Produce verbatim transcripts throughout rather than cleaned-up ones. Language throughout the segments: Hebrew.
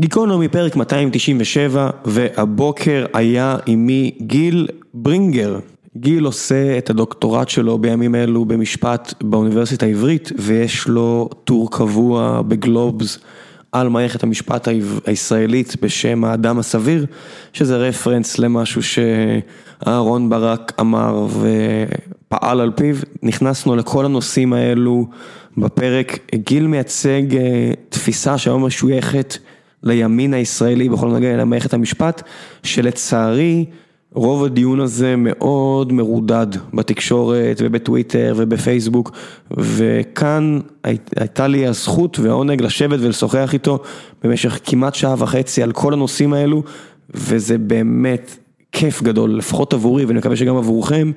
גיקונומי פרק מאתיים תשעים ושבע, והבוקר היה עימי גיל ברינגר. גיל עושה את הדוקטורט שלו בימים אלו במשפט באוניברסיטה העברית, ויש לו טור קבוע בגלובס על מערכת המשפט הישראלית בשם האדם הסביר, שזה רפרנס למשהו שאהרון ברק אמר ופעל על פיו. נכנסנו לכל הנושאים האלו בפרק. גיל מייצג תפיסה שהיום משויכת לימין הישראלי בכל נגע למערכת המשפט, שלצערי רוב הדיון הזה מאוד מרודד בתקשורת ובטוויטר ובפייסבוק, וכאן הייתה לי הזכות והעונג לשבת ולשוחח איתו במשך כמעט שעה וחצי על כל הנושאים האלו, וזה באמת כיף גדול, לפחות עבורי ואני מקווה שגם עבורכם,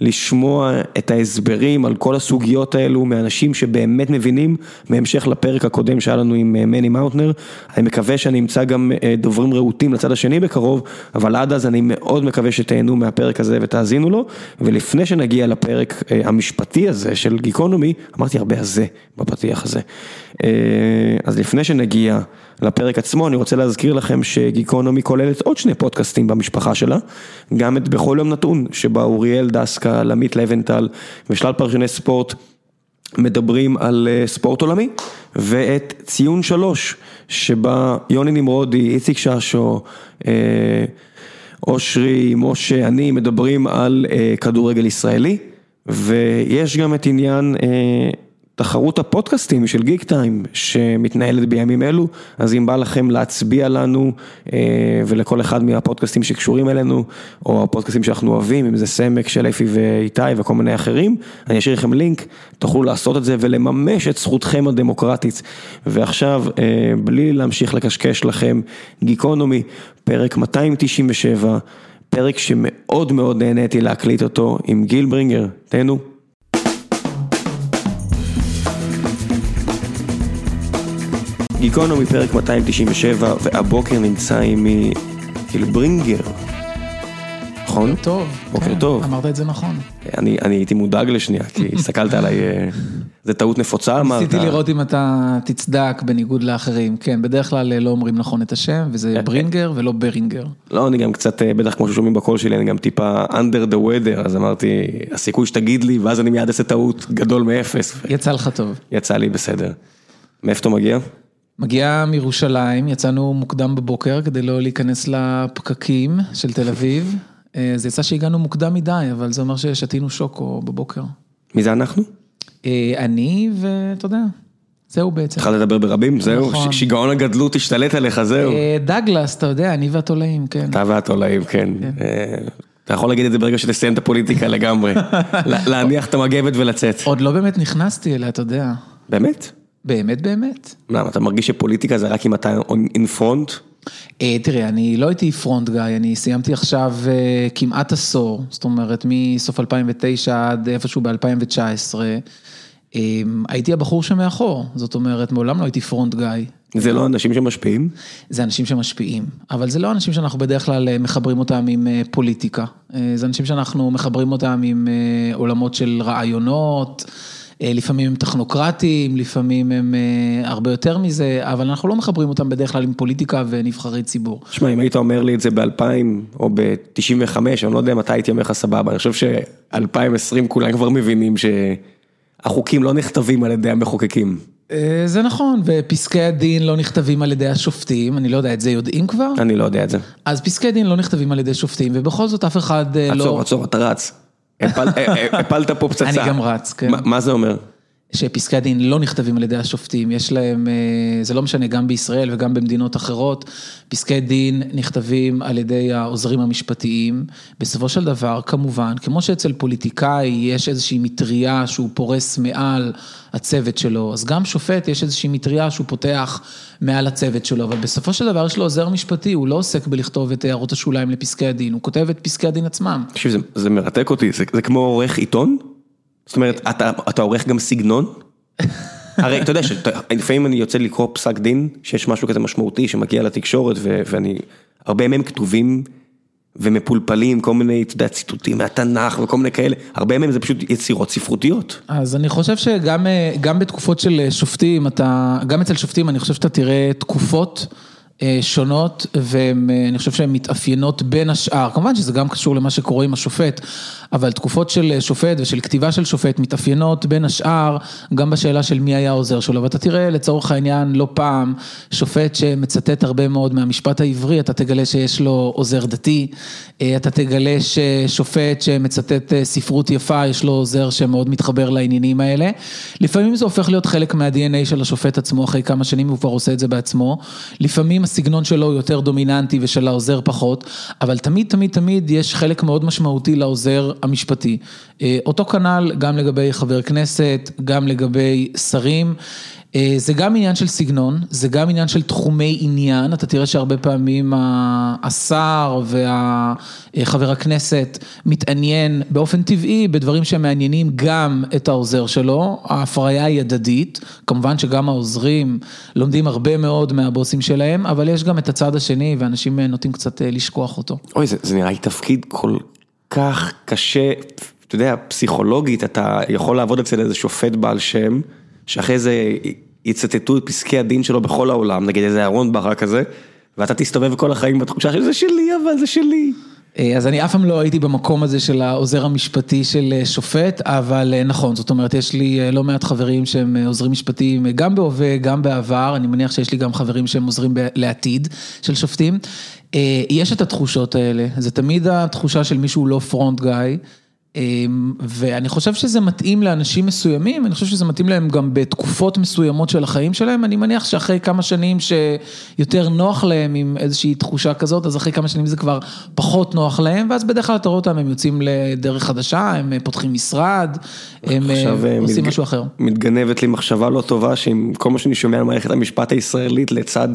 לשמוע את ההסברים על כל הסוגיות האלו מאנשים שבאמת מבינים. בהמשך לפרק הקודם שהיה לנו עם מני מאונטנר, אני מקווה שאני אמצא גם דוברים ראותים לצד השני בקרוב, אבל עד אז אני מאוד מקווה שתהנו מהפרק הזה ותאזינו לו. ולפני שנגיע לפרק המשפטי הזה של גיקונומי, אמרתי הרבה הזה בפתיח הזה, אז לפני שנגיע לפרק עצמו, אני רוצה להזכיר לכם שגיקונומי כוללת עוד שני פודקאסטים במשפחה שלה, גם את בכל יום נתון, שבה אוריאל דסקה, למית לבנטל ושלל פרשני ספורט מדברים על ספורט עולמי, ואת ציון שלוש, שבה יוני נמרודי, איציק ששו, אושרי, משה, אני מדברים על כדורגל ישראלי, ויש גם את עניין תחרות הפודקאסטים של גיק טיים שמתנהלת בימים אלו, אז אם בא לכם להצביע לנו ולכל אחד מהפודקאסטים שקשורים אלינו, או הפודקאסטים שאנחנו אוהבים, אם זה סמק של אפי ואיתי וכל מיני אחרים, אני אשאיר לכם לינק, תוכלו לעשות את זה ולממש את זכותכם הדמוקרטית. ועכשיו, בלי להמשיך לקשקש לכם, גיקונומי, פרק מאתיים תשעים ושבע, פרק שמאוד מאוד נהניתי להקליט אותו עם גיל ברינגר. תהנו. גיקונומי פרק מאתיים תשעים ושבע, והבוקר נמצא עם גיל ברינגר. נכון? בוקר טוב. בוקר כן, טוב. אמרת את זה נכון. אני, אני הייתי מודאג לשנייה, כי הסתכלת עליי, זה טעות נפוצה, אמרת. ניסיתי לראות אם אתה תצדק בניגוד לאחרים. כן, בדרך כלל לא אומרים נכון את השם, וזה ברינגר ולא ברינגר. לא, אני גם קצת, בטח כמו ששומעים בקול שלי, אני גם טיפה under the weather, אז אמרתי, הסיכוי שתגיד לי, ואז אני מיד אעשה טעות גדול מאפס. יצא לך טוב. יצא לי בסדר. מאיפה אתה מגיע? מגיעה מירושלים, יצאנו מוקדם בבוקר כדי לא להיכנס לפקקים של תל אביב. זה יצא שהגענו מוקדם מדי, אבל זה אומר ששתינו שוקו בבוקר. מי זה אנחנו? אני ואתה יודע, זהו בעצם. התחלת לדבר ברבים, זהו, נכון. שגאון הגדלות השתלט עליך, זהו. דגלס, אתה יודע, אני והתולעים, כן. אתה והתולעים, כן. כן. אתה יכול להגיד את זה ברגע שתסיים את הפוליטיקה לגמרי. להניח את המגבת ולצאת. עוד לא באמת נכנסתי אליה, אתה יודע. באמת? באמת, באמת. למה, אתה מרגיש שפוליטיקה זה רק אם אתה in front? תראה, אני לא הייתי front guy, אני סיימתי עכשיו כמעט עשור, זאת אומרת, מסוף אלפיים ותשע עד איפשהו ב-אלפיים תשע עשרה, הייתי הבחור שמאחור, זאת אומרת, מעולם לא הייתי front guy. זה לא אנשים שמשפיעים? זה אנשים שמשפיעים, אבל זה לא אנשים שאנחנו בדרך כלל מחברים אותם עם פוליטיקה, זה אנשים שאנחנו מחברים אותם עם עולמות של רעיונות, לפעמים הם טכנוקרטיים, לפעמים הם הרבה יותר מזה, אבל אנחנו לא מחברים אותם בדרך כלל עם פוליטיקה ונבחרי ציבור. תשמע, אם היית אומר לי את זה ב-אלפיים או ב-תשעים וחמש, אני לא יודע מתי הייתי אומר לך סבבה, אני חושב ש-אלפיים ועשרים כולם כבר מבינים שהחוקים לא נכתבים על ידי המחוקקים. זה נכון, ופסקי הדין לא נכתבים על ידי השופטים, אני לא יודע את זה, יודעים כבר? אני לא יודע את זה. אז פסקי הדין לא נכתבים על ידי שופטים, ובכל זאת אף אחד לא... עצור, עצור, אתה רץ. הפלת פה פצצה. אני גם רץ, כן. מה זה אומר? שפסקי הדין לא נכתבים על ידי השופטים, יש להם, זה לא משנה, גם בישראל וגם במדינות אחרות, פסקי דין נכתבים על ידי העוזרים המשפטיים, בסופו של דבר, כמובן, כמו שאצל פוליטיקאי יש איזושהי מטריה שהוא פורס מעל הצוות שלו, אז גם שופט יש איזושהי מטריה שהוא פותח מעל הצוות שלו, אבל בסופו של דבר יש לו עוזר משפטי, הוא לא עוסק בלכתוב את הערות השוליים לפסקי הדין, הוא כותב את פסקי הדין עצמם. תקשיב, זה, זה מרתק אותי, זה, זה כמו עורך עיתון? זאת אומרת, אתה, אתה עורך גם סגנון? הרי, אתה יודע, לפעמים אני יוצא לקרוא פסק דין, שיש משהו כזה משמעותי שמגיע לתקשורת, ו, ואני, הרבה מהם כתובים ומפולפלים, כל מיני, אתה יודע, ציטוטים מהתנ"ך וכל מיני כאלה, הרבה מהם זה פשוט יצירות ספרותיות. אז אני חושב שגם גם בתקופות של שופטים, אתה, גם אצל שופטים, אני חושב שאתה תראה תקופות, שונות, ואני חושב שהן מתאפיינות בין השאר, כמובן שזה גם קשור למה שקורה עם השופט, אבל תקופות של שופט ושל כתיבה של שופט מתאפיינות בין השאר, גם בשאלה של מי היה עוזר שלו, ואתה תראה לצורך העניין לא פעם, שופט שמצטט הרבה מאוד מהמשפט העברי, אתה תגלה שיש לו עוזר דתי, אתה תגלה ששופט שמצטט ספרות יפה, יש לו עוזר שמאוד מתחבר לעניינים האלה, לפעמים זה הופך להיות חלק מה-די אן איי של השופט עצמו, אחרי כמה שנים הוא כבר עושה את זה בעצמו, לפעמים הסגנון שלו יותר דומיננטי ושל העוזר פחות, אבל תמיד תמיד תמיד יש חלק מאוד משמעותי לעוזר המשפטי. אותו כנ"ל גם לגבי חבר כנסת, גם לגבי שרים, זה גם עניין של סגנון, זה גם עניין של תחומי עניין, אתה תראה שהרבה פעמים השר והחבר הכנסת מתעניין באופן טבעי בדברים שמעניינים גם את העוזר שלו, ההפריה היא הדדית, כמובן שגם העוזרים לומדים הרבה מאוד מהבוסים שלהם, אבל יש גם את הצד השני ואנשים נוטים קצת לשכוח אותו. אוי, זה, זה נראה לי תפקיד כל כך קשה, אתה יודע, פסיכולוגית, אתה יכול לעבוד אצל איזה שופט בעל שם, שאחרי זה יצטטו את פסקי הדין שלו בכל העולם, נגיד איזה אהרון ברק כזה, ואתה תסתובב כל החיים בתחושה שזה שלי, אבל זה שלי. אז אני אף פעם לא הייתי במקום הזה של העוזר המשפטי של שופט, אבל נכון, זאת אומרת, יש לי לא מעט חברים שהם עוזרים משפטיים, גם בהווה, גם בעבר, אני מניח שיש לי גם חברים שהם עוזרים לעתיד של שופטים. יש את התחושות האלה, זה תמיד התחושה של מישהו לא פרונט גאי, ואני חושב שזה מתאים לאנשים מסוימים, אני חושב שזה מתאים להם גם בתקופות מסוימות של החיים שלהם, אני מניח שאחרי כמה שנים שיותר נוח להם עם איזושהי תחושה כזאת, אז אחרי כמה שנים זה כבר פחות נוח להם, ואז בדרך כלל אתה רואה אותם, הם יוצאים לדרך חדשה, הם פותחים משרד, הם עושים משהו אחר. מתגנבת לי מחשבה לא טובה, שעם כל מה שאני שומע על מערכת המשפט הישראלית, לצד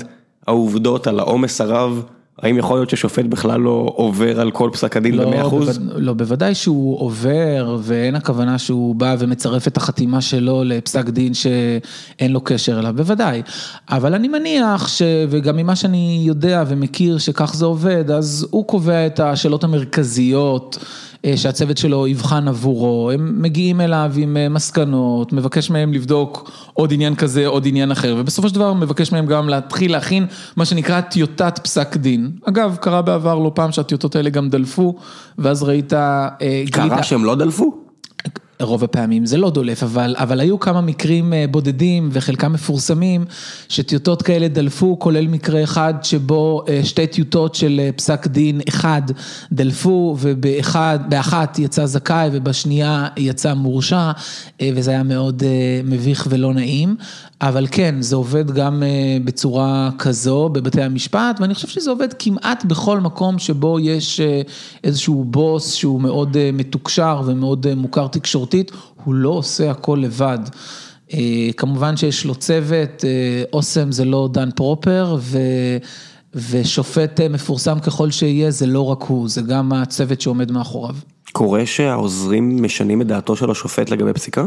העובדות על העומס הרב, האם יכול להיות ששופט בכלל לא עובר על כל פסק הדין ב-מאה אחוז? לא, בוודאי שהוא עובר, ואין הכוונה שהוא בא ומצרף את החתימה שלו לפסק דין שאין לו קשר אליו, בוודאי. אבל אני מניח, וגם ממה שאני יודע ומכיר שכך זה עובד, אז הוא קובע את השאלות המרכזיות שהצוות שלו יבחן עבורו, הם מגיעים אליו עם מסקנות, מבקש מהם לבדוק עוד עניין כזה, עוד עניין אחר, ובסופו של דבר מבקש מהם גם להתחיל להכין מה שנקרא טיוטת פסק דין. אגב, קרה בעבר לא פעם שהטיוטות האלה גם דלפו, ואז ראית... קרה שהם לא דלפו? רוב הפעמים זה לא דולף, אבל, אבל היו כמה מקרים בודדים וחלקם מפורסמים שטיוטות כאלה דלפו, כולל מקרה אחד שבו שתי טיוטות של פסק דין אחד דלפו, ובאחת יצא זכאי ובשנייה יצא מורשע, וזה היה מאוד מביך ולא נעים, אבל כן, זה עובד גם בצורה כזו בבתי המשפט, ואני חושב שזה עובד כמעט בכל מקום שבו יש איזשהו בוס שהוא מאוד מתוקשר ומאוד מוכר תקשורתי, הוא לא עושה הכל לבד. כמובן שיש לו צוות, אוסם זה לא דן פרופר, ו... ושופט מפורסם ככל שיהיה, זה לא רק הוא, זה גם הצוות שעומד מאחוריו. קורה שהעוזרים משנים את דעתו של השופט לגבי פסיקה?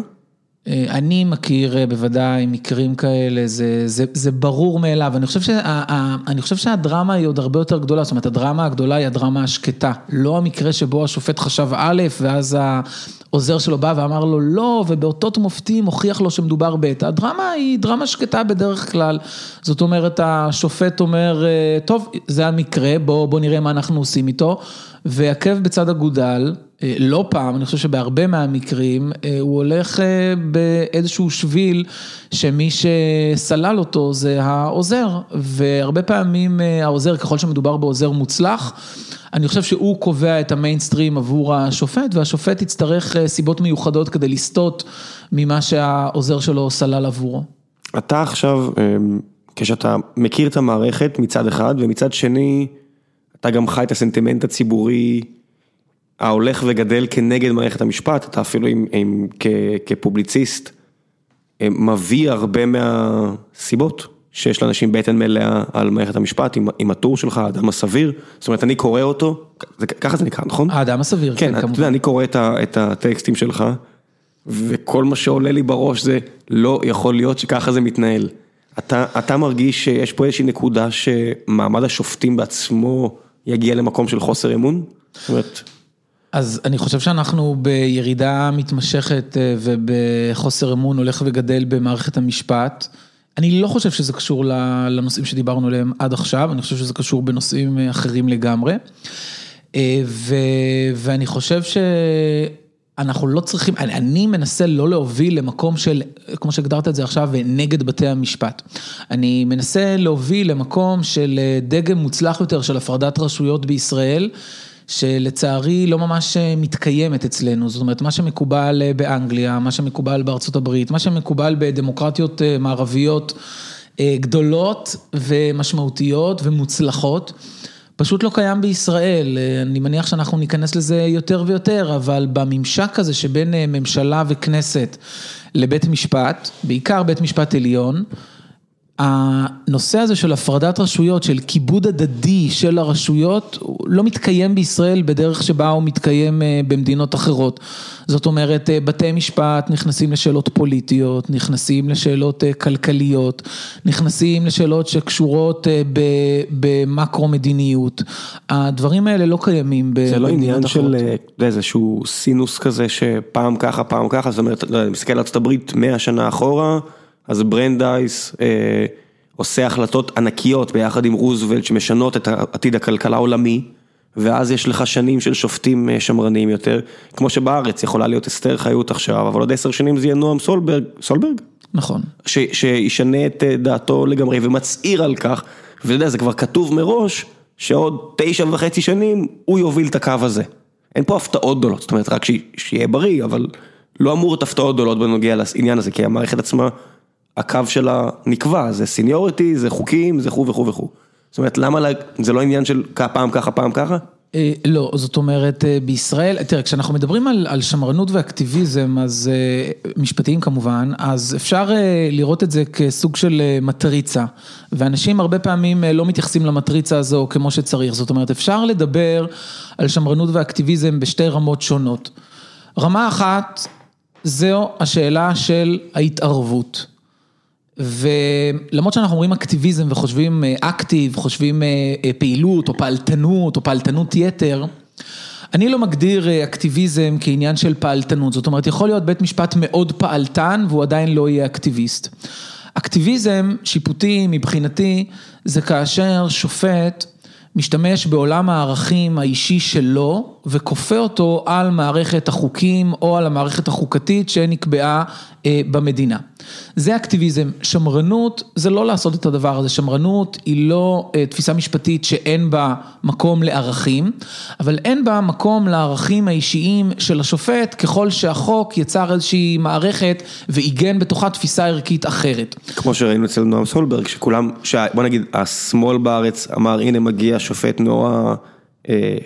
אני מכיר בוודאי מקרים כאלה, זה, זה, זה ברור מאליו, אני חושב, שה, אני חושב שהדרמה היא עוד הרבה יותר גדולה, זאת אומרת הדרמה הגדולה היא הדרמה השקטה, לא המקרה שבו השופט חשב א' ואז העוזר שלו בא ואמר לו לא, ובאותות מופתים הוכיח לו שמדובר ב', הדרמה היא דרמה שקטה בדרך כלל, זאת אומרת השופט אומר טוב זה המקרה, בוא, בוא נראה מה אנחנו עושים איתו, ועקב בצד הגודל, לא פעם, אני חושב שבהרבה מהמקרים, הוא הולך באיזשהו שביל, שמי שסלל אותו זה העוזר, והרבה פעמים העוזר, ככל שמדובר בעוזר מוצלח, אני חושב שהוא קובע את המיינסטרים עבור השופט, והשופט יצטרך סיבות מיוחדות כדי לסטות ממה שהעוזר שלו סלל עבורו. אתה עכשיו, כשאתה מכיר את המערכת מצד אחד, ומצד שני, אתה גם חי את הסנטימנט הציבורי, ההולך וגדל כנגד מערכת המשפט, אתה אפילו עם, עם, כ, כפובליציסט, מביא הרבה מהסיבות שיש לאנשים בטן מלאה על מערכת המשפט, עם, עם הטור שלך, האדם הסביר, זאת אומרת, אני קורא אותו, זה, ככה זה נקרא, נכון? האדם הסביר, כן, כן כמובן. יודע, אני קורא את, ה, את הטקסטים שלך, וכל מה שעולה לי בראש זה, לא יכול להיות שככה זה מתנהל. אתה, אתה מרגיש שיש פה איזושהי נקודה, שמעמד השופטים בעצמו, יגיע למקום של חוסר אמון? זאת אומרת... אז אני חושב שאנחנו בירידה מתמשכת ובחוסר אמון הולך וגדל במערכת המשפט, אני לא חושב שזה קשור לנושאים שדיברנו עליהם עד עכשיו, אני חושב שזה קשור בנושאים אחרים לגמרי, ו, ואני חושב שאנחנו לא צריכים, אני, אני מנסה לא להוביל למקום של, כמו שהגדרת את זה עכשיו, נגד בתי המשפט. אני מנסה להוביל למקום של דגם מוצלח יותר של הפרדת רשויות בישראל, שלצערי לא ממש מתקיימת אצלנו, זאת אומרת, מה שמקובל באנגליה, מה שמקובל בארצות הברית, מה שמקובל בדמוקרטיות מערביות גדולות ומשמעותיות ומוצלחות, פשוט לא קיים בישראל, אני מניח שאנחנו ניכנס לזה יותר ויותר, אבל בממשק הזה שבין ממשלה וכנסת לבית משפט, בעיקר בית משפט עליון, הנושא הזה של הפרדת רשויות, של כיבוד הדדי של הרשויות, לא מתקיים בישראל בדרך שבה הוא מתקיים במדינות אחרות. זאת אומרת, בתי משפט נכנסים לשאלות פוליטיות, נכנסים לשאלות כלכליות, נכנסים לשאלות שקשורות במקרו-מדיניות. הדברים האלה לא קיימים במדינות אחרות. זה לא עניין של איזשהו סינוס כזה שפעם ככה, פעם ככה, זאת אומרת, מסתכל ארצות הברית מאה שנה אחורה, אז ברנדייס אה, עושה החלטות ענקיות ביחד עם רוזוולט שמשנות את עתיד הכלכלה העולמי, ואז יש לך שנים של שופטים שמרניים יותר, כמו שבארץ יכולה להיות אסתר חיות עכשיו, אבל עוד עשר שנים זה יהיה נועם סולברג, סולברג? נכון. ש, שישנה את דעתו לגמרי ומצעיר על כך, ואתה יודע, זה כבר כתוב מראש, שעוד תשע וחצי שנים הוא יוביל את הקו הזה. אין פה הפתעות גדולות, זאת אומרת רק ש, שיהיה בריא, אבל לא אמור את הפתעות גדולות בנוגע לעניין הזה, כי המערכת עצמה הקו שלה נקבע, זה סניוריטי, זה חוקים, זה חו וחו וחו. זאת אומרת, למה, זה לא עניין של פעם ככה, פעם ככה? לא, זאת אומרת, בישראל, תראה, כשאנחנו מדברים על, על שמרנות ואקטיביזם, אז משפטיים כמובן, אז אפשר לראות את זה כסוג של מטריצה, ואנשים הרבה פעמים לא מתייחסים למטריצה הזו כמו שצריך, זאת אומרת, אפשר לדבר על שמרנות ואקטיביזם בשתי רמות שונות. רמה אחת, זו השאלה של ההתערבות. ולמרות שאנחנו אומרים אקטיביזם וחושבים אקטיב, חושבים פעילות או פעלתנות או פעלתנות יתר, אני לא מגדיר אקטיביזם כעניין של פעלתנות, זאת אומרת יכול להיות בית משפט מאוד פעלתן והוא עדיין לא יהיה אקטיביסט. אקטיביזם שיפוטי מבחינתי זה כאשר שופט משתמש בעולם הערכים האישי שלו וכופה אותו על מערכת החוקים או על המערכת החוקתית שנקבעה אה, במדינה. זה אקטיביזם. שמרנות זה לא לעשות את הדבר הזה. שמרנות היא לא אה, תפיסה משפטית שאין בה מקום לערכים, אבל אין בה מקום לערכים האישיים של השופט ככל שהחוק יצר איזושהי מערכת ועיגן בתוכה תפיסה ערכית אחרת. כמו שראינו אצל נועם סולברג, שכולם, בוא נגיד, השמאל בארץ אמר, הנה מגיע שופט נורא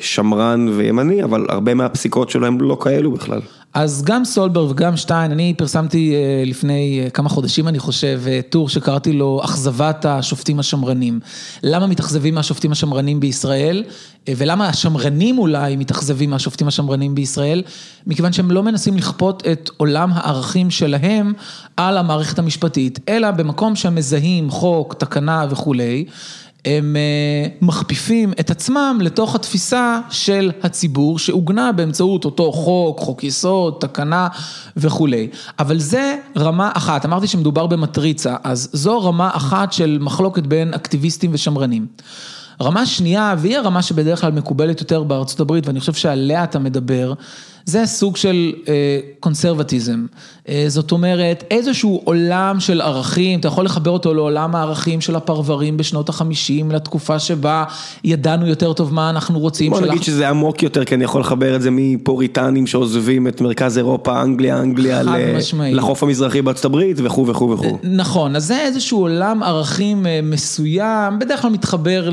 שמרן וימני, אבל הרבה מהפסיקות שלהם לא כאלו בכלל. אז גם סולברג וגם שטיין, אני פרסמתי לפני כמה חודשים, אני חושב, טור שקראתי לו אכזבת השופטים השמרנים. למה מתאכזבים מהשופטים השמרנים בישראל, ולמה השמרנים אולי מתאכזבים מהשופטים השמרנים בישראל, מכיוון שהם לא מנסים לכפות את עולם הערכים שלהם על המערכת המשפטית, אלא במקום שמזהים חוק, תקנה וכולי, הם מכפיפים את עצמם לתוך התפיסה של הציבור שעוגנה באמצעות אותו חוק, חוק יסוד, תקנה וכולי. אבל זה רמה אחת, אמרתי שמדובר במטריצה, אז זו רמה אחת של מחלוקת בין אקטיביסטים ושמרנים. רמה שנייה, והיא הרמה שבדרך כלל מקובלת יותר בארצות הברית, ואני חושב שעליה אתה מדבר, זה סוג של אה, קונסרבטיזם. אה, זאת אומרת, איזשהו עולם של ערכים, אתה יכול לחבר אותו לעולם הערכים של הפרברים בשנות החמישים, לתקופה שבה ידענו יותר טוב מה אנחנו רוצים. בוא שלח... נגיד שזה עמוק יותר, כי אני יכול לחבר את זה מפוריטנים שעוזבים את מרכז אירופה, אנגליה, אנגליה, ל... לחוף המזרחי בארצות הברית, וכו' וכו' וכו'. אה, נכון, אז זה איזשהו עולם ערכים אה, מסוים, בדרך כלל מתחבר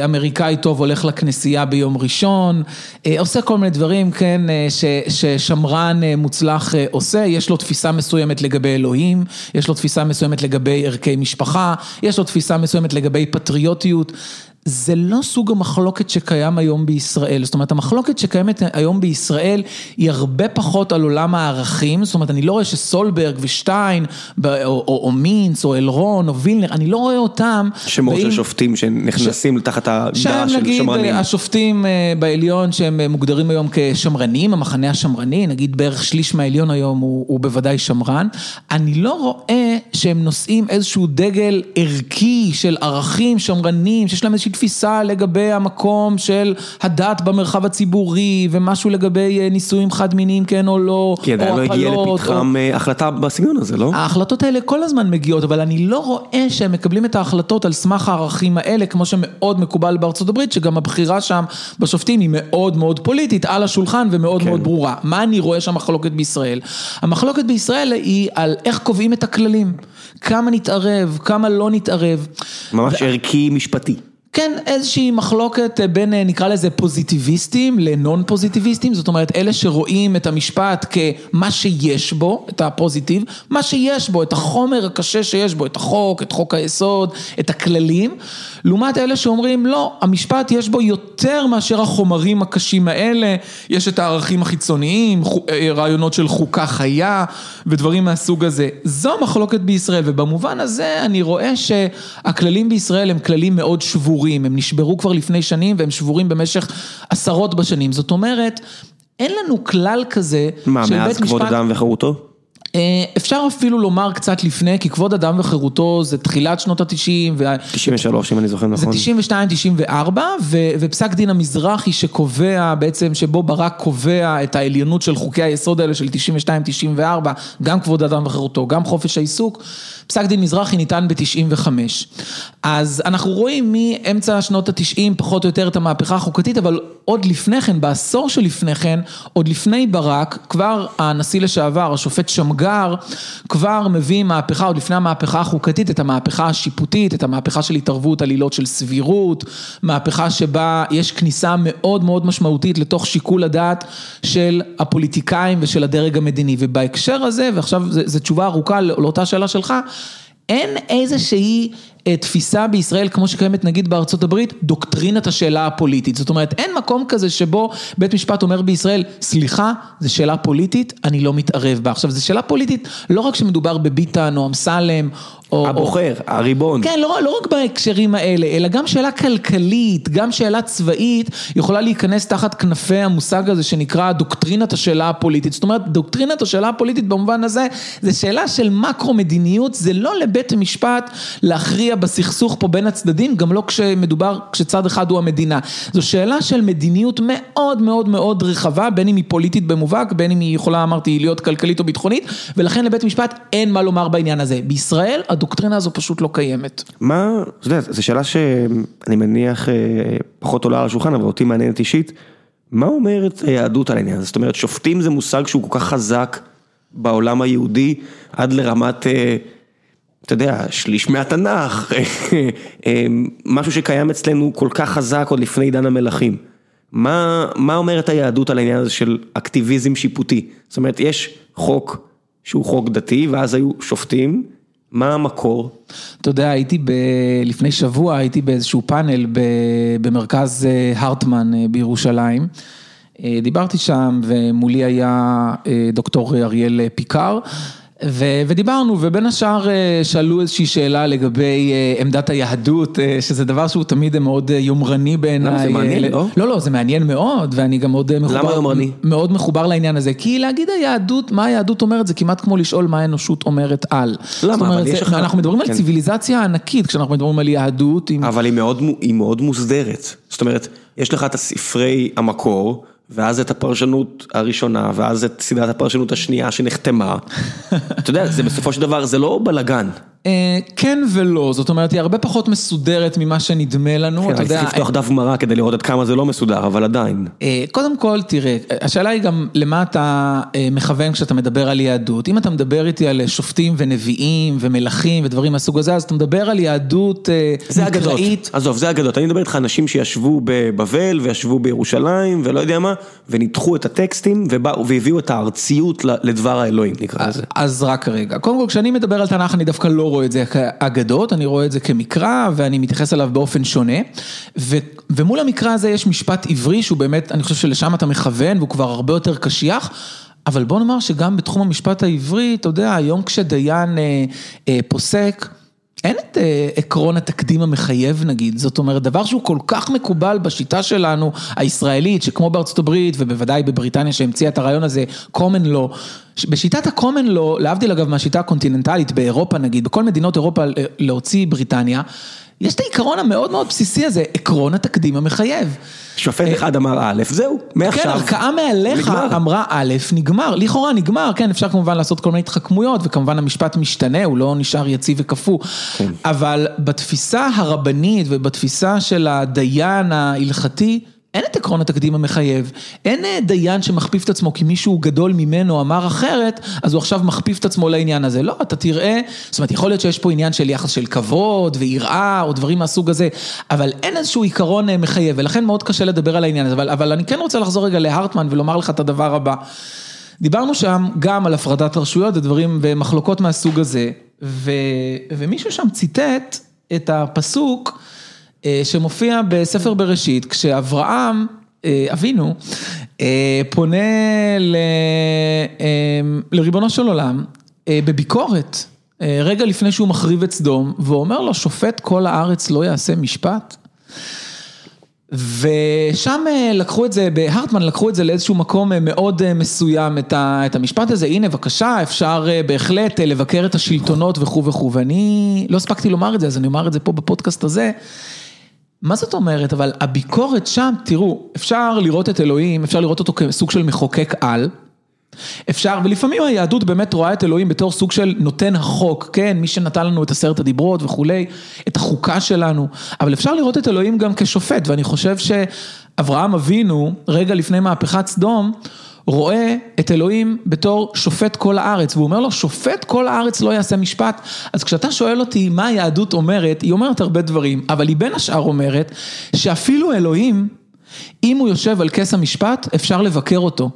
לאמריקאי אה, אה, טוב, הולך לכנסייה ביום ראשון, אה, עושה כל מיני דברים, כן, ש, ששמרן מוצלח עושה, יש לו תפיסה מסוימת לגבי אלוהים, יש לו תפיסה מסוימת לגבי ערכי משפחה, יש לו תפיסה מסוימת לגבי פטריוטיות, זה לא סוג המחלוקת שקיים היום בישראל, זאת אומרת, המחלוקת שקיימת היום בישראל היא הרבה פחות על עולם הערכים, זאת אומרת, אני לא רואה שסולברג ושטיין, או, או, או מינץ, או אלרון, או וילנר, אני לא רואה אותם. שמות של שופטים שנכנסים ש... תחת ההגדרה של נגיד, שמרנים. נגיד, השופטים בעליון שהם מוגדרים היום כשמרנים, המחנה השמרני, נגיד בערך שליש מהעליון היום הוא, הוא בוודאי שמרן, אני לא רואה שהם נושאים איזשהו דגל ערכי של ערכים שמרנים, שיש להם איזושהי תפיסה לגבי המקום של הדת במרחב הציבורי, ומשהו לגבי ניסויים חד מיניים, כן או לא, כי עדיין לא הגיע לפתחם החלטה בסגנון הזה, לא? ההחלטות האלה כל הזמן מגיעות, אבל אני לא רואה שהם מקבלים את ההחלטות על סמך הערכים האלה, כמו שמאוד מקובל בארצות הברית, שגם הבחירה שם בשופטים היא מאוד מאוד פוליטית, על השולחן ומאוד מאוד ברורה. מה אני רואה שהמחלוקת בישראל? המחלוקת בישראל היא על איך קובעים את הכללים, כמה נתערב, כמה לא נתערב. ממש ערכי משפטי. כן, איזושהי מחלוקת בין, נקרא לזה, פוזיטיביסטים לנון פוזיטיביסטים, זאת אומרת, אלה שרואים את המשפט כמה שיש בו, את הפוזיטיב, מה שיש בו, את החומר הקשה שיש בו, את החוק, את חוק היסוד, את הכללים, לעומת אלה שאומרים, לא, המשפט יש בו יותר מאשר החומרים הקשים האלה, יש את הערכים החיצוניים, רעיונות של חוקה חיה, ודברים מהסוג הזה. זו מחלוקת בישראל, ובמובן הזה אני רואה שהכללים בישראל הם כללים מאוד שבורים, הם נשברו כבר לפני שנים והם שבורים במשך עשרות בשנים. זאת אומרת, אין לנו כלל כזה. מה, מאז כבוד אדם וחירותו? אפשר אפילו לומר קצת לפני, כי כבוד אדם וחירותו זה תחילת שנות ה-תשעים. תשעים ושלוש, אם אני זוכר נכון. זה תשעים ושתיים, תשעים וארבע, ופסק דין המזרחי שקובע בעצם, שבו ברק קובע את העליונות של חוקי היסוד האלה של תשעים ושתיים, תשעים וארבע, גם כבוד אדם וחירותו, גם חופש העיסוק. פסק דין מזרחי ניתן ב-תשעים וחמש. אז אנחנו רואים מאמצע שנות ה-תשעים פחות או יותר את המהפכה החוקתית, אבל עוד לפני כן, בעשור שלפני כן, עוד לפני ברק, כבר הנשיא לשעבר, השופט שמגר, כבר מביא מהפכה, עוד לפני המהפכה החוקתית, את המהפכה השיפוטית, את המהפכה של התערבות, עלילות של סבירות, מהפכה שבה יש כניסה מאוד מאוד משמעותית לתוך שיקול הדעת של הפוליטיקאים ושל הדרג המדיני. ובהקשר הזה, ועכשיו זו תשובה ארוכה לאותה שאלה שלך, אין איזושהי תפיסה בישראל, כמו שקיימת נגיד בארצות הברית, דוקטרינת השאלה הפוליטית. זאת אומרת, אין מקום כזה שבו בית משפט אומר בישראל, סליחה, זו שאלה פוליטית, אני לא מתערב בה. עכשיו, זו שאלה פוליטית, לא רק שמדובר בביטן או אמסלם, או, הבוחר, או... הריבון. כן, לא, לא רק בהקשרים האלה, אלא גם שאלה כלכלית, גם שאלה צבאית, יכולה להיכנס תחת כנפי המושג הזה שנקרא דוקטרינת השאלה הפוליטית. זאת אומרת, דוקטרינת השאלה הפוליטית במובן הזה, זה שאלה של מקרו-מדיניות, זה לא לבית המשפט להכריע בסכסוך פה בין הצדדים, גם לא כשמדובר, כשצד אחד הוא המדינה. זו שאלה של מדיניות מאוד מאוד מאוד רחבה, בין אם היא פוליטית במובהק, בין אם היא יכולה, אמרתי, להיות כלכלית או ביטחונית, ולכן לבית המשפט אין מה לומר בעניין הזה. בישראל, הדוקטרינה הזו פשוט לא קיימת. מה, זאת אומרת, זו שאלה שאני מניח פחות עולה על השולחן, אבל אותי מעניינת אישית, מה אומרת היהדות על העניין? זאת אומרת, שופטים זה מושג שהוא כל כך חזק בעולם היהודי, עד לרמת, אתה יודע, שליש מהתנ"ך, משהו שקיים אצלנו כל כך חזק עוד לפני עידן המלכים. מה, מה אומרת היהדות על העניין הזה של אקטיביזם שיפוטי? זאת אומרת, יש חוק שהוא חוק דתי, ואז היו שופטים, מה המקור? אתה יודע, הייתי ב... לפני שבוע הייתי באיזשהו פאנל ב... במרכז הרטמן בירושלים, דיברתי שם ומולי היה דוקטור אריאל פיקר, ו... ודיברנו, ובין השאר שאלו איזושהי שאלה לגבי עמדת היהדות, שזה דבר שהוא תמיד מאוד יומרני בעיניי. למה זה מעניין, לא? לא, לא, זה מעניין מאוד, ואני גם מאוד מחובר... למה יומרני? מאוד מחובר לעניין הזה, כי להגיד היהדות, מה היהדות אומרת, זה כמעט כמו לשאול מה האנושות אומרת על. למה? אומרת, זה... אחר... אנחנו מדברים כן. על ציוויליזציה ענקית, כשאנחנו מדברים על יהדות. עם... אבל היא מאוד, היא מאוד מוסדרת. זאת אומרת, יש לך את הספרי המקור, ואז את הפרשנות הראשונה, ואז את סדרת הפרשנות השנייה שנחתמה. אתה יודע, זה בסופו של דבר, זה לא בלגן. כן ולא, זאת אומרת, היא הרבה פחות מסודרת ממה שנדמה לנו. אני צריך לפתוח דף מראה כדי לראות עד כמה זה לא מסודר, אבל עדיין. קודם כל, תראה, השאלה היא גם למה אתה מכוון כשאתה מדבר על יהדות. אם אתה מדבר איתי על שופטים ונביאים ומלכים ודברים מהסוג הזה, אז אתה מדבר על יהדות מקראית. עזוב, זה אגדות. אני מדבר איתך אנשים שישבו בבבל וישבו בירושלים ולא יודע מה, וניתחו את הטקסטים והביאו את הארציות לדבר האלוהים, נקרא לזה. אז רק רגע. קודם כל, כשאני מדבר על תנ"ך, אני דווקא לא רואה את זה כאגדות, אני רואה את זה כמקרא, ואני מתייחס עליו באופן שונה, ו, ומול המקרא הזה יש משפט עברי, שהוא באמת, אני חושב שלשם אתה מכוון, והוא כבר הרבה יותר קשיח, אבל בוא נאמר שגם בתחום המשפט העברי, אתה יודע, היום כשדיין אה, אה, פוסק, אין את אה, עקרון התקדים המחייב נגיד, זאת אומרת, דבר שהוא כל כך מקובל בשיטה שלנו, הישראלית, שכמו בארצות הברית, ובוודאי בבריטניה שהמציאה את הרעיון הזה, common law, בשיטת ה-common law, להבדיל אגב מהשיטה הקונטיננטלית באירופה נגיד, בכל מדינות אירופה להוציא בריטניה, יש את העיקרון המאוד מאוד בסיסי הזה, עקרון התקדים המחייב. שופט אחד אמר א', זהו, מעכשיו. כן, ערכאה מעליך אמרה א', נגמר, לכאורה נגמר, כן, אפשר כמובן לעשות כל מיני התחכמויות, וכמובן המשפט משתנה, הוא לא נשאר יציב וקפוא, אבל בתפיסה הרבנית ובתפיסה של הדיין ההלכתי, אין את עקרון התקדים המחייב, אין דיין שמכפיף את עצמו, כי מישהו גדול ממנו אמר אחרת, אז הוא עכשיו מכפיף את עצמו לעניין הזה. לא, אתה תראה, זאת אומרת, יכול להיות שיש פה עניין של יחס של כבוד ויראה, או דברים מהסוג הזה, אבל אין איזשהו עיקרון מחייב, ולכן מאוד קשה לדבר על העניין הזה, אבל, אבל אני כן רוצה לחזור רגע להרטמן ולומר לך את הדבר הבא. דיברנו שם גם על הפרדת הרשויות, ודברים ומחלוקות מהסוג הזה, ו, ומישהו שם ציטט את הפסוק, שמופיע בספר בראשית, כשאברהם, אבינו, פונה לריבונו של עולם, בביקורת, רגע לפני שהוא מחריב את סדום, ואומר לו, שופט כל הארץ לא יעשה משפט. ושם לקחו את זה, בהרטמן לקחו את זה לאיזשהו מקום מאוד מסוים את המשפט הזה, הנה בבקשה, אפשר בהחלט לבקר את השלטונות וכו' וכו', ואני לא הספקתי לומר את זה, אז אני אומר את זה פה בפודקאסט הזה, מה זאת אומרת? אבל הביקורת שם, תראו, אפשר לראות את אלוהים, אפשר לראות אותו כסוג של מחוקק על, אפשר, ולפעמים היהדות באמת רואה את אלוהים בתור סוג של נותן החוק, כן, מי שנתן לנו את עשרת הדיברות וכולי, את החוקה שלנו, אבל אפשר לראות את אלוהים גם כשופט, ואני חושב שאברהם אבינו, רגע לפני מהפכת סדום, רואה את אלוהים בתור שופט כל הארץ, והוא אומר לו, שופט כל הארץ לא יעשה משפט, אז כשאתה שואל אותי מה היהדות אומרת, היא אומרת הרבה דברים, אבל היא בין השאר אומרת, שאפילו אלוהים, אם הוא יושב על כס המשפט, אפשר לבקר אותו.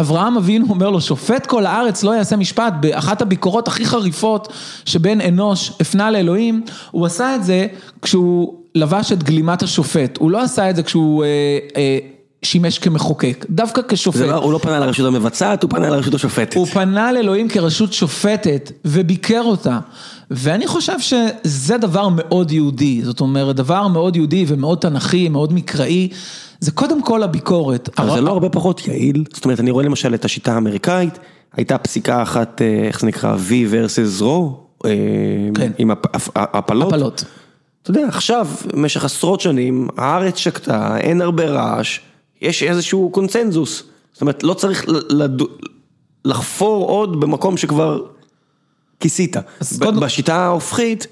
אברהם אבינו אומר לו, שופט כל הארץ לא יעשה משפט, באחת הביקורות הכי חריפות שבן אנוש הפנה לאלוהים, הוא עשה את זה כשהוא לבש את גלימת השופט, הוא לא עשה את זה כשהוא אה, אה, שימש כמחוקק, דווקא כשופט. לא, הוא לא פנה לרשות המבצעת, הוא פנה לרשות השופטת. הוא פנה לאלוהים כרשות שופטת וביקר אותה, ואני חושב שזה דבר מאוד יהודי, זאת אומרת, דבר מאוד יהודי ומאוד תנכי, מאוד מקראי, זה קודם כל הביקורת. אבל זה לא הרבה פחות יעיל, זאת אומרת, אני רואה למשל את השיטה האמריקאית, הייתה פסיקה אחת, איך זה נקרא, V versus Roe, עם הפלות. אתה יודע, עכשיו, במשך עשרות שנים, הארץ שקטה, אין הרבה רעש, יש איזשהו קונצנזוס, זאת אומרת, לא צריך לחפור עוד במקום שכבר כיסית. בשיטה ההופכית,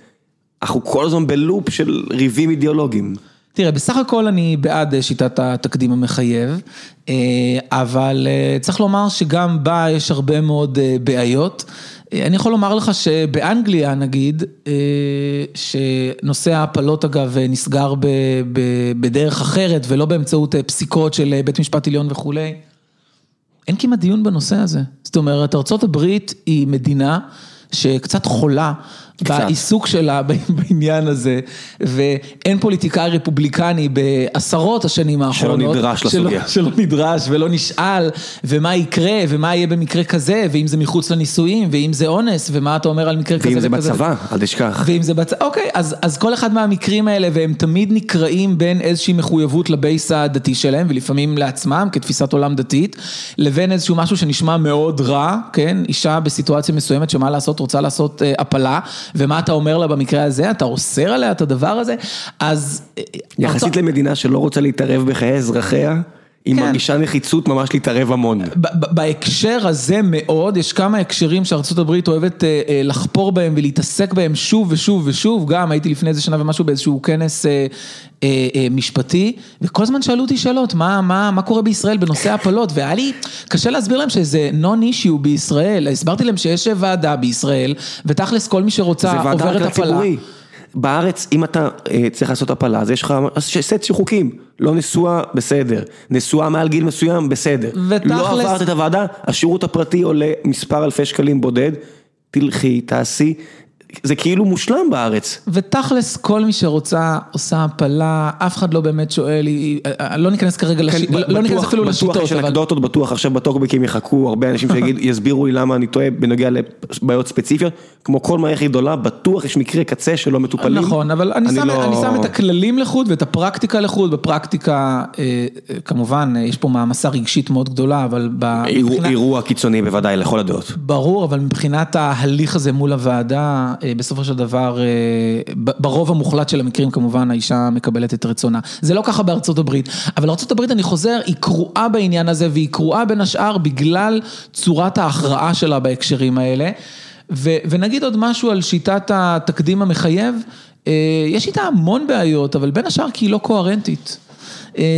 אנחנו כל הזמן בלופ של ריבים אידיאולוגיים. תראה, בסך הכל אני בעד שיטת התקדים המחייב, אבל צריך לומר שגם בה יש הרבה מאוד בעיות. אני יכול לומר לך שבאנגליה, נגיד, שנושא ההפלות, אגב, נסגר בדרך אחרת, ולא באמצעות פסיקות של בית משפט עליון וכו'. אין כמעט דיון בנושא הזה. זאת אומרת, ארצות הברית היא מדינה שקצת חולה, בעיסוק שלה בעניין הזה, ואין פוליטיקאי רפובליקני בעשרות השנים האחרונות, שלא נדרש לסוגיה. שלא נדרש ולא נשאל, ומה יקרה, ומה יהיה במקרה כזה, ואם זה מחוץ לנישואים, ואם זה אונס, ומה אתה אומר על מקרה כזה וכזה. ואם זה בצבא, אל תשכח. ואם זה בצבא, אוקיי, אז, אז כל אחד מהמקרים האלה, והם תמיד נקראים בין איזושהי מחויבות לבייס הדתי שלהם, ולפעמים לעצמם, כתפיסת עולם דתית, לבין איזשהו משהו שנשמע מאוד רע, כן? אישה בסיטואציה מסוימת שמה לעשות, רוצה לעשות, אה, הפלה. ומה אתה אומר לה במקרה הזה, אתה אוסר עליה את הדבר הזה, אז... יחסית אתה... למדינה שלא רוצה להתערב בחיי אזרחיה, היא כן. מרגישה נחיצות ממש להתערב המון. בהקשר הזה מאוד, יש כמה הקשרים שארצות הברית אוהבת אה, אה, לחפור בהם ולהתעסק בהם שוב ושוב ושוב, גם הייתי לפני איזה שנה ומשהו באיזשהו כנס אה, אה, אה, משפטי, וכל הזמן שאלו אותי שאלות, מה, מה, מה קורה בישראל בנושא הפלות, והיה לי קשה להסביר להם שזה non-issue בישראל, הסברתי להם שיש ועדה בישראל, ותכלס כל מי שרוצה עוברת הפלה. ציבורי. בארץ, אם אתה צריך לעשות הפלה, אז יש לך סט של חוקים, לא נשואה, בסדר, נשואה מעל גיל מסוים, בסדר, לא עברת את הוועדה, השירות הפרטי עולה מספר אלפי שקלים בודד, תלכי, תעשי, זה כאילו מושלם בארץ. ותכלס, כל מי שרוצה עושה הפלה, אף אחד לא באמת שואל, לא ניכנס כרגע, לא ניכנס אפילו לשיטות. בטוח יש אנקדוטות, בטוח, עכשיו בטוקבקים יחכו הרבה אנשים שיסבירו לי למה אני טועה בנוגע לבעיות ספציפיות, כמו כל מערכת גדולה, בטוח יש מקרה קצה שלא מטופלים. נכון, אבל אני שם את הכללים לחוד ואת הפרקטיקה לחוד, בפרקטיקה, כמובן, יש פה מעמסה רגשית מאוד גדולה, אבל... אירוע קיצוני בוודאי לכל הדעות. ברור, אבל מבחינת ההליך הזה מול הוועדה, בסופו של דבר, ברוב המוחלט של המקרים, כמובן, האישה מקבלת את רצונה. זה לא ככה בארצות הברית, אבל ארצות הברית, אני חוזר, היא קרואה בעניין הזה, והיא קרואה בין השאר בגלל צורת ההכרעה שלה בהקשרים האלה. ו- ונגיד עוד משהו על שיטת התקדים המחייב, יש איתה המון בעיות, אבל בין השאר כי היא לא קוהרנטית.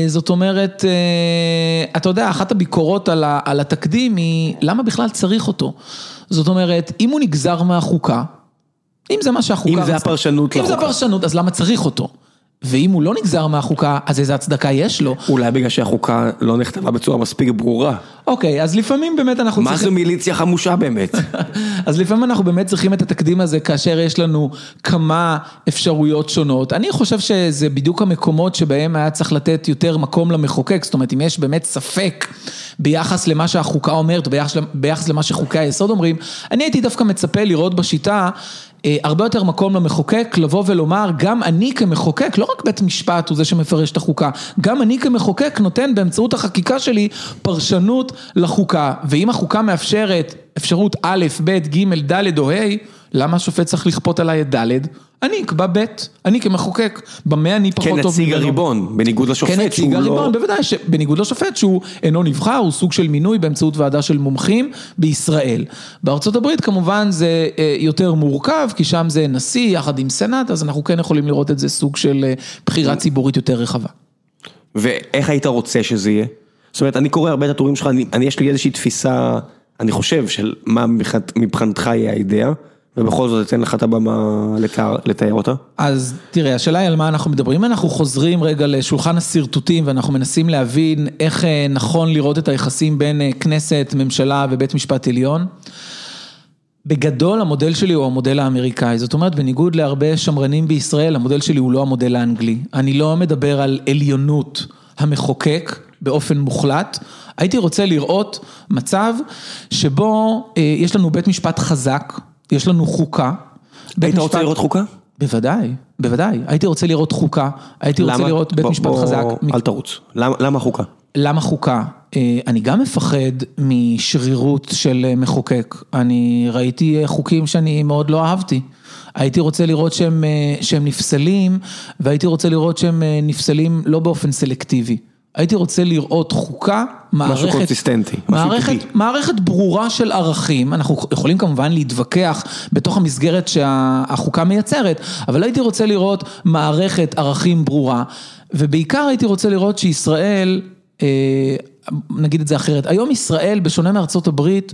זאת אומרת, אתה יודע, אחת הביקורות על התקדים היא, למה בכלל צריך אותו? זאת אומרת, אם הוא נגזר מהחוקה, אם זה מה שהחוקה... אם זה הפרשנות לחוקה. אם זה הפרשנות, אז למה צריך אותו? ואם הוא לא נגזר מהחוקה, אז איזה הצדקה יש לו? אולי בגלל שהחוקה לא נכתבה בצורה מספיק ברורה. אוקיי, אז לפעמים באמת אנחנו צריכים... מה זו מיליציה חמושה באמת? אז לפעמים אנחנו באמת צריכים את התקדים הזה, כאשר יש לנו כמה אפשרויות שונות. אני חושב שזה בדיוק המקומות שבהם היה צריך לתת יותר מקום למחוקק, זאת אומרת, אם יש באמת ספק ביחס למה שהחוקה אומרת, ביחס, ביחס למה שחוקי היסוד אומרים, אני הייתי דווקא מצפה לראות בשיטה, הרבה יותר מקום למחוקק, לבוא ולומר, גם אני כמחוקק, לא רק בית משפט הוא זה שמפרש את החוקה, גם אני כמחוקק נותן באמצעות החקיקה שלי פרשנות לחוקה, ואם החוקה מאפשרת אפשרות א', ב', ג', ד' או ה', למה השופט צריך לכפות עליי את ד'? אני אקבע ב', אני כמחוקק, במה אני פחות טוב. כנציג הריבון, בניגוד לשופט. כנציג הריבון, בוודאי, בניגוד לשופט שהוא אינו נבחר, הוא סוג של מינוי באמצעות ועדה של מומחים בישראל. בארצות הברית כמובן זה יותר מורכב, כי שם זה נשיא יחד עם סנאט, אז אנחנו כן יכולים לראות את זה סוג של בחירה ציבורית יותר רחבה. ואיך היית רוצה שזה יהיה? זאת אומרת, אני קורא הרבה את התורים שלך, אני, יש לי איזושהי תפיסה, אני חושב, של מה מבחנתך יהיה האידאה, ובכל זאת אתן לך את הבמה לתאר אותה? אז תראה, השאלה היא על מה אנחנו מדברים, אנחנו חוזרים רגע לשולחן הסרטוטים, ואנחנו מנסים להבין איך נכון לראות את היחסים בין כנסת, ממשלה ובית משפט עליון. בגדול המודל שלי הוא המודל האמריקאי, זאת אומרת בניגוד להרבה שמרנים בישראל, המודל שלי הוא לא המודל האנגלי. אני לא מדבר על עליונות המחוקק באופן מוחלט, הייתי רוצה לראות מצב שבו אה, יש לנו בית משפט חזק, יש לנו חוקה. היית רוצה לראות חוקה? בוודאי, בוודאי. הייתי רוצה לראות חוקה, הייתי רוצה לראות בית משפט חזק. אל תרוץ. למה חוקה? למה חוקה? אני גם מפחד משרירות של מחוקק. אני ראיתי חוקים שאני מאוד לא אהבתי. הייתי רוצה לראות שהם, שהם נפסלים, והייתי רוצה לראות שהם נפסלים לא באופן סלקטיבי. הייתי רוצה לראות חוקה, מערכת, מערכת, מערכת ברורה של ערכים, אנחנו יכולים כמובן להתווכח בתוך המסגרת שהחוקה מייצרת, אבל הייתי רוצה לראות מערכת ערכים ברורה, ובעיקר הייתי רוצה לראות שישראל, נגיד את זה אחרת, היום ישראל בשונה מארצות הברית,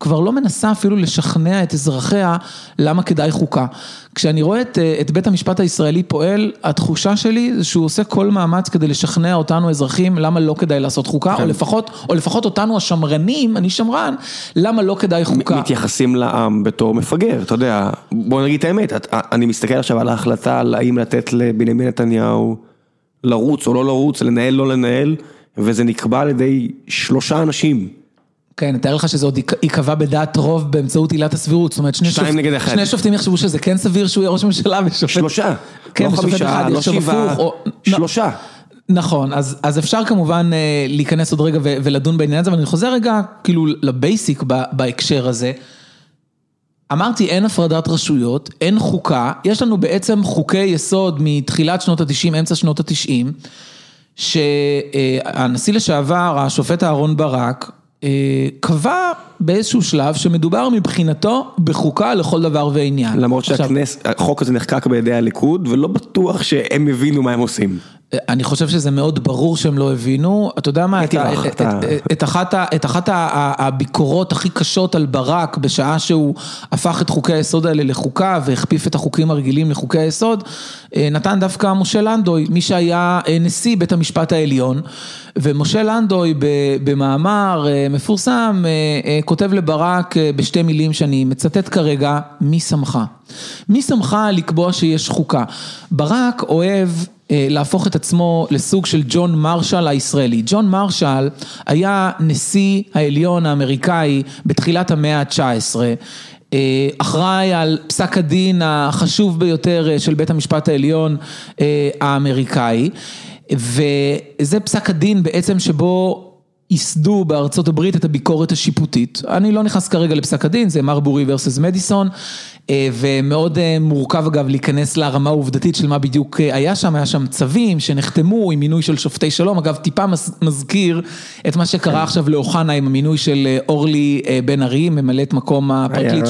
כבר לא מנסה אפילו לשכנע את אזרחיה למה כדאי חוקה. כשאני רואה את, את בית המשפט הישראלי פועל, התחושה שלי זה שהוא עושה כל מאמץ כדי לשכנע אותנו אזרחים למה לא כדאי לעשות חוקה, כן. או, לפחות, או לפחות אותנו השמרנים, אני שמרן, למה לא כדאי חוקה. מתייחסים לעם בתור מפגר, אתה יודע, בוא נגיד את האמת, אני מסתכל עכשיו על ההחלטה על האם לתת לבנימין נתניהו לרוץ או לא לרוץ, לנהל לא לנהל, וזה נקבע על ידי שלושה אנשים. כן, תאר לך שזה עוד יקבע בדעת רוב באמצעות עילת הסבירות, זאת אומרת, שני, שופ... שני שופטים יחשבו שזה כן סביר שהוא יהיה ראש ממשלה ושופט... שלושה, כן, לא חמישה, לא שבעה, או... שלושה. נכון, אז, אז אפשר כמובן להיכנס עוד רגע ו- ולדון בעניין הזה, אבל אני חוזר רגע כאילו לבייסיק ב- בהקשר הזה, אמרתי, אין הפרדת רשויות, אין חוקה, יש לנו בעצם חוקי יסוד מתחילת שנות ה-תשעים, אמצע שנות ה-תשעים, שהנשיא לשעבר, השופט אהרון ברק, קבע באיזשהו שלב שמדובר מבחינתו בחוקה לכל דבר ועניין. למרות שהחוק הזה נחקק בידי הליכוד ולא בטוח שהם הבינו מה הם עושים. אני חושב שזה מאוד ברור שהם לא הבינו, אתה יודע מה, את אחת הביקורות הכי קשות על ברק, בשעה שהוא הפך את חוקי היסוד האלה לחוקה, והכפיף את החוקים הרגילים לחוקי היסוד, נתן דווקא משה לנדוי, מי שהיה נשיא בית המשפט העליון, ומשה לנדוי במאמר מפורסם, כותב לברק בשתי מילים שאני מצטט כרגע, מי שמחה? מי שמחה לקבוע שיש חוקה? ברק אוהב להפוך את עצמו לסוג של ג'ון מרשל הישראלי. ג'ון מרשל היה נשיא העליון האמריקאי בתחילת המאה ה-תשע עשרה, אחראי על פסק הדין החשוב ביותר של בית המשפט העליון האמריקאי, וזה פסק הדין בעצם שבו ייסדו בארצות הברית את הביקורת השיפוטית. אני לא נכנס כרגע לפסק הדין, זה מרבורי ורסס מדיסון, ומאוד מורכב אגב להיכנס לרמה העובדתית של מה בדיוק היה שם, היה שם צווים שנחתמו עם מינוי של שופטי שלום, אגב טיפה מזכיר את מה שקרה עכשיו לאוחנה עם המינוי של אורלי בן ארי, ממלאת מקום הפרקליט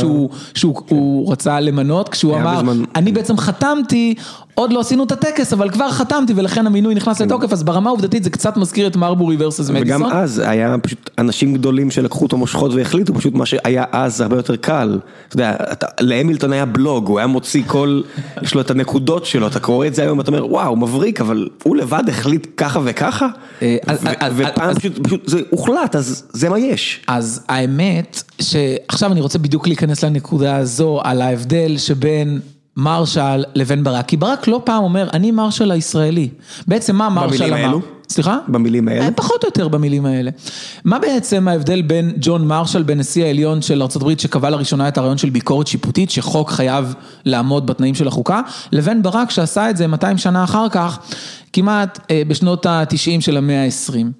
שהוא רצה למנות, כשהוא אמר, אני בעצם חתמתי, עוד לא עשינו את הטקס, אבל כבר חתמתי, ולכן המינוי נכנס לתוקף, אז ברמה העובדתית זה קצת מזכיר את מרבורי ורסס מדיסון. וגם אז היה פשוט אנשים גדולים שלקחו אותו מושכות והחליטו, פשוט מה שהיה אז הרבה יותר קל. אתה יודע, להמילטון היה בלוג, הוא היה מוציא כל, יש לו את הנקודות שלו, אתה קורא את זה היום, אתה אומר, וואו, מבריק, אבל הוא לבד החליט ככה וככה, ופעם פשוט זה הוחלט, אז זה מה יש. אז האמת, שעכשיו אני רוצה בדיוק להיכנס לנקודה הזו, על ההבדל שבין מרשל לבין ברק, כי ברק לא פעם אומר, אני מרשל הישראלי. בעצם מה מרשל אמר? סליחה? במילים האלה? פחות או יותר במילים האלה. מה בעצם ההבדל בין ג'ון מרשל, בין נשיא העליון של ארצות הברית, שקבע לראשונה את הרעיון של ביקורת שיפוטית, שחוק חייב לעמוד בתנאים של החוקה, לבין ברק שעשה את זה מאתיים שנה אחר כך, כמעט בשנות ה-תשעים של המאה ה-עשרים.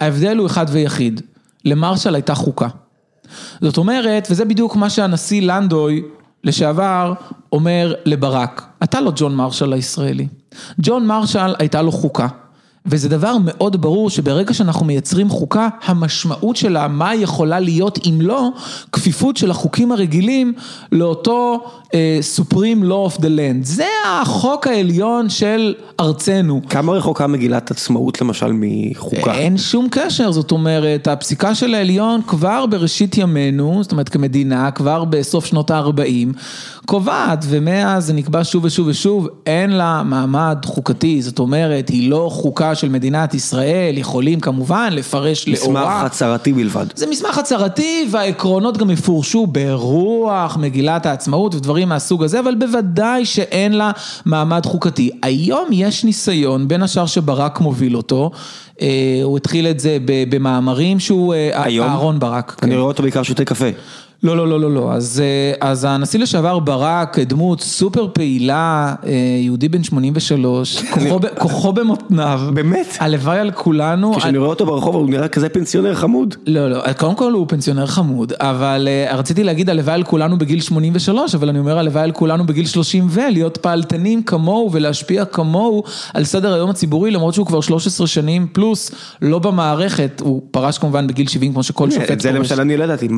ההבדל הוא אחד ויחיד. למרשל הייתה חוקה. זאת אומרת, וזה בדיוק מה שהנשיא לנדוי לשעבר אומר לברק, אתה לא ג'ון מרשל הישראלי. ג'ון מרשל הייתה לו חוקה, וזה דבר מאוד ברור שברגע שאנחנו מייצרים חוקה, המשמעות שלה, מה יכולה להיות אם לא, כפיפות של החוקים הרגילים לאותו אה, Supreme Law of the Land. זה החוק העליון של ארצנו. כמה רחוקה מגילת עצמאות למשל מחוקה? אין שום קשר, זאת אומרת, הפסיקה של העליון כבר בראשית ימינו, זאת אומרת כמדינה, כבר בסוף שנות ה-ארבעים, קובעת, ומאז זה נקבע שוב ושוב ושוב, אין לה מעמד חוקתי, זאת אומרת, היא לא חוקה של מדינת ישראל, יכולים כמובן לפרש לאורה. מסמך הצהרתי בלבד. זה מסמך הצהרתי, והעקרונות גם יפורשו ברוח מגילת העצמאות ודברים מהסוג הזה, אבל בוודאי שאין לה מעמד חוקתי. היום יש ניסיון, בין השאר שברק מוביל אותו, אה, הוא התחיל את זה במאמרים שהוא היום? אהרון ברק. אני כן. רואה אותו בעיקר שותי קפה. לא, לא, לא, לא, לא. אז, אז הנשיא לשעבר ברק, דמות סופר פעילה, יהודי בן שמונים ושלוש, כוחו במותניו. באמת? הלוואי על כולנו. כשאני רואה אותו ברחוב, הוא נראה כזה פנסיונר חמוד. לא, לא, קודם כל הוא פנסיונר חמוד, אבל רציתי להגיד הלוואי על כולנו בגיל שמונים ושלוש, אבל אני אומר הלוואי על כולנו בגיל שלושים ולהיות פעלתנים כמוהו ולהשפיע כמוהו על סדר היום הציבורי, למרות שהוא כבר שלוש עשרה שנים פלוס, לא במערכת, הוא פרש כמובן בגיל שבעים, כמו שכל שופט. זה למשל אני לא ידעתי,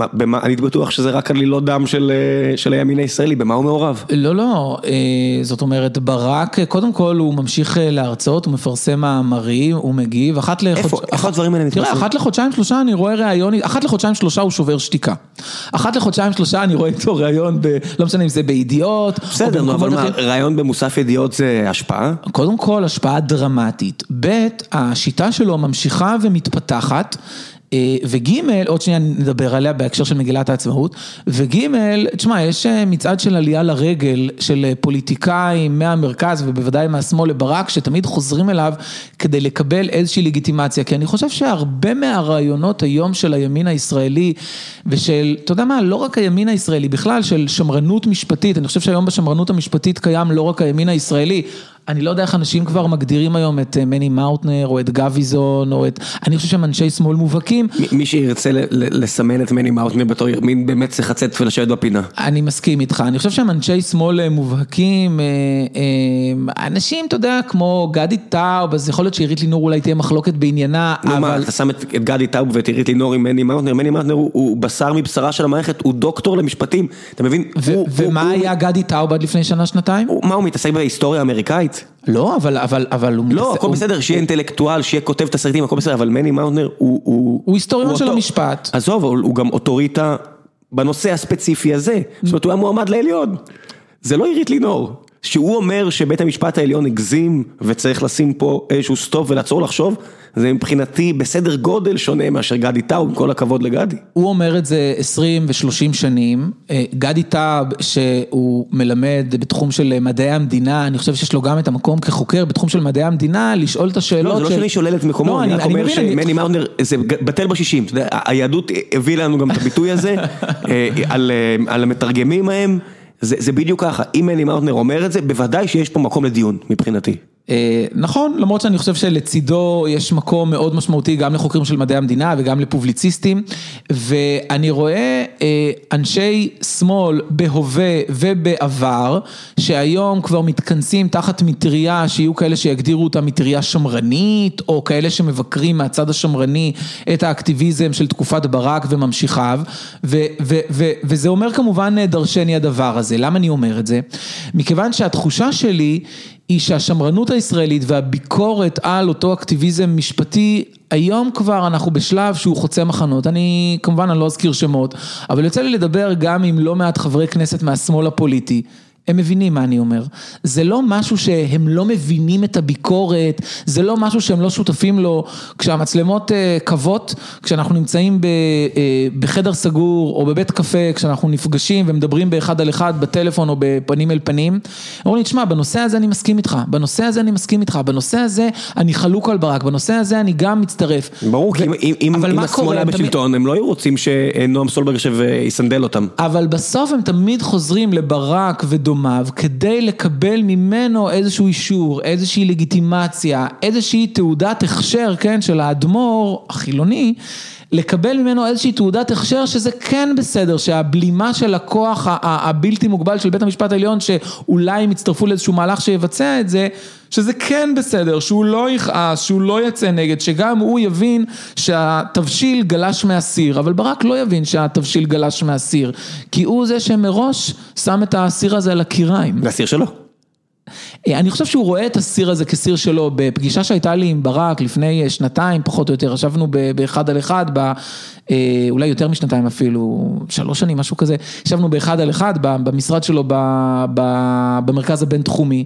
אני התבטוח שזה רק עלילות דם של, של הימין הישראלי, במה הוא מעורב? לא, לא, זאת אומרת, ברק, קודם כל הוא ממשיך להרצאות, הוא מפרסם מאמרים, הוא מגיב, אחת לחודשיים, תראה, אחת לחודשיים שלושה אני רואה רעיון, אחת לחודשיים שלושה הוא שובר שתיקה, אחת לחודשיים שלושה אני רואה איתו רעיון, לא משנה אם זה בידיעות, בסדר, אבל מה, רעיון במוסף ידיעות זה השפעה? קודם כל, השפעה דרמטית, ב' השיטה שלו ממשיכה ומתפתחת, וגימל, עוד שנייה נדבר עליה בהקשר של מגילת העצמאות, וגימל, תשמע, יש מצעד של עלייה לרגל של פוליטיקאים מהמרכז ובוודאי מהשמאל לברק, שתמיד חוזרים אליו כדי לקבל איזושהי לגיטימציה, כי אני חושב שהרבה מהרעיונות היום של הימין הישראלי ושל, אתה יודע מה, לא רק הימין הישראלי, בכלל של שמרנות משפטית, אני חושב שהיום בשמרנות המשפטית קיים לא רק הימין הישראלי, אני לא יודע איך אנשים כבר מגדירים היום את מני מאוטנר, או את גביזון, או את... אני חושב שהם אנשי שמאל מובהקים. מי שירצה לסמן את מני מאוטנר בתור ימין, באמת צריך לצאת ולשבת בפינה. אני מסכים איתך. אני חושב שהם אנשי שמאל מובהקים, אנשים, אתה יודע, כמו גדי טאוב, אז יכול להיות שעירית לינור אולי תהיה מחלוקת בעניינה, אבל... מה, אתה שם את גדי טאוב ואת עירית לינור עם מני מאוטנר, מני מאוטנר הוא בשר מבשרה של המערכת, הוא דוקטור למשפטים, אתה מבין? ומה היה גדי טאוב עד לפני שנה, שנתיים? מה הוא מתעסק בהיסטוריה האמריקאית? לא, אבל, אבל, אבל הוא... לא, הכל בסדר, שיהיה אינטלקטואל, שיהיה כותב את הסרטים, הכל בסדר, אבל מני מאונטנר הוא... הוא היסטוריון של המשפט. עזוב, הוא גם אוטוריטה בנושא הספציפי הזה. זאת אומרת, הוא היה מועמד לעליון. זה לא עירית לינור. שהוא אומר שבית המשפט העליון הגזים, וצריך לשים פה איזשהו סטופ ולעצור לחשוב, זה מבחינתי בסדר גודל שונה מאשר גדי טאוב, עם כל הכבוד לגדי. הוא אומר את זה עשרים ושלושים שנים, גדי טאוב שהוא מלמד בתחום של מדעי המדינה, אני חושב שיש לו גם את המקום כחוקר בתחום של מדעי המדינה, לשאול את השאלות. לא, זה לא שאני שולל את מקומו, אני רק אומר שמני מאונטנר, זה בטל בשישים, היהדות הביא לנו גם את הביטוי הזה, על המתרגמים ההם, זה בדיוק ככה, אם מני מאונטנר אומר את זה, בוודאי שיש פה מקום לדיון מבחינתי. נכון, למרות שאני חושב שלצידו יש מקום מאוד משמעותי גם לחוקרים של מדעי המדינה וגם לפובליציסטים, ואני רואה אנשי שמאל בהווה ובעבר שהיום כבר מתכנסים תחת מטריה, שיהיו כאלה שיגדירו אותה מטריה שמרנית, או כאלה שמבקרים מהצד השמרני את האקטיביזם של תקופת ברק וממשיכיו, ו- ו- ו- וזה אומר כמובן דרשני הדבר הזה. למה אני אומר את זה? מכיוון שהתחושה שלי היא שהשמרנות הישראלית והביקורת על אותו אקטיביזם משפטי, היום כבר אנחנו בשלב שהוא חוצה מחנות, אני כמובן אני לא אזכיר שמות, אבל יוצא לי לדבר גם עם לא מעט חברי כנסת מהשמאל הפוליטי, הם מבינים מה אני אומר, זה לא משהו שהם לא מבינים את הביקורת, זה לא משהו שהם לא שותפים לו, כשהמצלמות קוות, כשאנחנו נמצאים בחדר סגור, או בבית קפה, כשאנחנו נפגשים ומדברים באחד על אחד, בטלפון או בפנים אל פנים, אומרים, תשמע, בנושא הזה אני מסכים איתך, בנושא הזה אני מסכים איתך, בנושא הזה אני חלוק על ברק, בנושא הזה אני גם מצטרף. ברור, כי אם השמאלה בשלטון, הם לא רוצים שנועם סולברג שיסנדל אותם. אבל בסוף הם תמיד חוזרים לברק ודומה, כדי לקבל ממנו איזשהו אישור, איזושהי לגיטימציה, איזושהי תעודת הכשר, כן, של האדמו"ר החילוני, לקבל ממנו איזושהי תעודת הכשר שזה כן בסדר, שהבלימה של הכוח הבלתי מוגבל של בית המשפט העליון, שאולי הם יצטרפו לאיזשהו מהלך שיבצע את זה, שזה כן בסדר, שהוא לא יכעס, שהוא לא יצא נגד, שגם הוא יבין שהתבשיל גלש מהסיר, אבל ברק לא יבין שהתבשיל גלש מהסיר, כי הוא זה שמראש שם את הסיר הזה על הקיריים. והסיר שלו. אני חושב שהוא רואה את הסיר הזה כסיר שלו. בפגישה שהייתה לי עם ברק לפני שנתיים, פחות או יותר, ישבנו באחד על אחד, אולי יותר משנתיים אפילו, שלוש שנים, משהו כזה, ישבנו באחד על אחד במשרד שלו, במרכז הבינתחומי,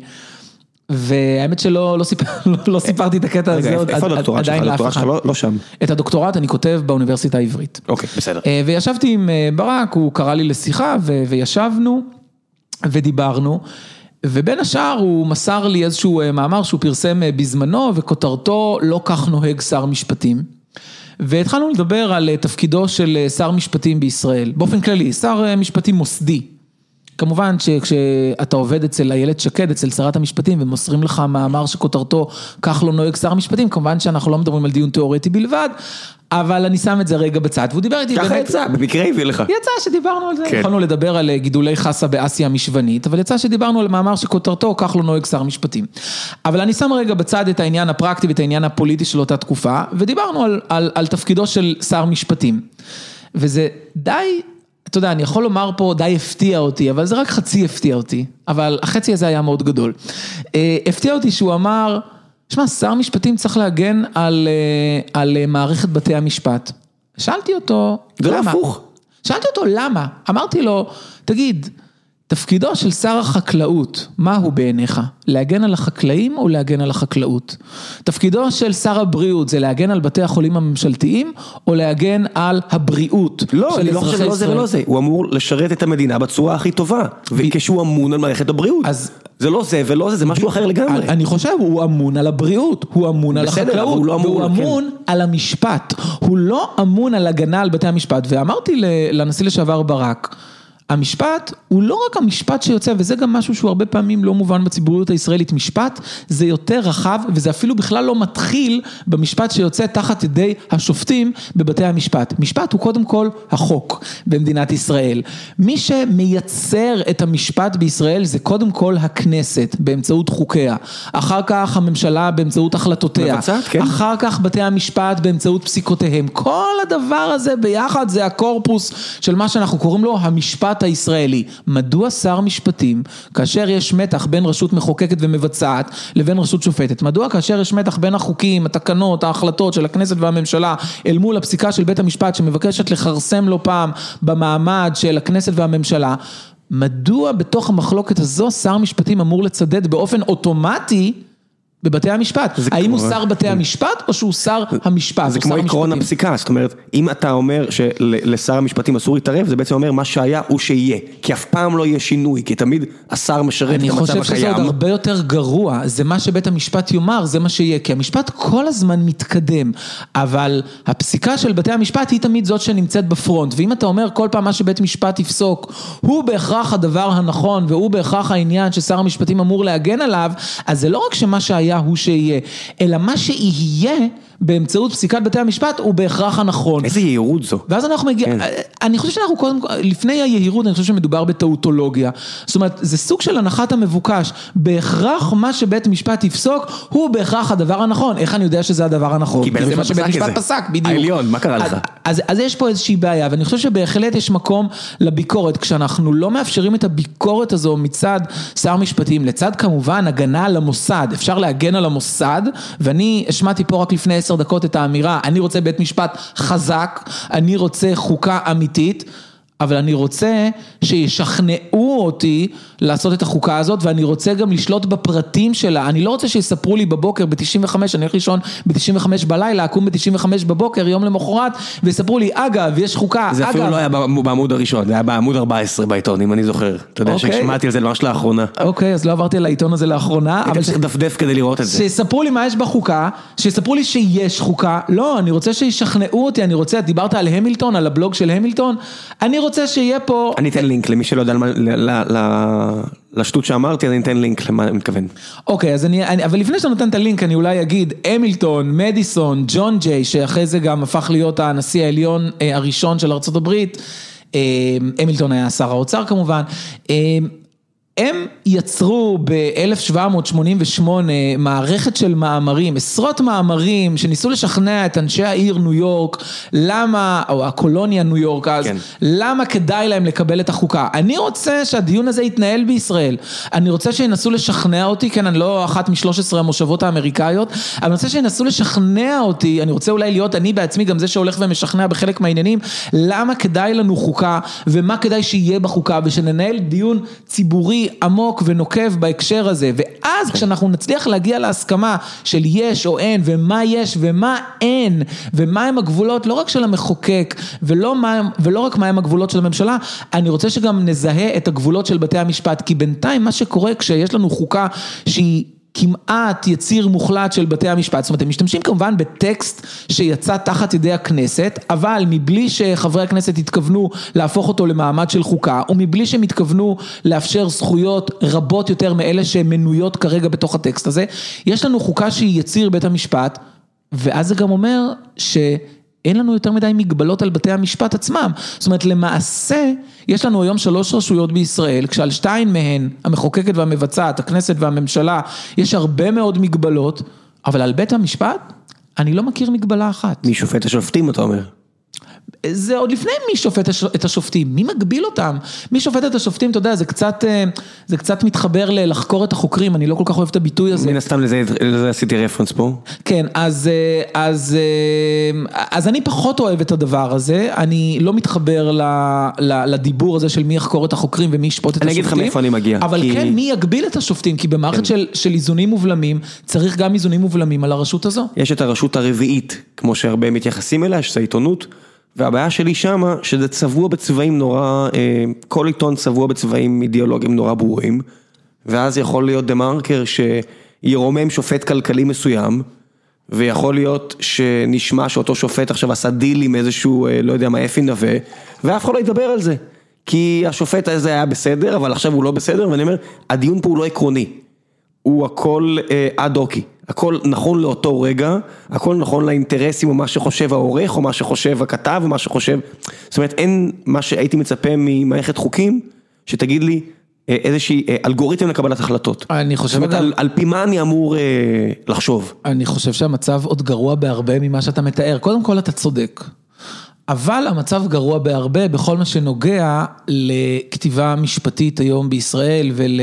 והאמת שלא לא סיפר, לא סיפרתי את הקטע הזה עוד, איפה הדוקטורט שלך? הדוקטורט שלך לא שם. את הדוקטורט אני כותב באוניברסיטה העברית. אוקיי, בסדר. וישבתי עם ברק, הוא קרא לי לשיחה, וישבנו ודיברנו, ובין השאר הוא מסר לי איזשהו מאמר שהוא פרסם בזמנו, וכותרתו לא כך נוהג שר משפטים. והתחלנו לדבר על תפקידו של שר משפטים בישראל. באופן כללי, שר משפטים מוסדי. כמובן שכשאתה עובד אצל איילת שקד, אצל שרת המשפטים, ומוסרים לך מאמר שכותרתו כך לא נוהג שר משפטים, כמובן שאנחנו לא מדברים על דיון תיאורטי בלבד, אבל אני שם את זה רגע בצד, והוא דיבר איתי... ככה יצא, במקרה הביא לך. יצא שדיברנו על זה. יכולנו לדבר על גידולי חסה באסיה המשבנית, אבל יצא שדיברנו על מאמר שכותרתו, כך לא נוהג שר משפטים. אבל אני שם רגע בצד את העניין הפרקטי ואת העניין הפוליטי של אותה תקופה, ודיברנו על, על, על תפקידו של שר משפטים. וזה די... אתה יודע, אני יכול לומר פה, די הפתיע אותי, אבל זה רק חצי הפתיע אותי. אבל החצי הזה היה מאוד גדול. הפתיע אותי שהוא אמר, שמע, שר משפטים צריך להגן על, על מערכת בתי המשפט. שאלתי אותו, זה למה? הפוך. שאלתי אותו, למה? אמרתי לו, תגיד, תפקידו של שר החקלאות, מה הוא בעיניך? להגן על החקלאים או להגן על החקלאות? תפקידו של שר הבריאות זה להגן על בתי החולים הממשלתיים, או להגן על הבריאות? לא, אני לא חושב לא זה ולא זה. הוא אמור לשרת את המדינה בצורה הכי טובה, וכשהוא אמון על מערכת הבריאות. אז... זה לא זה ולא זה, זה משהו אחר לגמרי. אני חושב, הוא אמון על הבריאות, הוא אמון על החקלאות, הוא אמון על המשפט, הוא לא אמון על הגנה על בתי המשפט. ואמרתי לנשיא לשעבר ברק, המשפט הוא לא רק המשפט שיוצא, וזה גם משהו שהוא הרבה פעמים לא מובן בציבוריות הישראלית, משפט זה יותר רחב, וזה אפילו בכלל לא מתחיל במשפט שיוצא תחת ידי השופטים בבתי המשפט. משפט הוא קודם כל החוק במדינת ישראל. מי שמייצר את המשפט בישראל זה קודם כל הכנסת באמצעות חוקיה, אחר כך הממשלה באמצעות החלטותיה, מבצעת, כן. אחר כך בתי המשפט באמצעות פסיקותיהם. כל הדבר הזה ביחד זה הקורפוס של מה שאנחנו קוראים לו המשפט המשפט הישראלי. מדוע שר משפטים, כאשר יש מתח בין רשות מחוקקת ומבצעת לבין רשות שופטת, מדוע כאשר יש מתח בין החוקים, התקנות, ההחלטות של הכנסת והממשלה, אל מול הפסיקה של בית המשפט שמבקשת לחרסם לא פעם במעמד של הכנסת והממשלה, מדוע בתוך המחלוקת הזו שר משפטים אמור לצדד באופן אוטומטי בבתי המשפט? האם הוא שר בתי המשפט או שהוא שר המשפט? זה כמו עקרון הפסיקה, זאת אומרת, אם אתה אומר שלשר המשפטים אסור להתערב, זה בעצם אומר מה שהיה הוא שיהיה, כי אף פעם לא יהיה שינוי, כי תמיד השר משרת את המצב הקיים. אני חושב שזה עוד הרבה יותר גרוע, זה מה שבית המשפט יאמר, זה מה שיהיה, כי המשפט כל הזמן מתקדם, אבל הפסיקה של בתי המשפט היא תמיד זאת שנמצאת בפרונט, ואם אתה אומר כל פעם מה שבית משפט יפסוק, הוא בהכרח הדבר הנכון, והוא בהכרח העניין ששר המשפטים אמור להגן עליו, אז זה לא רק שמה שהיה הוא שיהיה, אלא מה שיהיה באמצעות פסיקת בתי המשפט הוא בהכרח הנכון. איזה יהירות זו. ואז אנחנו מגיעים, כן. אני חושב שאנחנו קודם, לפני היהירות אני חושב שמדובר בטאוטולוגיה. זאת אומרת, זה סוג של הנחת המבוקש. בהכרח מה שבית משפט יפסוק הוא בהכרח הדבר הנכון. איך אני יודע שזה הדבר הנכון? כי, כי זה מה שבית משפט פסק, בדיוק. העליון, מה קרה אז, לך? אז, אז יש פה איזושהי בעיה, ואני חושב שבהחלט יש מקום לביקורת, כשאנחנו לא מאפשרים את הביקורת הזו מצד שר משפטים, לצד כמובן הגנה על המוסד. אפשר להגן על המוסד, ואני השמעתי פה רק לפני עשר דקות את האמירה, אני רוצה בית משפט חזק, אני רוצה חוקה אמיתית, אבל אני רוצה שישכנעו אותי לעשות את החוקה הזאת, ואני רוצה גם לשלוט בפרטים שלה, אני לא רוצה שיספרו לי בבוקר ב-תשעים וחמש, אני הולך לישון ב-תשעים וחמש בלילה, אקום ב-תשעים וחמש בבוקר, יום למחרת, ויספרו לי, אגב, יש חוקה, זה אגב. אפילו לא היה בעמוד הראשון, זה היה בעמוד ארבע עשרה בעיתון, אם אני זוכר. אתה יודע ששמעתי על זה ממש לאחרונה. אוקיי, אז לא עברתי על העיתון הזה לאחרונה. היית צריך דפדף כדי לראות את זה. שיספרו לי מה יש בחוקה, שיספרו לי שיש חוקה. לא, אני רוצה שישכנעו אותי, אני רוצה, דיברת על המילטון, על הבלוג של המילטון. אני רוצה שיהיה פה... אני אתן לינק למי שלא יודע לשטות שאמרתי, אז אני אתן לינק למה אני מתכוון. אוקיי, אז אני... אבל לפני שאני נותן את הלינק, אני אולי אגיד, המילטון, מדיסון, ג'ון ג'יי, שאחרי זה גם הפך להיות הנשיא העליון הראשון של ארצות הברית, המילטון היה שר האוצר כמובן, הם יצרו ב-אלף שבע מאות שמונים ושמונה מערכת של מאמרים, עשרות מאמרים שניסו לשכנע את אנשי העיר ניו יורק, למה, או הקולוניה ניו יורק אז, כן. למה כדאי להם לקבל את החוקה. אני רוצה שהדיון הזה יתנהל בישראל, אני רוצה שינסו לשכנע אותי, כן, אני לא אחת מ-שלוש עשרה המושבות האמריקאיות, אבל אני רוצה שינסו לשכנע אותי, אני רוצה אולי להיות אני בעצמי גם זה שהולך ומשכנע בחלק מהעניינים, למה כדאי לנו חוקה, ומה כדאי שיהיה בחוקה, ושננהל דיון ציבורי עמוק ונוקב בהקשר הזה, ואז כשאנחנו נצליח להגיע להסכמה של יש או אין, ומה יש ומה אין, ומה הם הגבולות לא רק של המחוקק, ולא, מה, ולא רק מה הם הגבולות של הממשלה, אני רוצה שגם נזהה את הגבולות של בתי המשפט, כי בינתיים מה שקורה כשיש לנו חוקה שהיא כמעט יציר מוחלט של בתי המשפט, זאת אומרת, הם משתמשים כמובן בטקסט שיצא תחת ידי הכנסת, אבל מבלי שחברי הכנסת התכוונו להפוך אותו למעמד של חוקה, ומבלי שהם התכוונו לאפשר זכויות רבות יותר מאלה שמנויות כרגע בתוך הטקסט הזה, יש לנו חוקה שהיא יציר בית המשפט, ואז זה גם אומר ש... אין לנו יותר מדי מגבלות על בתי המשפט עצמם. זאת אומרת, למעשה, יש לנו היום שלוש רשויות בישראל, כשעל שתיים מהן, המחוקקת והמבצעת, הכנסת והממשלה, יש הרבה מאוד מגבלות, אבל על בית המשפט, אני לא מכיר מגבלה אחת. מי שופט השופטים, אתה אומר? זה עוד לפני מי שופט את השופטים, מי מגביל אותם? מי שופט את השופטים, אתה יודע, זה קצת, זה קצת מתחבר ללחקור את החוקרים, אני לא כל כך אוהב את הביטוי הזה. מן הסתם לזה, לזה עשיתי רפרנס פה. כן, אז, אז, אז אני פחות אוהב את הדבר הזה, אני לא מתחבר ל, ל, לדיבור הזה של מי יחקור את החוקרים ומי ישפוט את אני השופטים. אני אגיד לך מאיפה אני מגיע. אבל כי... כן, מי יגביל את השופטים, כי במערכת כן. של, של איזונים ובלמים, צריך גם איזונים ובלמים על הרשות הזו. יש את הרשות הרביעית, כמו שהרבה מתייחסים אליה, שזה עיתונות, והבעיה שלי שמה, שזה צבוע בצבעים נורא, כל עיתון צבוע בצבעים אידיאולוגיים נורא ברורים, ואז יכול להיות דמרקר שירומם שופט כלכלי מסוים, ויכול להיות שנשמע שאותו שופט עכשיו עשה דיל עם איזשהו, לא יודע מה, אפי נווה, ואף אחד לא ידבר על זה, כי השופט הזה היה בסדר, אבל עכשיו הוא לא בסדר, ואני אומר, הדיון פה הוא לא עקרוני, הוא הכל אד-הוקי. הכל נכון לאותו רגע, הכל נכון לאינטרסים או מה שחושב העורך, או מה שחושב הכתב, או מה שחושב... זאת אומרת, אין מה שהייתי מצפה ממערכת חוקים, שתגיד לי איזושהי אלגוריתם לקבלת החלטות. אני חושב... זאת אומרת, על, על פי מה אני אמור אה, לחשוב? אני חושב שהמצב עוד גרוע בהרבה ממה שאתה מתאר. קודם כל, אתה צודק. אבל המצב גרוע בהרבה בכל מה שנוגע לכתיבה משפטית היום בישראל ול...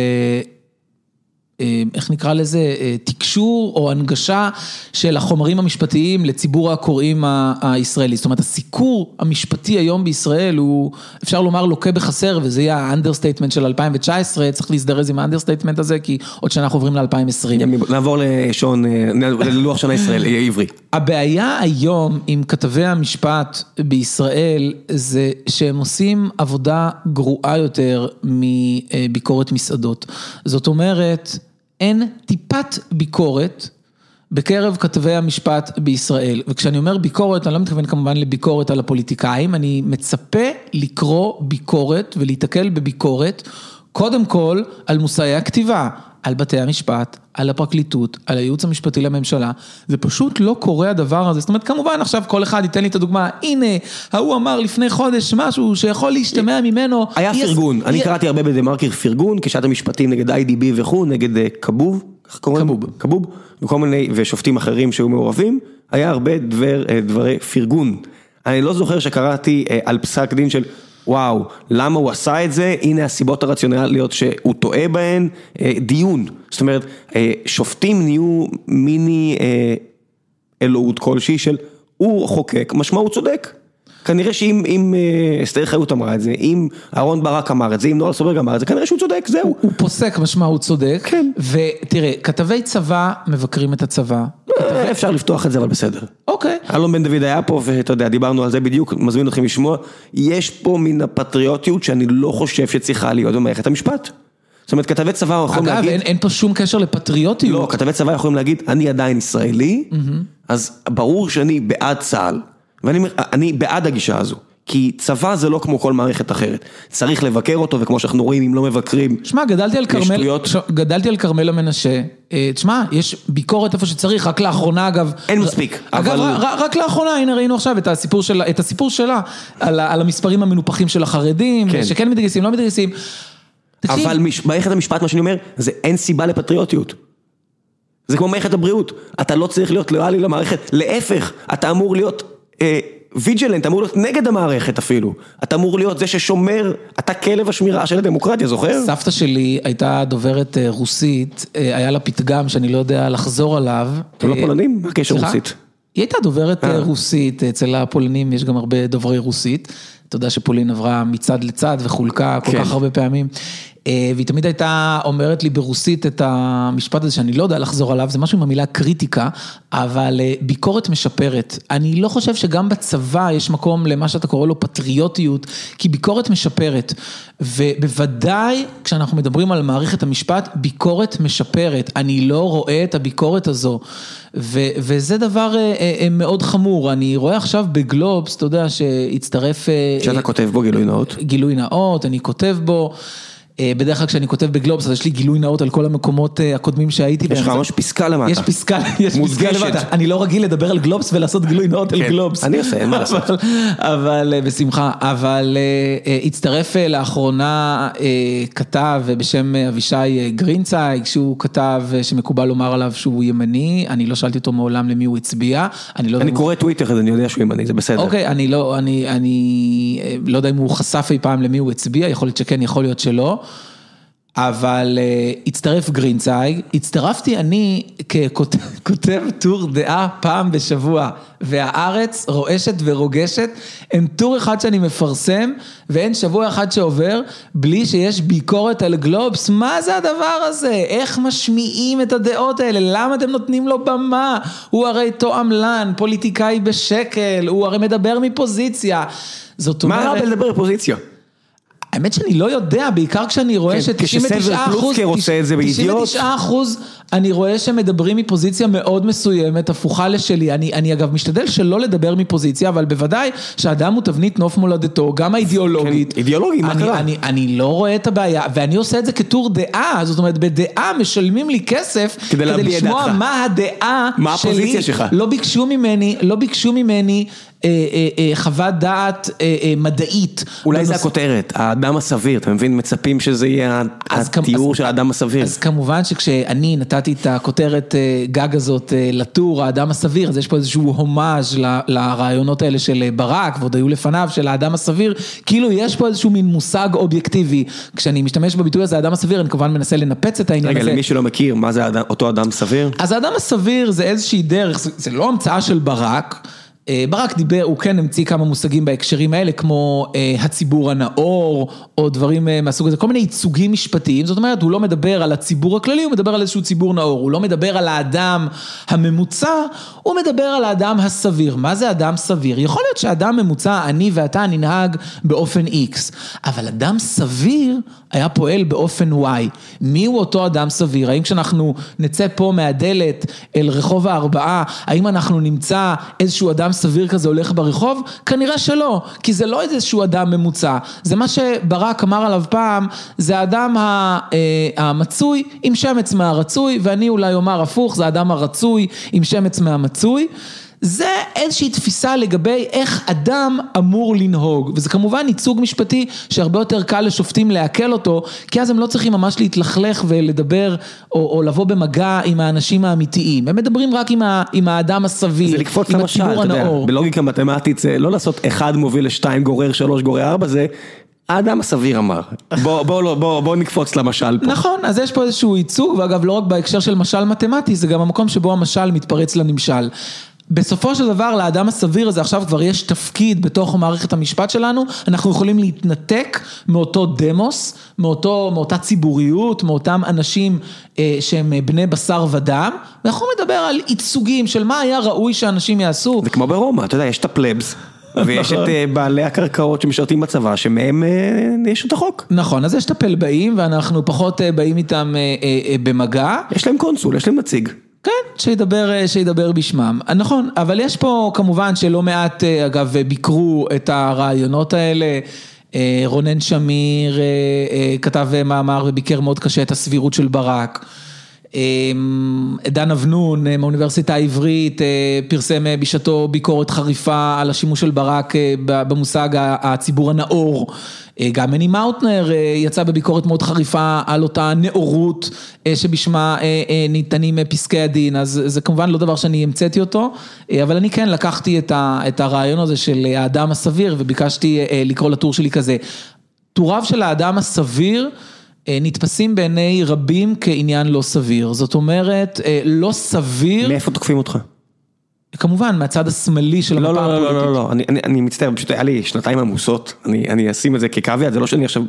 איך נקרא לזה, תקשור או הנגשה של החומרים המשפטיים לציבור הקוראים הישראלי. זאת אומרת, הסיקור המשפטי היום בישראל הוא, אפשר לומר, לוקה בחסר, וזה יהיה האנדרסטייטמנט של אלפיים תשע עשרה, צריך להזדרז עם האנדרסטייטמנט הזה, כי עוד שנה אנחנו עוברים ל-אלפיים עשרים. נעבור לשון, ללוח שנה ישראלי, עברי. הבעיה היום עם כתבי המשפט בישראל, זה שהם עושים עבודה גרועה יותר מביקורת מסעדות. זאת אומרת, אין טיפת ביקורת בקרב כתבי המשפט בישראל. וכשאני אומר ביקורת, אני לא מתכוון כמובן לביקורת על הפוליטיקאים, אני מצפה לקרוא ביקורת ולהתעכל בביקורת, קודם כל על מושאי הכתיבה, על בתי המשפט, על הפרקליטות, על הייעוץ המשפטי לממשלה. זה פשוט לא קורה הדבר הזה. זאת אומרת, כמובן, עכשיו כל אחד ייתן לי את הדוגמה, הנה, ההוא אמר לפני חודש משהו שיכול להשתמע ממנו. היה פרגון. אני קראתי הרבה בדמרקר פרגון, כשאת המשפטים נגד איי די בי וכו', נגד קבוב, קבוב, וכל מיני, ושופטים אחרים שהיו מעורבים, היה הרבה דברי פרגון. אני לא זוכר שקראתי על פסק דין של... וואו, למה הוא עשה את זה? הנה הסיבות הרציונליות שהוא טועה בהן, דיון. זאת אומרת, שופטים נהיו מיני אלוהות כלשהי של, הוא חוקק, משמע הוא צודק. כנראה שאם אסתר חיות אמרה את זה, אם אהרון ברק אמר את זה, אם נועל סוברג אמר את זה, כנראה שהוא צודק, זהו. הוא פוסק, משמע הוא צודק. כן. ותראה, כתבי צבא מבקרים את הצבא. אפשר לפתוח את זה, אבל בסדר. אוקיי. אלון בן דוד היה פה, ואתה יודע, דיברנו על זה בדיוק, מזמין אתכם לשמוע, יש פה מן הפטריוטיות שאני לא חושב שצריכה להיות במערכת המשפט. זאת אומרת, כתבי צבא יכולים להגיד... אגב, אין, אין פה שום קשר לפטריוטיות. לא, כתבי צבא יכולים להגיד, אני עדיין ישראלי, אז ברור שאני בעד צה"ל, ואני אני בעד הגישה הזו. כי צבא זה לא כמו כל מערכת אחרת. צריך לבקר אותו, וכמו שאנחנו רואים, אם לא מבקרים... תשמע, גדלתי על קרמל, גדלתי על קרמל המנשה. תשמע, יש ביקורת איפה שצריך, רק לאחרונה, אגב... אין מספיק. אגב, רק לאחרונה, הנה ראינו עכשיו את הסיפור שלה, את הסיפור שלה, על, על המספרים המנופחים של החרדים, שכן מתגייסים, לא מתגייסים. אבל מערכת המשפט, מה שאני אומר, זה אין סיבה לפטריוטיות. זה כמו מערכת הבריאות. אתה לא צריך להיות לואלי למערכת. להפך, אתה אמור להיות ויג'לנט, אמור להיות נגד המערכת אפילו. אתה אמור להיות זה ששומר, אתה כלב השמירה של הדמוקרטיה, זוכר? סבתא שלי הייתה דוברת רוסית, היה לה פתגם שאני לא יודע לחזור עליו. אתם לא פולנים? מה קשר רוסית? היא הייתה דוברת רוסית, אצל הפולנים יש גם הרבה דוברי רוסית, אתה יודע שפולין עברה מצד לצד וחולקה כל כך הרבה פעמים, והיא תמיד הייתה אומרת לי ברוסית את המשפט הזה שאני לא יודע לחזור עליו, זה משהו עם המילה קריטיקה, אבל ביקורת משפרת. אני לא חושב שגם בצבא יש מקום למה שאתה קורא לו פטריוטיות, כי ביקורת משפרת, ובוודאי כשאנחנו מדברים על מערכת המשפט, ביקורת משפרת, אני לא רואה את הביקורת הזו, ו- וזה דבר מאוד חמור. אני רואה עכשיו בגלובס, אתה יודע שהצטרף... שאתה כותב בו גילוי נאות. גילוי נאות, אני כותב בו, בדרך כלל כשאני כותב בגלובס, אז יש לי גילוי נאות על כל המקומות הקודמים שהייתי. יש לך ממש פסקה למטה. יש פסקה, יש פסקה למטה. אני לא רגיל לדבר על גלובס ולעשות גילוי נאות על גלובס. אני עושה, אין מה לעשות. אבל, בשמחה, אבל הצטרף לאחרונה כתב בשם אבישי גרינצייג, שהוא כתב שמקובל לומר עליו שהוא ימני, אני לא שאלתי אותו מעולם למי הוא הצביע. אני קורא טוויטר, אז אני יודע שהוא ימני, זה בסדר. אוקיי, אני לא יודע אם הוא חשף אי פעם למי הוא הצביע, יכול להיות שכן, יכול להיות שלא. אבל uh, הצטרף גרינצייג, הצטרפתי אני ככותב טור דעה פעם בשבוע, והארץ רועשת ורוגשת, אין טור אחד שאני מפרסם, ואין שבוע אחד שעובר, בלי שיש ביקורת על גלובס, מה זה הדבר הזה? איך משמיעים את הדעות האלה? למה אתם נותנים לו במה? הוא הרי תועמלן, פוליטיקאי בשקל, הוא הרי מדבר מפוזיציה. זאת אומרת... מה הרבה לדבר מפוזיציה? האמת שאני לא יודע, בעיקר כשאני רואה ש-תשעים ותשעה אחוז אני רואה שמדברים מפוזיציה מאוד מסוימת, הפוכה לשלי. אני, אני אגב משתדל שלא לדבר מפוזיציה, אבל בוודאי שאדם הוא תבנית נוף מולדתו, גם האידיאולוגית. כן, אידיאולוגי, מה קרה? אני, אני לא רואה את הבעיה, ואני עושה את זה כתור דעה, זאת אומרת, בדעה משלמים לי כסף, כדי, כדי לשמוע דעתך. מה הדעה מה שלי, הפוזיציה שלך? לא ביקשו ממני, לא ביקשו ממני אה, אה, אה, חוות דעת אה, אה, מדעית. אולי בנוס... זה הכותרת, האדם האדם הסביר, אתה מבין? מצפים שזה יהיה התיאור של האדם הסביר. אז כמובן שכשאני נתתי את הכותרת גג הזאת לטור, האדם הסביר, אז יש פה איזשהו הומאז' לרעיונות האלה של ברק, ועוד היו לפניו של האדם הסביר, כאילו יש פה איזשהו מין מושג אובייקטיבי, כשאני משתמש בביטוי הזה, האדם הסביר, אני כמובן מנסה לנפץ את העניין הזה. רגע, למי שלא מכיר, מה זה אותו אדם סביר? אז האדם הסביר זה איזושהי דרך, זה לא המצאה של ברק, ברק דיבר, הוא כן המציא כמה מושגים בהקשרים האלה, כמו הציבור הנאור, או דברים מהסוג הזה, כל מיני ייצוגים משפטיים, זאת אומרת, הוא לא מדבר על הציבור הכללי, הוא מדבר על איזשהו ציבור נאור, הוא לא מדבר על האדם הממוצע, הוא מדבר על האדם הסביר. מה זה אדם סביר? יכול להיות שאדם ממוצע, אני ואתה ננהג באופן X, אבל אדם סביר היה פועל באופן Y. מי הוא אותו אדם סביר? האם כשאנחנו נצא פה מהדלת אל רחוב הארבעה, האם אנחנו נמצא איזשהו אדם סביר כזה הולך ברחוב? כנראה שלא, כי זה לא איזשהו אדם ממוצע. זה מה שברק אמר עליו פעם, זה האדם המצוי עם שמץ מהרצוי, ואני אולי אומר הפוך, זה האדם הרצוי עם שמץ מהמצוי. זה איזושהי תפיסה לגבי איך אדם אמור לנהוג, וזה כמובן ייצוג משפטי שהרבה יותר קל לשופטים להקל אותו, כי אז הם לא צריכים ממש להתלכלך ולדבר או, או לבוא במגע עם האנשים האמיתיים, הם מדברים רק עם, ה, עם האדם הסביר, זה לקפוץ למשל, אתה יודע, בלוגיקה מתמטית זה לא לעשות אחד מוביל לשתיים גורר שלוש גורר ארבע, זה האדם הסביר אמר, בוא, בוא, בוא, בוא, בוא נקפוץ למשל פה. נכון, אז יש פה איזשהו ייצוג, ואגב לא רק בהקשר של משל מתמטי, זה גם המקום שבו המשל מתפרץ לנמשל. בסופו של דבר, לאדם הסביר הזה עכשיו כבר יש תפקיד בתוך מערכת המשפט שלנו, אנחנו יכולים להתנתק מאותו דמוס, מאותו, מאותה ציבוריות, מאותם אנשים אה, שהם בני בשר ודם, ואנחנו מדבר על ייצוגים של מה היה ראוי שאנשים יעשו. זה כמו ברומא, אתה יודע, יש את הפלבס. ויש את בעלי הקרקעות שמשרתים בצבא, שמהם יש את החוק. נכון, אז יש את הפלבאים, ואנחנו פחות באים איתם במגע. יש להם קונסול, יש להם נציג. כן, שידבר, שידבר בשמם. נכון, אבל יש פה כמובן שלא מעט, אגב, ביקרו את הרעיונות האלה, רונן שמיר כתב מאמר וביקר מאוד קשה את הסבירות של ברק, דן אבנון מהאוניברסיטה העברית פרסם בשעתו ביקורת חריפה על השימוש של ברק במושג הציבור הנאור, גם מני מאוטנר יצא בביקורת מאוד חריפה על אותה נאורות שבשמה ניתנים פסקי הדין, אז זה כמובן לא דבר שאני המצאתי אותו, אבל אני כן לקחתי את הרעיון הזה של האדם הסביר וביקשתי לקרוא לטור שלי כזה, טוריו של האדם הסביר נתפסים בעיני רבים כעניין לא סביר. זאת אומרת, לא סביר... מאיפה תוקפים אותך? כמובן, מהצד השמאלי של המפה הפוליטית. לא, לא, לא, לא, אני מצטער, פשוט היה לי שנתיים עמוסות, אני אשים את זה כקוויאט, זה לא שאני עכשיו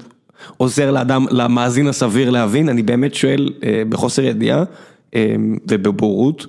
עוזר לאדם, למאזין הסביר להבין, אני באמת שואל בחוסר ידיעה ובבורות,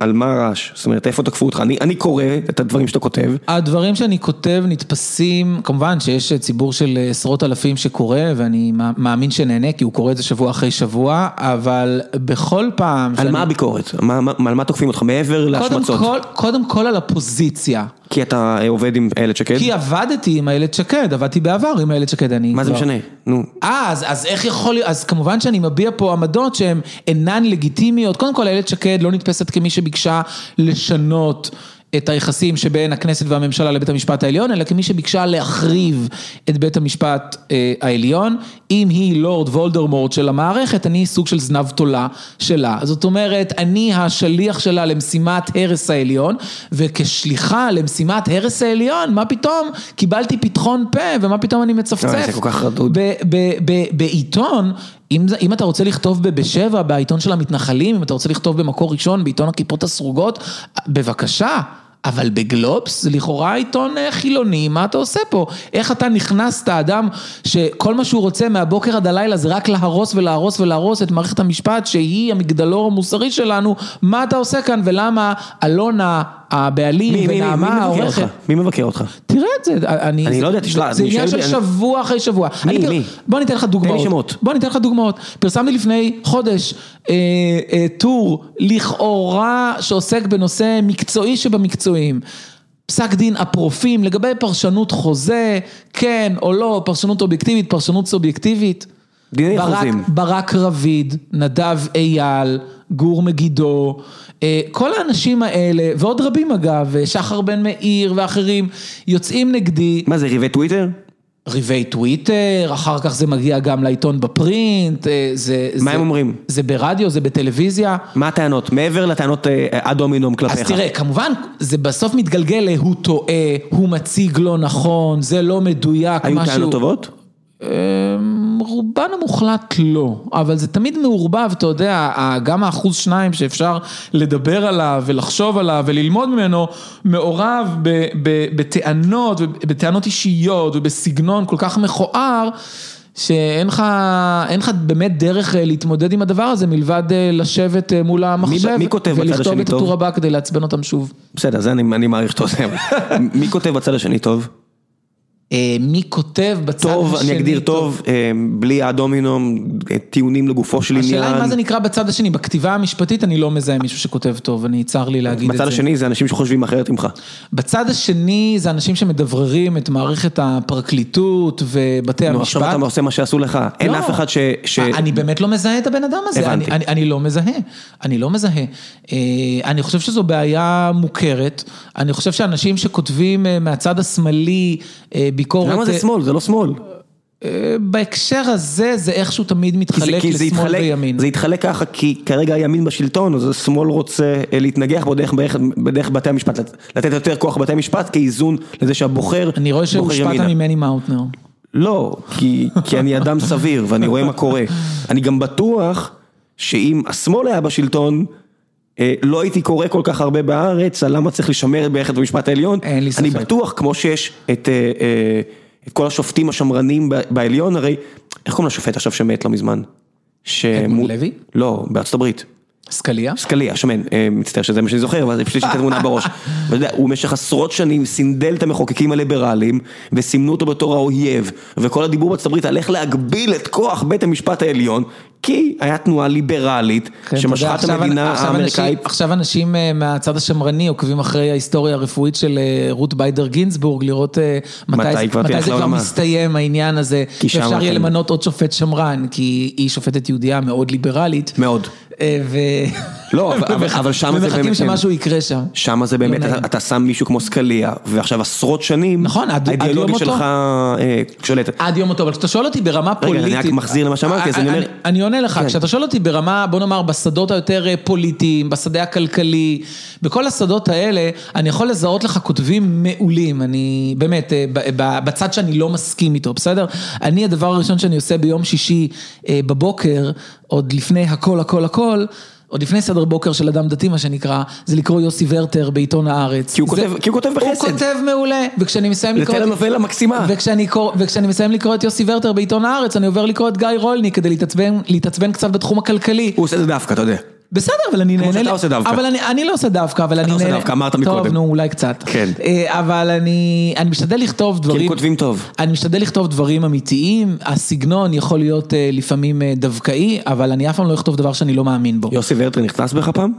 על מה הרעש? זאת אומרת, איפה תקפו אותך? אני, אני קורא את הדברים שאתה כותב. הדברים שאני כותב נתפסים, כמובן שיש ציבור של עשרות אלפים שקורא, ואני מאמין שנהנה, כי הוא קורא את זה שבוע אחרי שבוע, אבל בכל פעם... על שאני... מה הביקורת? מה, מה, על מה תוקפים אותך? מעבר להשמצות? קודם, קודם כל על הפוזיציה. כי אתה עובד עם איילת שקד? כי עבדתי עם איילת שקד, עבדתי בעבר עם איילת שקד. אני מה כבר... זה משנה? נו. אז, אז איך יכול... אז כמובן שאני מביע פה עמדות שהן אינן לגיטימיות. קודם כל, איילת שקד לא נתפסת כמי שביקשה לשנות את היחסים שבין הכנסת והממשלה לבית המשפט העליון, אלא כמי שביקשה להחריב את בית המשפט אה, העליון. אם היא לורד וולדרמורט של המערכת, אני סוג של זנב תולה שלה. זאת אומרת, אני השליח שלה למשימת הרס העליון, וכשליחה למשימת הרס העליון, מה פתאום? קיבלתי פתחון פה, ומה פתאום אני מצפצף? זה כל כך רדוד. בעיתון, אם, אם אתה רוצה לכתוב בבשבע, בעיתון של המתנחלים, אם אתה רוצה לכתוב במקור ראשון, בעיתון הכיפות הסרוגות, בבקשה, אבל בגלובס, זה לכאורה עיתון חילוני, מה אתה עושה פה? איך אתה נכנס את האדם, שכל מה שהוא רוצה מהבוקר עד הלילה, זה רק להרוס ולהרוס ולהרוס את מערכת המשפט, שהיא המגדלור המוסרי שלנו, מה אתה עושה כאן ולמה אלונה, הבעלים ונעמה העורכת. מי מבקר אותך? תראה את זה. אני לא יודע, תשאלה. זה עניין של שבוע אחרי שבוע. מי, מי? בוא ניתן לך דוגמאות. בוא ניתן לך דוגמאות. פרסמתי לפני חודש טור לכאורה שעוסק בנושא מקצועי שבמקצועים. פסק דין אפרופים לגבי פרשנות חוזה, כן או לא, פרשנות אובייקטיבית, פרשנות סובייקטיבית. ברק רביד, נדב אייל, גור מגידו, כל האנשים האלה, ועוד רבים אגב, שחר בן מאיר ואחרים, יוצאים נגדי. מה זה, ריבי טוויטר? ריבי טוויטר, אחר כך זה מגיע גם לעיתון בפרינט, זה... מה זה, הם אומרים? זה ברדיו, זה בטלוויזיה. מה הטענות? מעבר לטענות אדומינום כלפיך. אז תראה, כמובן, זה בסוף מתגלגל, הוא טועה, הוא מציג לא נכון, זה לא מדויק, היו משהו... היו טענות טובות? רובן המוחלט לא, אבל זה תמיד מעורבב, אתה יודע, גם האחוז שניים שאפשר לדבר עליו ולחשוב עליו וללמוד ממנו, מעורב בטענות, בטענות אישיות ובסגנון כל כך מכוער, שאין לך באמת דרך להתמודד עם הדבר הזה, מלבד לשבת מול המחשב, ולכתוב את הטור הבא כדי להצבן אותם שוב. בסדר, זה אני מעריך את זה. מי כותב בצד השני טוב? מי כותב בצד השני טוב, אני אגדיר טוב, בלי האדומינום, טיעונים לגופו של עניין. השאלה היא מה זה נקרא בצד השני, בכתיבה המשפטית אני לא מזהה מישהו שכותב טוב, אני צר לי להגיד את זה. בצד השני זה אנשים שחושבים אחרת ממך. בצד השני זה אנשים שמדבררים את מערכת הפרקליטות ובתי המשפט. עכשיו אתה עושה מה שעשו לך, אין אף אחד ש... אני באמת לא מזהה את הבן אדם הזה, אני לא מזהה, אני לא מזהה. אני חושב שזו בעיה מוכרת, אני חושב שאנשים שכותבים מהצד השמאלי ביקורת... למה זה שמאל? זה לא שמאל. בהקשר הזה, זה איכשהו תמיד מתחלק לשמאל וימין. זה התחלק ככה, כי כרגע הימין בשלטון, אז השמאל רוצה להתנגח בדרך בתי המשפט, לתת יותר כוח בתי המשפט, כאיזון לזה שהבוחר... אני רואה שהושפעת ממני מאוטנר. לא, כי אני אדם סביר, ואני רואה מה קורה. אני גם בטוח שאם השמאל היה בשלטון... לא הייתי קורא כל כך הרבה בארץ, על למה צריך לשמר בערכת במשפט העליון. אני בטוח, כמו שיש את, את כל השופטים השמרנים בעליון, הרי, איך קוראים לשופט עכשיו שמת לא מזמן? אדמונד לוי? לא, בארצות הברית. סקליה? סקליה, שמן, מצטער שזה מה שאני זוכר, אבל יש לי את התמונה בראש. הוא משך עשרות שנים סינדל את המחוקקים הליברליים, וסימנו אותו בתור האויב, וכל הדיבור בארצות הברית הלך להגביל את כוח בית המשפט העליון, כי היה תנועה ליברלית, שמשכה את המדינה האמריקאית. עכשיו אנשים מהצד השמרני עוקבים אחרי ההיסטוריה הרפואית של רות ביידר גינסבורג, לראות מתי זה כבר מסתיים העניין הזה, ואפשר יהיה למנות עוד שופט שמרן, כי היא שופטת יהודיה מאוד ליברלית. מאוד. לא, אבל שם זה באמת... ומחכים שמשהו יקרה שם. שם זה באמת, אתה שם מישהו כמו סקליה, ועכשיו עשרות שנים, האידיאולוגיה שלך שולטת. עד יום אותו, אבל כשאתה שואל אותי ברמה פוליטית... רגע, אני רק מחזיר למה שאמרתי, אז אני אומר... אני עונה לך, כשאתה שואל אותי ברמה, בוא נאמר, בשדות היותר פוליטיים, בשדה הכלכלי, בכל השדות האלה, אני יכול לזהות לך כותבים מעולים, אני באמת, בצד שאני לא מסכים איתו, בסדר? אני הדבר הראשון שאני עושה ביום שישי בבוקר, עוד לפני הכל, הכל, הכל, עוד לפני סדר בוקר של אדם דתי, מה שנקרא, זה לקרוא יוסי ורטר בעיתון הארץ. כי הוא כותב בחסד. הוא כותב מעולה. וכשאני מסיים לקרוא... לתל הנובלה מקסימה. וכשאני מסיים לקרוא את יוסי ורטר בעיתון הארץ, אני עובר לקרוא את גיא רולני, כדי להתעצבן קצת בתחום הכלכלי. הוא עושה את זה דווקא, אתה יודע. בסדר, אבל אני נהנה... כמו שאתה עושה דווקא. אני לא עושה דווקא, אבל אני נהנה... אני עושה דווקא, אמרת מקודם. טוב, נו, אולי קצת. כן. אבל אני משתדל לכתוב דברים... כי הם כותבים טוב. אני משתדל לכתוב דברים אמיתיים, הסגנון יכול להיות לפעמים דווקאי, אבל אני אף פעם לא אכתוב דבר שאני לא מאמין בו. יוסי ורטר נכנס בך פעם?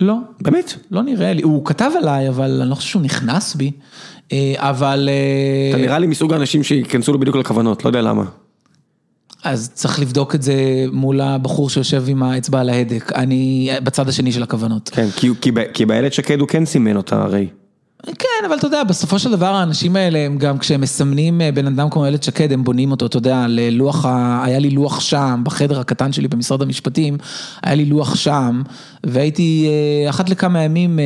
לא. באמת? לא נראה לי. הוא כתב עליי, אבל אני לא חושב שהוא נכנס בי, אבל... אתה נראה לי מסוג האנשים שיכנסו לו בדיוק לכוונות, לא יודע למה. אז צריך לבדוק את זה מול הבחור שיושב עם האצבע על ההדק, אני בצד השני של הכוונות. כן, כי, כי, כי באילת שקד הוא כן סימן אותה הרי. כן, אבל אתה יודע, בסופו של דבר האנשים האלה הם גם כשהם מסמנים בן אדם כמו אילת שקד, הם בונים אותו, אתה יודע, ללוח, היה לי לוח שם, בחדר הקטן שלי במשרד המשפטים, היה לי לוח שם, והייתי אחת לכמה ימים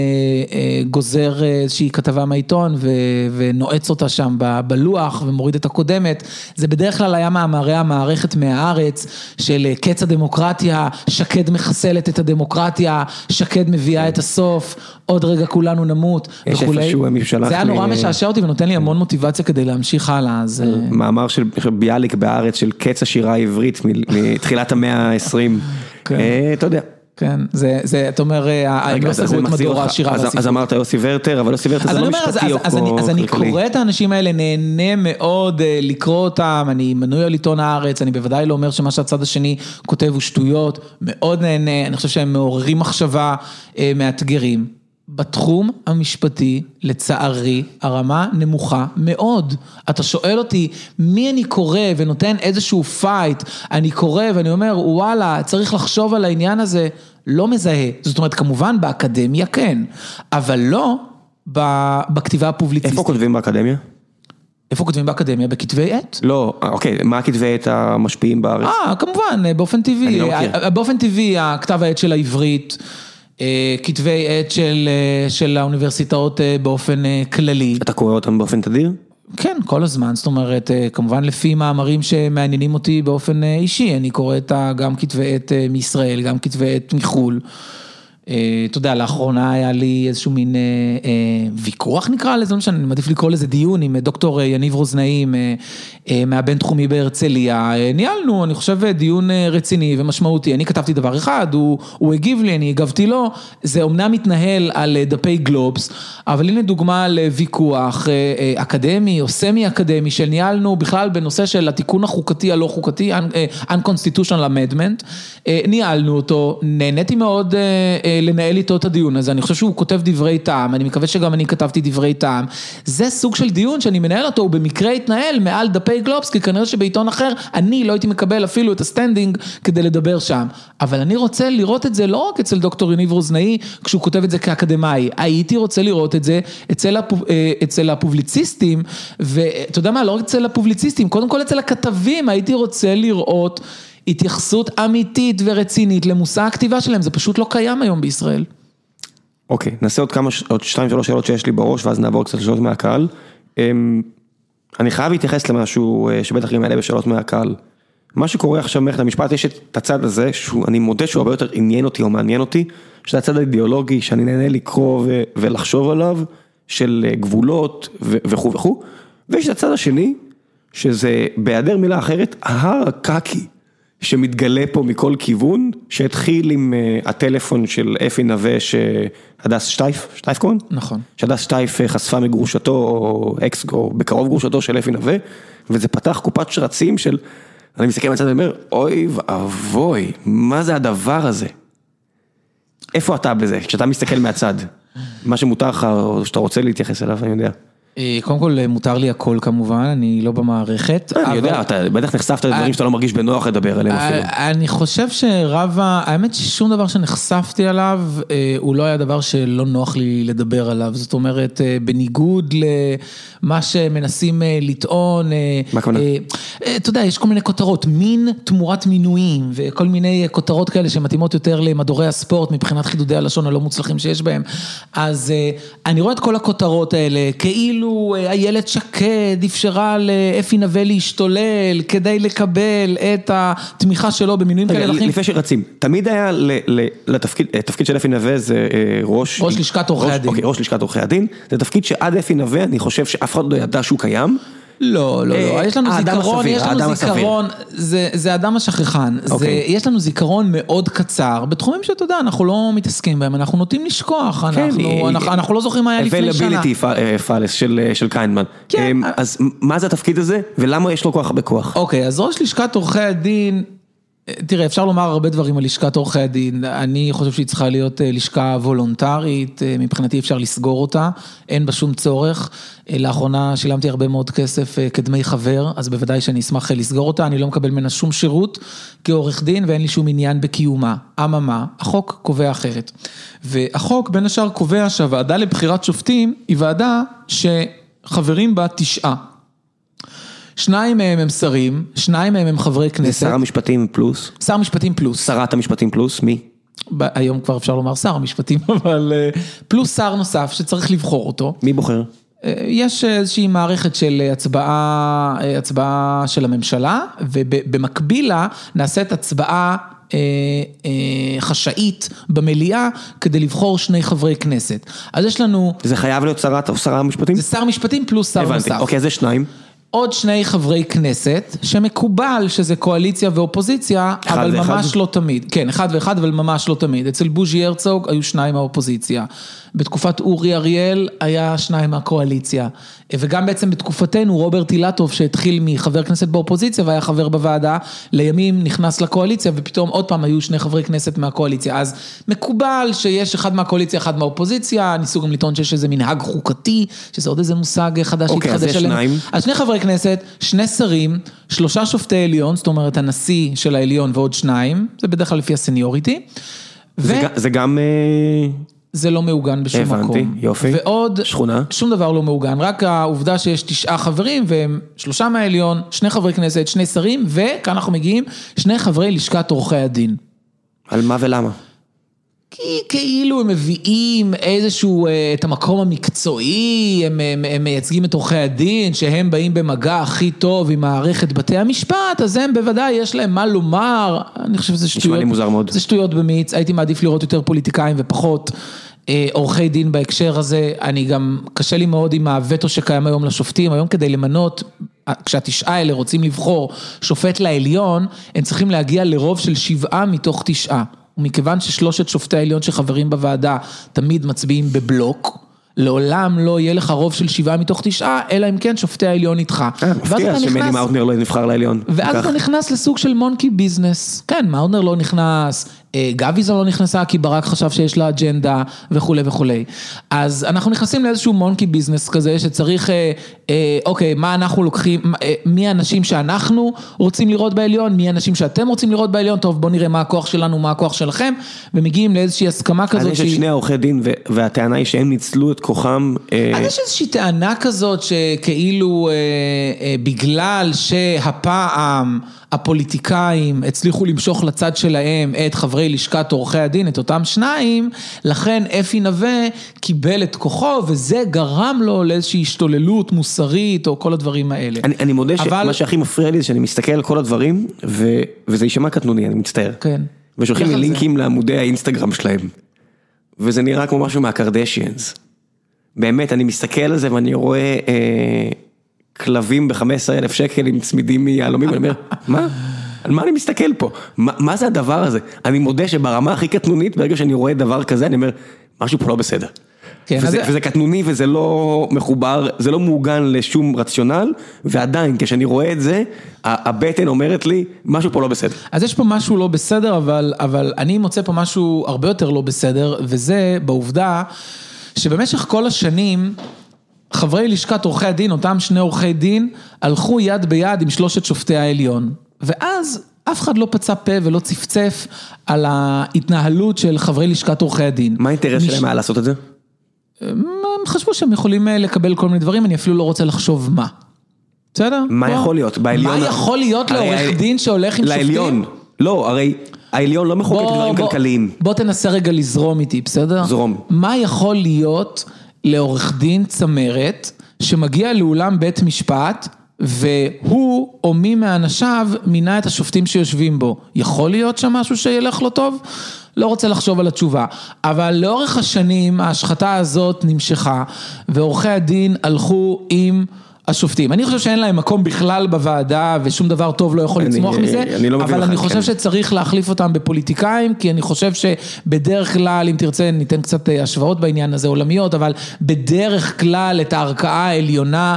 גוזר איזושהי כתבה מהעיתון, ו, ונועץ אותה שם ב, בלוח, ומוריד את הקודמת, זה בדרך כלל היה מאמרי המערכת מהארץ, של קץ הדמוקרטיה, שקד מחסלת את הדמוקרטיה, שקד מביאה את הסוף, עוד רגע כולנו נמות, וכולי. זה היה נורא משעשע אותי ונותן לי המון מוטיבציה כדי להמשיך הלאה. מאמר של ביאליק בארץ של קץ השירה העברית מתחילת המאה העשרים, אתה יודע. כן, זה, אתה אומר, הם לא סגרו את מדור השירה. אז אמרת יוסי ורטר, אבל יוסי ורטר זה לא משפטי או כלכלי. אז אני קורא את האנשים האלה, נהנה מאוד לקרוא אותם, אני מנוי על עיתון הארץ, אני בוודאי לא אומר שמה שהצד השני כותב הוא שטויות, מאוד נהנה, אני חושב שהם מעוררים מחשבה, מאתגרים. בתחום המשפטי, לצערי, הרמה נמוכה מאוד. אתה שואל אותי, מי אני קורא ונותן איזשהו פייט, אני קורא ואני אומר, וואלה, צריך לחשוב על העניין הזה, לא מזהה. זאת אומרת, כמובן באקדמיה כן, אבל לא בכתיבה הפובליציסטית. איפה כותבים באקדמיה? איפה כותבים באקדמיה? בכתבי עת? לא, אוקיי, מה כתבי עת המשפיעים בארץ? אה, כמובן, באופן טבעי. באופן טבעי, הכתב העת של העברית, כתבי עת של האוניברסיטאות באופן כללי. אתה קורא אותם באופן תדיר? כן, כל הזמן, זאת אומרת, כמובן לפי מאמרים שמעניינים אותי באופן אישי, אני קורא גם כתבי עת מישראל, גם כתבי עת מחול. אתה יודע, לאחרונה היה לי איזשהו מין ויכוח נקרא לזה, לא משנה, אני מעדיף לקרוא לזה דיון עם דוקטור יניב רוזנאים מהבין תחומי בהרצליה, ניהלנו, אני חושב, דיון רציני ומשמעותי, אני כתבתי דבר אחד, הוא הגיב לי, אני הגבתי לו, זה אומנם מתנהל על דפי גלובס, אבל הנה דוגמה לוויכוח אקדמי או סמי-אקדמי, שניהלנו בכלל בנושא של התיקון החוקתי הלא חוקתי, Unconstitutional Amendment, ניהלנו אותו, נהניתי מאוד לנהל איתו את הדיון הזה, אני חושב שהוא כותב דברי טעם, אני מקווה שגם אני כתבתי דברי טעם, זה סוג של דיון שאני מנהל אותו, הוא במקרה התנהל מעל דפי גלובס, כי כנראה שבעיתון אחר אני לא הייתי מקבל אפילו את הסטנדינג כדי לדבר שם, אבל אני רוצה לראות את זה לא רק אצל דוקטור יניב רוזנאי, כשהוא כותב את זה כאקדמאי, הייתי רוצה לראות את זה אצל, הפוב... אצל הפובליציסטים, ואתה יודע מה, לא רק אצל הפובליציסטים, קודם כל אצל הכתבים, הייתי רוצה לראות התייחסות אמיתית ורצינית למושא הכתיבה שלהם, זה פשוט לא קיים היום בישראל. אוקיי, נעשה עוד כמה, עוד שתיים, שלוש שאלות שיש לי בראש, ואז נעבור קצת לשאלות מהקהל. אני חייב להתייחס למשהו שבטח גם יעלה בשאלות מהקהל. מה שקורה עכשיו מערכת המשפט, יש את הצד הזה, שאני מודה שהוא הרבה יותר עניין אותי או מעניין אותי, שזה הצד האידיאולוגי שאני נהנה לקרוא ו- ולחשוב עליו, של גבולות וכו' וכו', ויש את הצד השני, שזה בהיעדר מילה אחרת, הקקי. שמתגלה פה מכל כיוון, שהתחיל עם uh, הטלפון של אפי נווה, שהדס שטייף, שטייף קורן? נכון. שהדס שטייף חשפה מגרושתו, או אקס, או בקרוב גרושתו של אפי נווה, וזה פתח קופת שרצים של, אני מסתכל מהצד ואומר, אוי ואבוי, מה זה הדבר הזה? איפה אתה בזה? כשאתה מסתכל מהצד, מה שמותר לך, או שאתה רוצה להתייחס אליו, אני יודע. קודם כל מותר לי הכל כמובן, אני לא במערכת. אני יודע, אתה בטח נחשפת לדברים שאתה לא מרגיש בנוח לדבר עליהם אפילו. אני חושב שרב, האמת ששום דבר שנחשפתי עליו, הוא לא היה דבר שלא נוח לי לדבר עליו, זאת אומרת, בניגוד למה שמנסים לטעון. מה הכוונה? אתה יודע, יש כל מיני כותרות, מין תמורת מינויים, וכל מיני כותרות כאלה שמתאימות יותר למדורי הספורט, מבחינת חידודי הלשון הלא מוצלחים שיש בהם. אז אני רואה את כל הכותרות האלה, כאילו איילת שקד אפשרה לאפי נווה להשתולל כדי לקבל את התמיכה שלו במינויים כאלה. לפני שרצים, תמיד היה לתפקיד של אפי נווה זה ראש לשכת עורכי הדין. ראש לשכת עורכי הדין, זה תפקיד שעד אפי נווה אני חושב שאף אחד לא ידע שהוא קיים. לא, לא, לא, יש לנו זיכרון, יש לנו זיכרון, זה אדם השכחן, יש לנו זיכרון מאוד קצר, בתחומים שאתה יודע, אנחנו לא מתעסקים בהם, אנחנו נוטים לשכוח, אנחנו לא זוכרים מה היה לפני שנה. availability פלס של קיינמן, אז מה זה התפקיד הזה, ולמה יש לו כל כך הרבה כוח? אוקיי, אז ראש לשכת עורכי הדין, תראה, אפשר לומר הרבה דברים על לשכת עורכי הדין, אני חושב שהיא צריכה להיות לשכה וולונטרית, מבחינתי אפשר לסגור אותה, אין בה שום צורך, לאחרונה שילמתי הרבה מאוד כסף כדמי חבר, אז בוודאי שאני אשמח לסגור אותה, אני לא מקבל ממנה שום שירות כעורך דין, ואין לי שום עניין בקיומה, אממה, החוק קובע אחרת, והחוק בין השאר קובע שהוועדה לבחירת שופטים, היא ועדה שחברים בה תשעה, שניים מהם הם שרים, שניים מהם הם חברי כנסת. זה שר המשפטים פלוס? שר המשפטים פלוס. שרת המשפטים פלוס, מי? היום כבר אפשר לומר שר המשפטים, אבל פלוס שר נוסף שצריך לבחור אותו. מי בוחר? יש איזושהי מערכת של הצבעה, הצבעה של הממשלה, ובמקבילה נעשית הצבעה חשאית במליאה כדי לבחור שני חברי כנסת. אז יש לנו... זה חייב להיות שרת או שרה המשפטים? זה שר משפטים פלוס שר נוסף. הבנתי, אוקיי, זה שניים. עוד שני חברי כנסת, שמקובל שזה קואליציה ואופוזיציה, אבל ממש לא תמיד. כן, אחד ואחד, אבל ממש לא תמיד. אצל בוז'י הרצוג היו שניים מהאופוזיציה. בתקופת אורי אריאל היה שניים מהקואליציה. וגם בעצם בתקופתנו, רוברט אילטוב, שהתחיל מחבר כנסת באופוזיציה, והיה חבר בוועדה, לימים נכנס לקואליציה, ופתאום עוד פעם היו שני חברי כנסת מהקואליציה. אז מקובל שיש אחד מהקואליציה, אחד מהאופוזיציה. ניסו גם לטעון שיש איזה מנהג חוקתי, שזה עוד איזה מושג חדש שהתחדש עלינו. אז שני חברי כנסת, שני שרים, שלושה שופטי עליון, זאת אומרת הנשיא של העליון ועוד שניים, זה בדרך כלל לפי הסניוריטי. זה גם... זה לא מעוגן בשום הבנתי, מקום. הבנתי, יופי. ועוד, שכונה. שום דבר לא מעוגן, רק העובדה שיש תשעה חברים, והם שלושה מהעליון, שני חברי כנסת, שני שרים, וכאן אנחנו מגיעים, שני חברי לשכת עורכי הדין. על מה ולמה? כי כאילו הם מביאים איזשהו, את המקום המקצועי, הם, הם, הם מייצגים את עורכי הדין, שהם באים במגע הכי טוב עם מערכת בתי המשפט, אז הם בוודאי יש להם מה לומר, אני חושב שזה שטויות, זה שטויות במיץ, הייתי מעדיף לראות יותר פוליטיקאים ופחות עורכי דין בהקשר הזה, אני גם, קשה לי מאוד עם הווטו שקיים היום לשופטים, היום כדי למנות, כשהתשעה אלה רוצים לבחור שופט לעליון, הם צריכים להגיע לרוב של שבעה מתוך תשעה, ומכיוון ששלושת שופטי העליון שחברים בוועדה תמיד מצביעים בבלוק, לעולם לא יהיה לך רוב של שבעה מתוך תשעה, אלא אם כן שופטי העליון איתך. מפתיע שמני מאוטנר לא נבחר לעליון. ואז אתה נכנס לסוג של מונקי ביזנס. כן, מאוטנר לא נכנס, גביזון לא נכנסה, כי ברק חשב שיש לה אג'נדה, וכו' וכו'. אז אנחנו נכנסים לאיזשהו מונקי ביזנס כזה, שצריך, אוקיי, מה אנחנו לוקחים, מי האנשים שאנחנו רוצים לראות בעליון, מי האנשים שאתם רוצים לראות בעליון, טוב, בוא נראה מה הכוח שלנו, מה הכוח שלכם, ומגיעים לאיזושהי הסכמה כזאת. אז יש את שני עורכי דין, והטענה היא שהם ניצלו את כוחם. אז יש איזושהי טענה כזאת, שכאילו בגלל שהפעם הפוליטיקאים הצליחו למשוך לצד שלהם את חברי לשכת עורכי הדין, את אותם שניים, לכן אפי נווה קיבל את כוחו, וזה גרם לו לאיזושהי השתוללות מוסרית, או כל הדברים האלה. אני, אני מודה אבל... שמה שהכי מפריע לי, זה שאני מסתכל על כל הדברים, ו... וזה יישמע קטנוני, אני מצטער. כן. ושולחים לי לינקים לעמודי האינסטגרם שלהם. וזה נראה כמו משהו מהקרדשיאנס. באמת, אני מסתכל על זה, ואני רואה... אה... כלבים ב-חמישה עשר אלף שקל עם צמידים מיהלומים, אני אומר, מה? על מה אני מסתכל פה? מה, מה זה הדבר הזה? אני מודה שברמה הכי קטנונית, ברגע שאני רואה דבר כזה, אני אומר, משהו פה לא בסדר. כן, וזה, אז... וזה קטנוני וזה לא מחובר, זה לא מעוגן לשום רציונל, ועדיין, כשאני רואה את זה, הבטן אומרת לי, משהו פה לא בסדר. אז יש פה משהו לא בסדר, אבל, אבל אני מוצא פה משהו הרבה יותר לא בסדר, וזה בעובדה שבמשך כל השנים... חברי לשכת עורכי הדין, אותם שני עורכי דין, הלכו יד ביד עם שלושת שופטי העליון. ואז אף אחד לא פצע פה ולא צפצף על ההתנהלות של חברי לשכת עורכי הדין. מה האינטרס מש... שלהם היה לעשות את זה? הם חשבו שהם יכולים לקבל כל מיני דברים, אני אפילו לא רוצה לחשוב מה. בסדר? מה יכול להיות? בעליון... מה יכול להיות לעורך דין שהולך עם לעליון. שופטים? לא, הרי... העליון לא מחוקק דברים בוא, כלכליים. בוא תנסה רגע לזרום איתי, בסדר? זרום. מה יכול להיות... לעורך דין צמרת, שמגיע לאולם בית משפט, והוא או מי מאנשיו, מינה את השופטים שיושבים בו. יכול להיות שם משהו שילך לו טוב? לא רוצה לחשוב על התשובה. אבל לאורך השנים, ההשחתה הזאת נמשכה, ועורכי הדין הלכו עם... השופטים. אני חושב שאין להם מקום בכלל בוועדה, ושום דבר טוב לא יכול לצמוח מזה, אבל אני חושב שצריך להחליף אותם בפוליטיקאים, כי אני חושב שבדרך כלל, אם תרצה, ניתן קצת השוואות בעניין הזה עולמיות, אבל בדרך כלל את הערכאה העליונה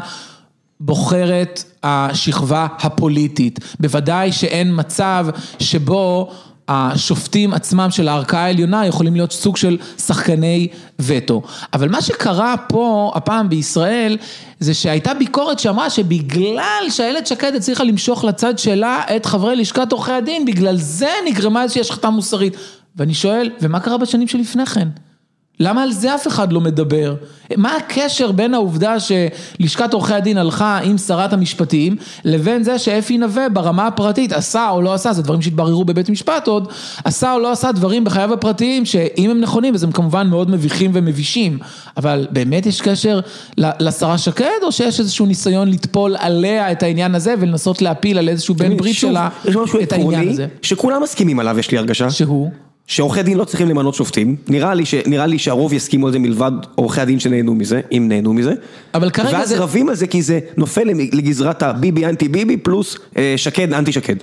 בוחרת השכבה הפוליטית. בוודאי שאין מצב שבו השופטים עצמם של הערכאה העליונה יכולים להיות סוג של שחקני וטו. אבל מה שקרה פה, הפעם בישראל, זה שהייתה ביקורת שאמרה שבגלל שהילד שקד הצליחה למשוך לצד שלה את חברי לשכת עורכי הדין, בגלל זה נגרמה איזושהי השחתה מוסרית. ואני שואל, ומה קרה בשנים שלפני כן? למה על זה אף אחד לא מדבר? מה הקשר בין העובדה שלשכת עורכי הדין הלכה עם שרת המשפטים, לבין זה שאפי נווה ברמה הפרטית עשה או לא עשה, זה דברים שהתבררו בבית משפט עוד, עשה או לא עשה דברים בחייו הפרטיים, שאם הם נכונים, אז הם כמובן מאוד מביכים ומבישים, אבל באמת יש קשר לשרה שקד, או שיש איזשהו ניסיון לטפול עליה את העניין הזה, ולנסות להפיל על איזשהו בן ברית שלה את העניין הזה? שכולם מסכימים עליו, יש לי הרגשה. שהוא? שעורכי דין לא צריכים למנות שופטים, נראה לי, ש... נראה לי שהרוב יסכימו על זה מלבד עורכי הדין שנהנו מזה, אם נהנו מזה, אבל כרגע ואז זה... רבים על זה כי זה נופל לגזרת הביבי אנטי ביבי פלוס שקד אנטי שקד.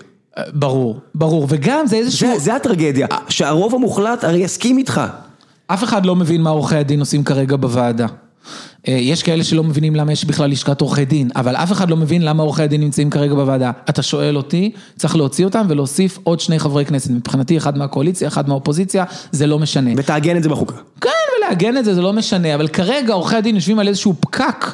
ברור, ברור, וגם זה איזשהו... זה, זה הטרגדיה, שהרוב המוחלט הרי יסכים איתך. אף אחד לא מבין מה עורכי הדין עושים כרגע בוועדה. יש כאלה שלא מבינים למה יש בכלל לשכת עורכי דין, אבל אף אחד לא מבין למה עורכי הדין נמצאים כרגע בוועדה. אתה שואל אותי, צריך להוציא אותם ולהוסיף עוד שני חברי כנסת. מבחינתי, אחד מהקואליציה, אחד מהאופוזיציה, זה לא משנה. ותעגן את זה בחוקה. כן, לעגן את זה, זה לא משנה, אבל כרגע עורכי הדין יושבים על איזשהו פקק,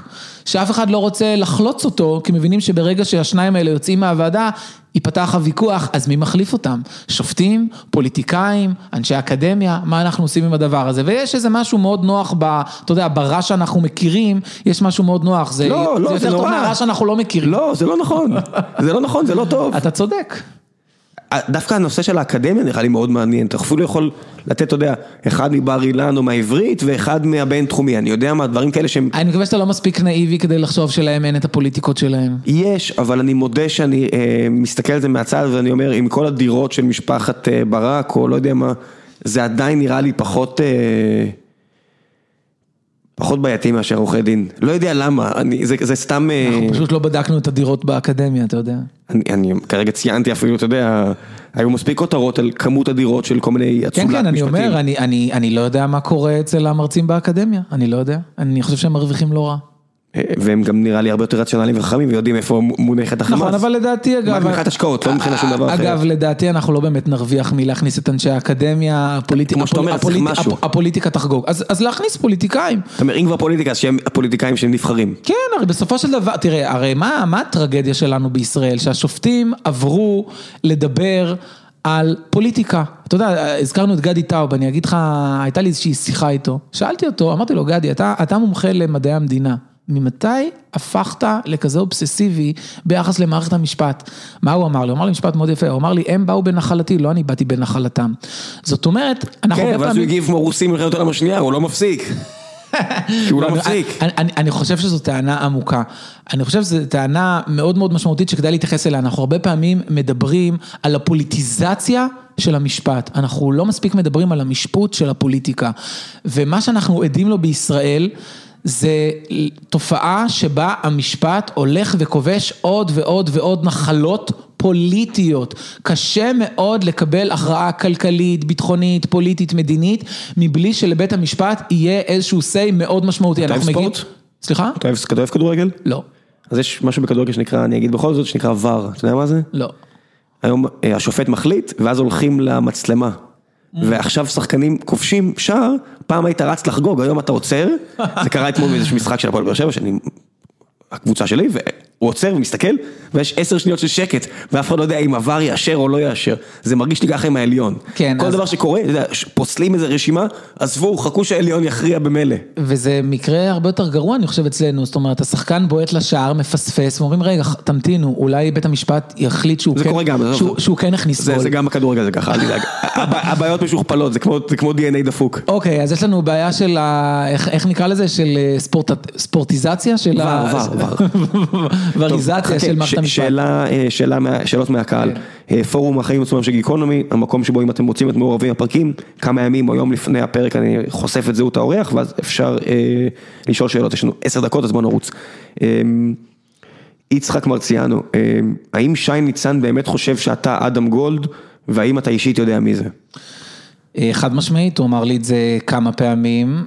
שאף אחד לא רוצה לחלוץ אותו, כי מבינים שברגע שהשניים האלה יוצאים מהוועדה, ייפתח הוויכוח, אז מי מחליף אותם? שופטים, פוליטיקאים, אנשי אקדמיה, מה אנחנו עושים עם הדבר הזה? ויש איזה משהו מאוד נוח, ב, אתה יודע, ברע שאנחנו מכירים, יש משהו מאוד נוח, זה, לא, לא, זה, זה יותר טוב מהרע שאנחנו לא מכירים. לא, זה לא נכון, זה לא נכון, זה לא טוב. אתה צודק. דווקא הנושא של האקדמיה נראה לי מאוד מעניין, אתה אפילו יכול לתת, אתה יודע, אחד מבר אילן או מהעברית, ואחד מהבין תחומי, אני יודע מה, דברים כאלה שהם... אני מקווה שאתה לא מספיק נאיבי כדי לחשוב שלהם אין את הפוליטיקות שלהם. יש, אבל אני מודה שאני אה, מסתכל על זה מהצד, ואני אומר, עם כל הדירות של משפחת אה, ברק, או לא יודע מה, זה עדיין נראה לי פחות... אה... פחות בעייתי מאשר עורכי דין. לא יודע למה, אני, זה, זה סתם... אנחנו פשוט לא בדקנו את הדירות באקדמיה, אתה יודע. אני, אני כרגע ציינתי אפילו, אתה יודע, היו מספיק כותרות על כמות הדירות של כל מיני עצולת משפטים. כן, כן, אני אומר, אני, אני, אני לא יודע מה קורה אצל המרצים באקדמיה, אני לא יודע. אני חושב שהם מרוויחים לא רע. והם גם נראה לי הרבה יותר רציונליים וחכמים, ויודעים איפה מונחת החמאס. נכון, אבל לדעתי, אגב... מונחת השקעות, לא מבחינה שום דבר אחר. אגב, לדעתי אנחנו לא באמת נרוויח מלהכניס את אנשי האקדמיה, הפוליטיקה תחגוג. אז להכניס פוליטיקאים. זאת אומרת, אם כבר פוליטיקה, שהם הפוליטיקאים שהם נבחרים. כן, הרי בסופו של דבר, תראה, הרי מה הטרגדיה שלנו בישראל? שהשופטים עברו לדבר... על פוליטיקה, אתה יודע, הזכרנו את גדי טאוב, אני אגיד לך, הייתה לי איזושהי שיחה איתו, שאלתי אותו, אמרתי לו, גדי, אתה, אתה מומחה למדעי המדינה, ממתי הפכת לכזה אובססיבי ביחס למערכת המשפט? מה הוא אמר לי? הוא אמר לי משפט מאוד יפה, הוא אמר לי, הם באו בנחלתי, לא אני באתי בנחלתם. זאת אומרת, אנחנו... כן, אבל אז הוא הגיב כמו רוסים מלחמת העולם השנייה, הוא לא מפסיק. שהוא לא מפסיק. אני חושב שזו טענה עמוקה. אני חושב שזו טענה מאוד מאוד משמעותית שכדאי להתייחס אליה. אנחנו הרבה פעמים מדברים על הפוליטיזציה של המשפט. אנחנו לא מספיק מדברים על המשפוט של הפוליטיקה. ומה שאנחנו עדים לו בישראל... זה תופעה שבה המשפט הולך וכובש עוד ועוד ועוד נחלות פוליטיות. קשה מאוד לקבל הכרעה כלכלית, ביטחונית, פוליטית, מדינית, מבלי שלבית המשפט יהיה איזשהו סי מאוד משמעותי. אתה אוהב ספורט? סליחה? אתה אוהב כדורגל? לא. אז יש משהו בכדורגל שנקרא, אני אגיד בכל זאת, שנקרא ור. אתה יודע מה זה? לא. היום השופט מחליט, ואז הולכים למצלמה. ועכשיו שחקנים כובשים שער, פעם היית רץ לחגוג, היום אתה עוצר, זה קרה אתמול באיזשהו משחק של הפועל באר שבע, שאני, הקבוצה שלי, והוא עוצר ומסתכל, ויש עשר שניות של שקט, ואף אחד לא יודע אם עבר יאשר או לא יאשר, זה מרגיש לי ככה עם העליון. כן, כל אז... דבר שקורה, פוסלים איזו רשימה, עזבו, חכו שהעליון יכריע במלא. וזה מקרה הרבה יותר גרוע, אני חושב אצלנו, זאת אומרת, השחקן בועט לשער, מפספס, ואומרים, רגע, תמתינו, אולי בית המשפט יחליט שהוא זה כן, קורה גם, שהוא, שהוא כן הכניס זה, בול. זה גם הכדורגל, זה ככה, הבעיות משוכפלות, זה כמו, זה כמו די אן איי דפוק. אוקיי, אז יש לנו בעיה של, איך, איך נקרא לזה, של ספורט, ספורטיזציה, של ור, ה... ור, וריזציה של מערכת המשפט. שאלות מהקהל. פורום החיים עצמם של גיקונומי, המקום שבו אם אתם רוצים את מעורבים הפרקים, כמה ימים או יום לפני הפרק אני חושף את זהות האורח, ואז אפשר לשאול שאלות. יש לנו עשר דקות, אז בוא נרוץ. יצחק מרציאנו, האם שי ניצן באמת חושב שאתה אדם גולד, והאם אתה אישית יודע מי זה? חד משמעית, הוא אמר לי את זה כמה פעמים,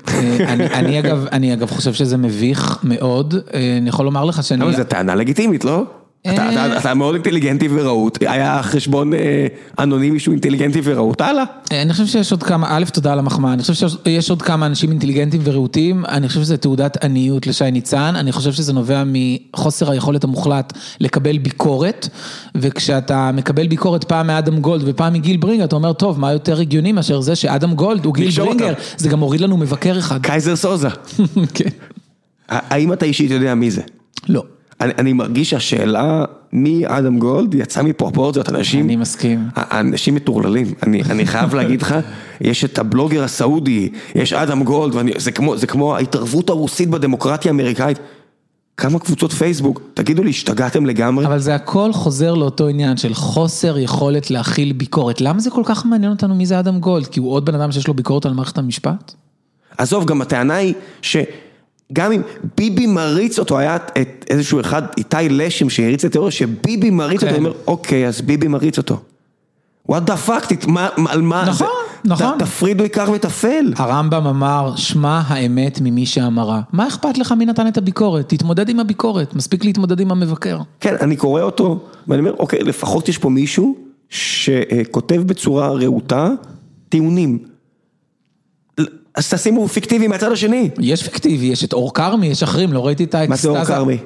אני, אני, אגב, אני אגב חושב שזה מביך מאוד, אני יכול לומר לך שאני... אבל זו טענה לגיטימית, לא? אתה, אתה, אתה מאוד אינטליגנטי וראוט, היה חשבון אנונימי שהוא אינטליגנטי וראוט, הלאה. אני חושב שיש עוד כמה, א', תודה על המחמאה, אני חושב שיש עוד כמה אנשים אינטליגנטים וראוטים, אני חושב שזה תעודת עניות לשי ניצן, אני חושב שזה נובע מחוסר היכולת המוחלט לקבל ביקורת, וכשאתה מקבל ביקורת פעם מאדם גולד ופעם מגיל ברינגר, אתה אומר, טוב, מה יותר הגיוני מאשר זה שאדם גולד הוא גיל ברינגר, זה גם הוריד לנו מבקר אחד. קייזר סוזה. כן. האם אתה אישית יודע מי זה? לא. אני, אני מרגיש שהשאלה מי אדם גולד יצא מפרופורציות, אנשים... אני מסכים. אנשים מטורללים, אני, אני חייב להגיד לך, יש את הבלוגר הסעודי, יש אדם גולד, ואני, זה כמו, זה כמו ההתערבות הרוסית בדמוקרטיה האמריקאית, כמה קבוצות פייסבוק, תגידו לי, השתגעתם לגמרי? אבל זה הכל חוזר לאותו עניין של חוסר יכולת להכיל ביקורת. למה זה כל כך מעניין אותנו מי זה אדם גולד? כי הוא עוד בן אדם שיש לו ביקורת על מערכת המשפט? עזוב, גם הטענה היא ש... גם אם ביבי מריץ אותו, היה את איזשהו אחד, איתי לשם שהריץ את התיאוריה, שביבי מריץ אותו, אומר, אוקיי, אז ביבי מריץ אותו. What the fuck, על מה זה? נכון. תפרידו עיקר ותפל. הרמב"ם אמר, שמה האמת ממי שאמרה. מה אכפת לך מי נתן את הביקורת? תתמודד עם הביקורת, מספיק להתמודד עם המבקר. כן, אני קורא אותו, ואני אומר, אוקיי, לפחות יש פה מישהו שכותב בצורה רעותה טיעונים. אז תשימו פיקטיבי מהצד השני. יש פיקטיבי, יש את אור קרמי, יש אחרים, לא ראיתי את האקסטאזה. מה זה אור קרמי?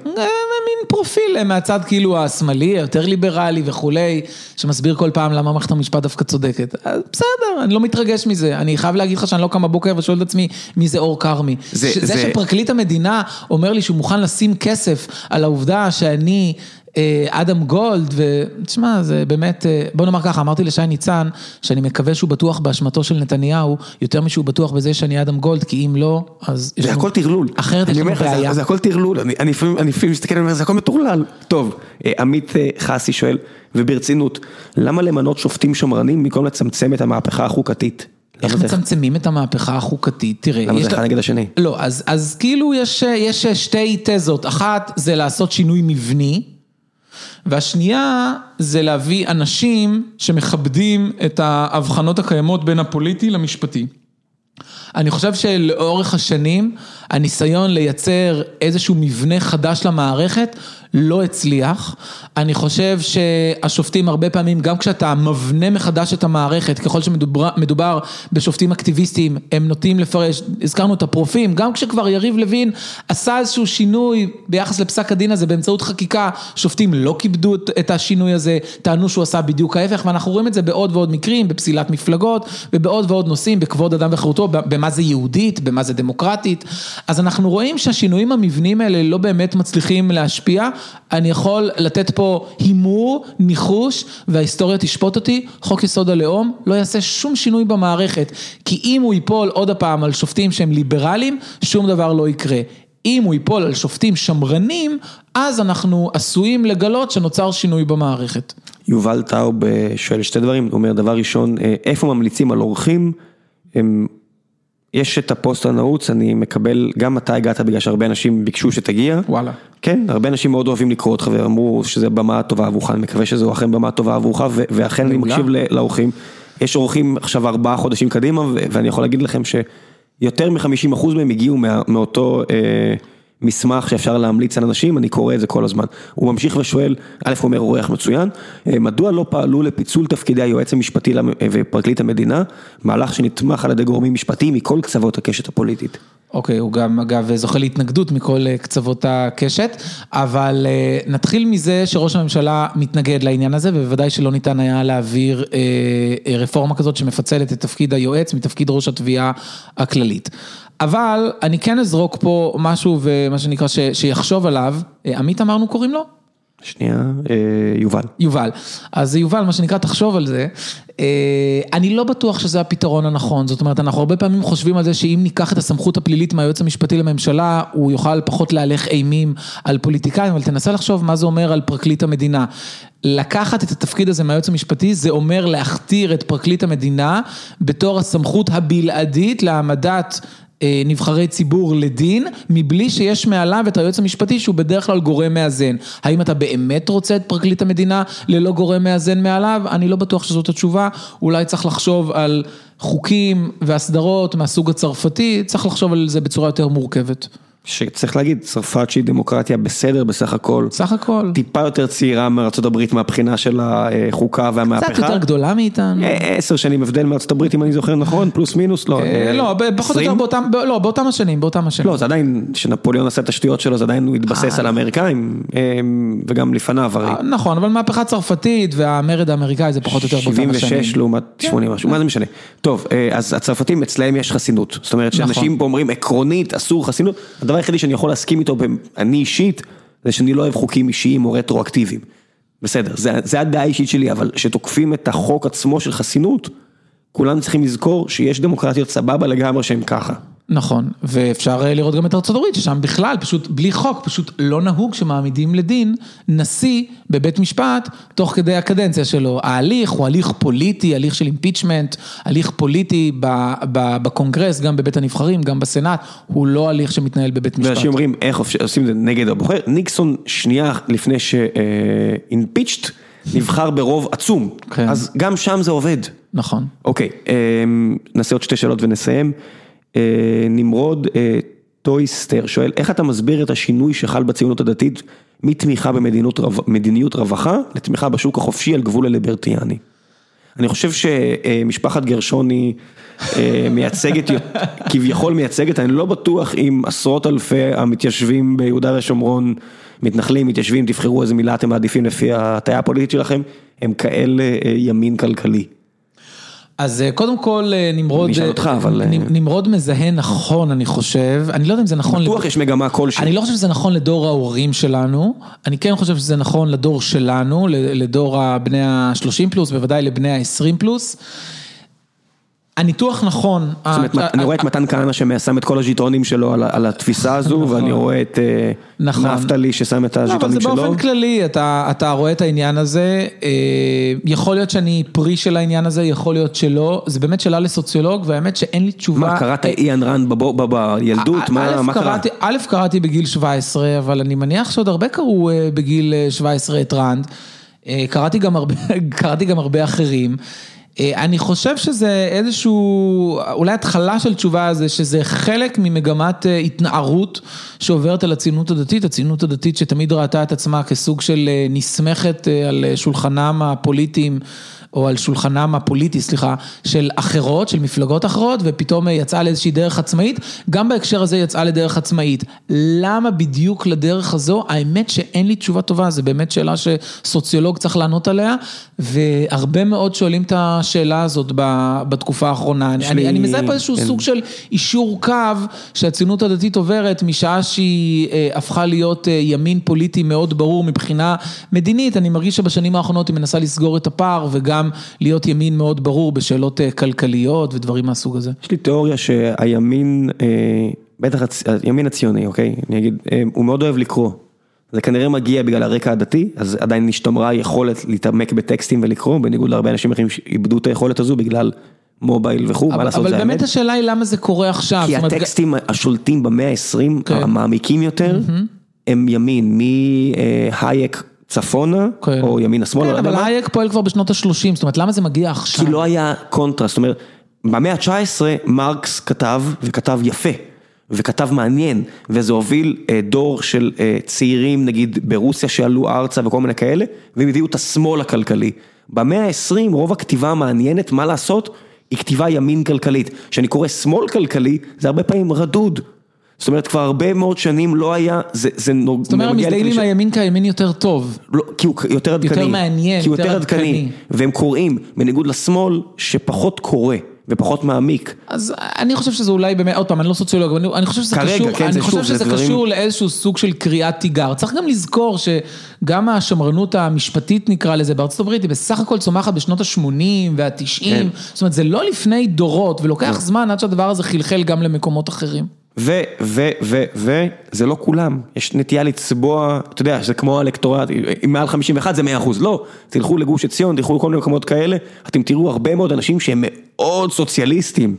מין פרופיל מהצד כאילו השמאלי, יותר ליברלי וכולי, שמסביר כל פעם למה מערכת המשפט דווקא צודקת. אז בסדר, אני לא מתרגש מזה. אני חייב להגיד לך שאני לא קם בבוקר ושואל את עצמי מי זה אור קרמי. זה, זה, זה שפרקליט המדינה אומר לי שהוא מוכן לשים כסף על העובדה שאני... אדם גולד, ותשמע, זה באמת, בוא נאמר ככה, אמרתי לשי ניצן, שאני מקווה שהוא בטוח באשמתו של נתניהו, יותר משהו בטוח בזה שאני אדם גולד, כי אם לא, אז... זה הכל תרלול. אחרת יש לנו בעיה. זה הכל תרלול, אני לפעמים מסתכל, אני אומר, זה הכל מטורלל. טוב, עמית חסי שואל, וברצינות, למה למנות שופטים שמרנים, במקום לצמצם את המהפכה החוקתית? איך מצמצמים את המהפכה החוקתית? תראה, למה זה אחד נגד השני? לא, אז כאילו יש שתי תזות. אחת, זה לעשות שינוי מבני. והשנייה זה להביא אנשים שמכבדים את ההבחנות הקיימות בין הפוליטי למשפטי. אני חושב שלאורך השנים הניסיון לייצר איזשהו מבנה חדש למערכת לא הצליח. אני חושב שהשופטים הרבה פעמים, גם כשאתה מבנה מחדש את המערכת, ככל שמדובר מדובר בשופטים אקטיביסטיים, הם נוטים לפרש, הזכרנו את הפרופים, גם כשכבר יריב לוין עשה איזשהו שינוי ביחס לפסק הדין הזה, באמצעות חקיקה, שופטים לא כיבדו את השינוי הזה, טענו שהוא עשה בדיוק ההפך, ואנחנו רואים את זה בעוד ועוד מקרים, בפסילת מפלגות, ובעוד ועוד נושאים, בכבוד אדם וחירותו, במה זה יהודית, במה זה דמוקרטית. אז אנחנו רואים שהשינויים המבנים האלה לא באמת מצליחים להשפיע. אני יכול לתת פה הימור, ניחוש, וההיסטוריה תשפוט אותי, חוק יסוד הלאום לא יעשה שום שינוי במערכת, כי אם הוא ייפול עוד הפעם על שופטים שהם ליברלים, שום דבר לא יקרה. אם הוא ייפול על שופטים שמרנים, אז אנחנו עשויים לגלות שנוצר שינוי במערכת. יובל טאו שואל שתי דברים, הוא אומר, דבר ראשון, איפה ממליצים על אורחים? הם... יש את הפוסט הנעוץ, אני מקבל, גם אתה הגעת בגלל שהרבה אנשים ביקשו שתגיע. וואלה. כן, הרבה אנשים מאוד אוהבים לקרוא אותך, ואמרו שזה במה טובה עבורך, אני מקווה שזו אכן במה טובה עבורך, ואכן אני מקשיב לאורחים. יש אורחים עכשיו ארבעה חודשים קדימה, ואני יכול להגיד לכם שיותר מ-חמישים אחוז מהם הגיעו מאותו מסמך שאפשר להמליץ על אנשים, אני קורא את זה כל הזמן. הוא ממשיך ושואל, א' הוא אומר, אורח מצוין, מדוע לא פעלו לפיצול תפקידי היועץ המשפטי ופרקליט המדינה, מהלך שנתמך על ידי גורמים משפטיים מכל קצוות הקשת הפוליטית? אוקיי, הוא גם, אגב, זוכה להתנגדות מכל קצוות הקשת, אבל נתחיל מזה שראש הממשלה מתנגד לעניין הזה, ובוודאי שלא ניתן היה להעביר רפורמה כזאת שמפצלת את תפקיד היועץ מתפקיד ראש התביעה הכללית. אבל אני כן אזרוק פה משהו ומה שנקרא ש, שיחשוב עליו, עמית אמרנו קוראים לו? שנייה, יובל. יובל, אז יובל מה שנקרא תחשוב על זה, אני לא בטוח שזה הפתרון הנכון, זאת אומרת אנחנו הרבה פעמים חושבים על זה שאם ניקח את הסמכות הפלילית מהיועץ המשפטי לממשלה, הוא יוכל פחות להלך אימים על פוליטיקאים, אבל תנסה לחשוב מה זה אומר על פרקליט המדינה. לקחת את התפקיד הזה מהיועץ המשפטי, זה אומר להכתיר את פרקליט המדינה, בתור הסמכות הבלעדית להעמדת נבחרי ציבור לדין, מבלי שיש מעליו את היועץ המשפטי, שהוא בדרך כלל גורם מאזן. האם אתה באמת רוצה את פרקליט המדינה, ללא גורם מאזן מעליו? אני לא בטוח שזאת התשובה, אולי צריך לחשוב על חוקים והסדרות מהסוג הצרפתי, צריך לחשוב על זה בצורה יותר מורכבת. שצריך להגיד, צרפת שהיא דמוקרטיה בסדר בסך הכל. בסך הכל. טיפה יותר צעירה מארצות הברית מהבחינה של החוקה והמהפכה. קצת יותר גדולה מאיתנו. עשר שנים הבדל מארצות הברית, אם אני זוכר נכון, פלוס מינוס, לא. לא, פחות או יותר באותם, לא, באותם השנים, באותם השנים. לא, זה עדיין, שנפוליאון עשה את השטויות שלו, זה עדיין הוא התבסס על האמריקאים, וגם לפניו. נכון, אבל מהפכה צרפתית והמרד האמריקאי זה פחות או יותר באותם השנים. שבעים ושש לעומת שמונים משהו, מה זה משנה? טוב, אז הצרפתים אצלהם יש חסינות. זאת אומרת, שאנשים פה אומרים, עקרונית, אסור חסינות. הדבר היחידי שאני יכול להסכים איתו, אני אישית, זה שאני לא אוהב חוקים אישיים או רטרואקטיביים. בסדר, זה, זה הדעה האישית שלי, אבל שתוקפים את החוק עצמו של חסינות, כולם צריכים לזכור שיש דמוקרטיות סבבה לגמרי שהם ככה. נכון, ואפשר לראות גם את ארצות הברית, ששם בכלל, פשוט בלי חוק, פשוט לא נהוג שמעמידים לדין נשיא בבית משפט, תוך כדי הקדנציה שלו. ההליך הוא הליך פוליטי, הליך של אימפיצ'מנט, הליך פוליטי בקונגרס, גם בבית הנבחרים, גם בסנאט, הוא לא הליך שמתנהל בבית משפט. ואנשים אומרים, איך עושים זה נגד הבוחר? ניקסון שנייה לפני שאימפיצ'ט, נבחר ברוב עצום. כן. אז גם שם זה עובד. נכון. אוקיי, נעשה עוד שתי שאלות ונסיים. נמרוד טויסטר שואל, איך אתה מסביר את השינוי שחל בציונות הדתית מתמיכה במדיניות רווחה לתמיכה בשוק החופשי על גבול הליברטיאני? אני חושב שמשפחת גרשוני מייצגת, כביכול מייצגת, אני לא בטוח אם עשרות אלפי המתיישבים ביהודה ושומרון, מתנחלים, מתיישבים, תבחרו איזה מילה אתם מעדיפים לפי התאיה הפוליטית שלכם, הם כאלה ימין כלכלי. אז קודם כל נמרוד, אותך, אבל... נמרוד מזהה נכון, אני חושב, אני לא יודע אם זה נכון, בטוח לד... יש מגמה כלשהי. אני לא חושב שזה נכון לדור ההורים שלנו, אני כן חושב שזה נכון לדור שלנו, לדור הבני ה-שלושים פלוס, בוודאי לבני ה-עשרים פלוס, הניתוח נכון. זאת אומרת, אני רואה את מתן כהנא שמיישם את כל הז'יטונים שלו על התפיסה הזו, ואני רואה את נפתלי ששם את הז'יטונים שלו. אבל זה באופן כללי, אתה רואה את העניין הזה, יכול להיות שאני פרי של העניין הזה, יכול להיות שלא, זה באמת שאלה לסוציולוג, והאמת שאין לי תשובה. מה, קראת איאן רנד בילדות? מה קראת? א', קראתי בגיל שבע עשרה, אבל אני מניח שעוד הרבה קראו בגיל שבע עשרה את רנד, קראתי גם הרבה אחרים, אני חושב שזה איזשהו, אולי התחלה של תשובה הזה, שזה חלק ממגמת התנערות שעוברת על הציונות הדתית, הציונות הדתית שתמיד ראתה את עצמה כסוג של נסמכת על שולחנם הפוליטיים, או על שולחנם הפוליטי, סליחה, של אחרות, של מפלגות אחרות, ופתאום יצאה לאיזושהי דרך עצמאית, גם בהקשר הזה יצאה לדרך עצמאית. למה בדיוק לדרך הזו? האמת שאין לי תשובה טובה, זה באמת שאלה שסוציולוג צריך לענות עליה, והרבה מאוד שואלים את השאלה הזאת בתקופה האחרונה. אני, אני מזהה פה איזשהו סוג של אישור קו, שהציונות הדתית עוברת, משעה שהיא הפכה להיות ימין פוליטי מאוד ברור מבחינה מדינית. אני מרגיש שבשנים האחרונות היא מנסה לסגור את הפער, וגם להיות ימין מאוד ברור בשאלות כלכליות ודברים מהסוג הזה. יש לי תיאוריה שהימין, בטח הימין הציוני, אוקיי? אני אגיד, הוא מאוד אוהב לקרוא. זה כנראה מגיע בגלל הרקע הדתי, אז עדיין נשתמרה יכולת להתעמק בטקסטים ולקרוא, בניגוד להרבה אנשים אחרים שאיבדו את היכולת הזו בגלל מובייל וכו', מה לעשות זה האמת. אבל באמת השאלה היא למה זה קורה עכשיו. כי הטקסטים השולטים במאה ה-עשרים, המעמיקים יותר, הם ימין, מהייק צפונה, כן. או ימין השמאל. כן, אבל הייק פועל כבר בשנות ה-שלושים, זאת אומרת, למה זה מגיע עכשיו? כי לא היה קונטרסט, זאת אומרת, במאה ה-תשע עשרה מרקס כתב, וכתב יפה, וכתב מעניין, וזה הוביל אה, דור של אה, צעירים, נגיד ברוסיה שעלו ארצה וכל מיני כאלה, והם הביאו את השמאל הכלכלי. במאה ה-עשרים רוב הכתיבה המעניינת, מה לעשות, היא כתיבה ימין כלכלית. כשאני קורא שמאל כלכלי, זה הרבה פעמים רדוד. זאת אומרת, כבר הרבה מאוד שנים לא היה, זה, זה נורא... זאת אומרת, מזדהים הימין כהימין יותר טוב. לא, כי הוא יותר עדכני. יותר מעניין, כי הוא יותר עדכני. והם קוראים, בניגוד לשמאל, שפחות קורא, ופחות מעמיק. אז אני חושב שזה אולי, באמת, עוד פעם, אני לא סוציולוג, אבל אני חושב שזה כרגע, קשור, כן, אני חושב שוב, שזה דברים... קשור לאיזשהו סוג של קריאת תיגר. צריך גם לזכור שגם השמרנות המשפטית, נקרא לזה, בארצות הברית, היא בסך הכל צומחת בשנות ה-שמונים וה-תשעים. כן. זאת אומרת, זה לא לפני דורות, ולוקח כן. זמן עד שהדבר הזה חלחל גם למקומות אחרים. ו, ו, ו, ו, זה לא כולם. יש נטייה לצבוע, אתה יודע, שזה כמו אלקטורט, אם מעל חמישים ואחת זה מאה אחוז, לא. תלכו לגוש עציון, תלכו לכל מיני מקומות כאלה, אתם תראו הרבה מאוד אנשים שהם מאוד סוציאליסטים.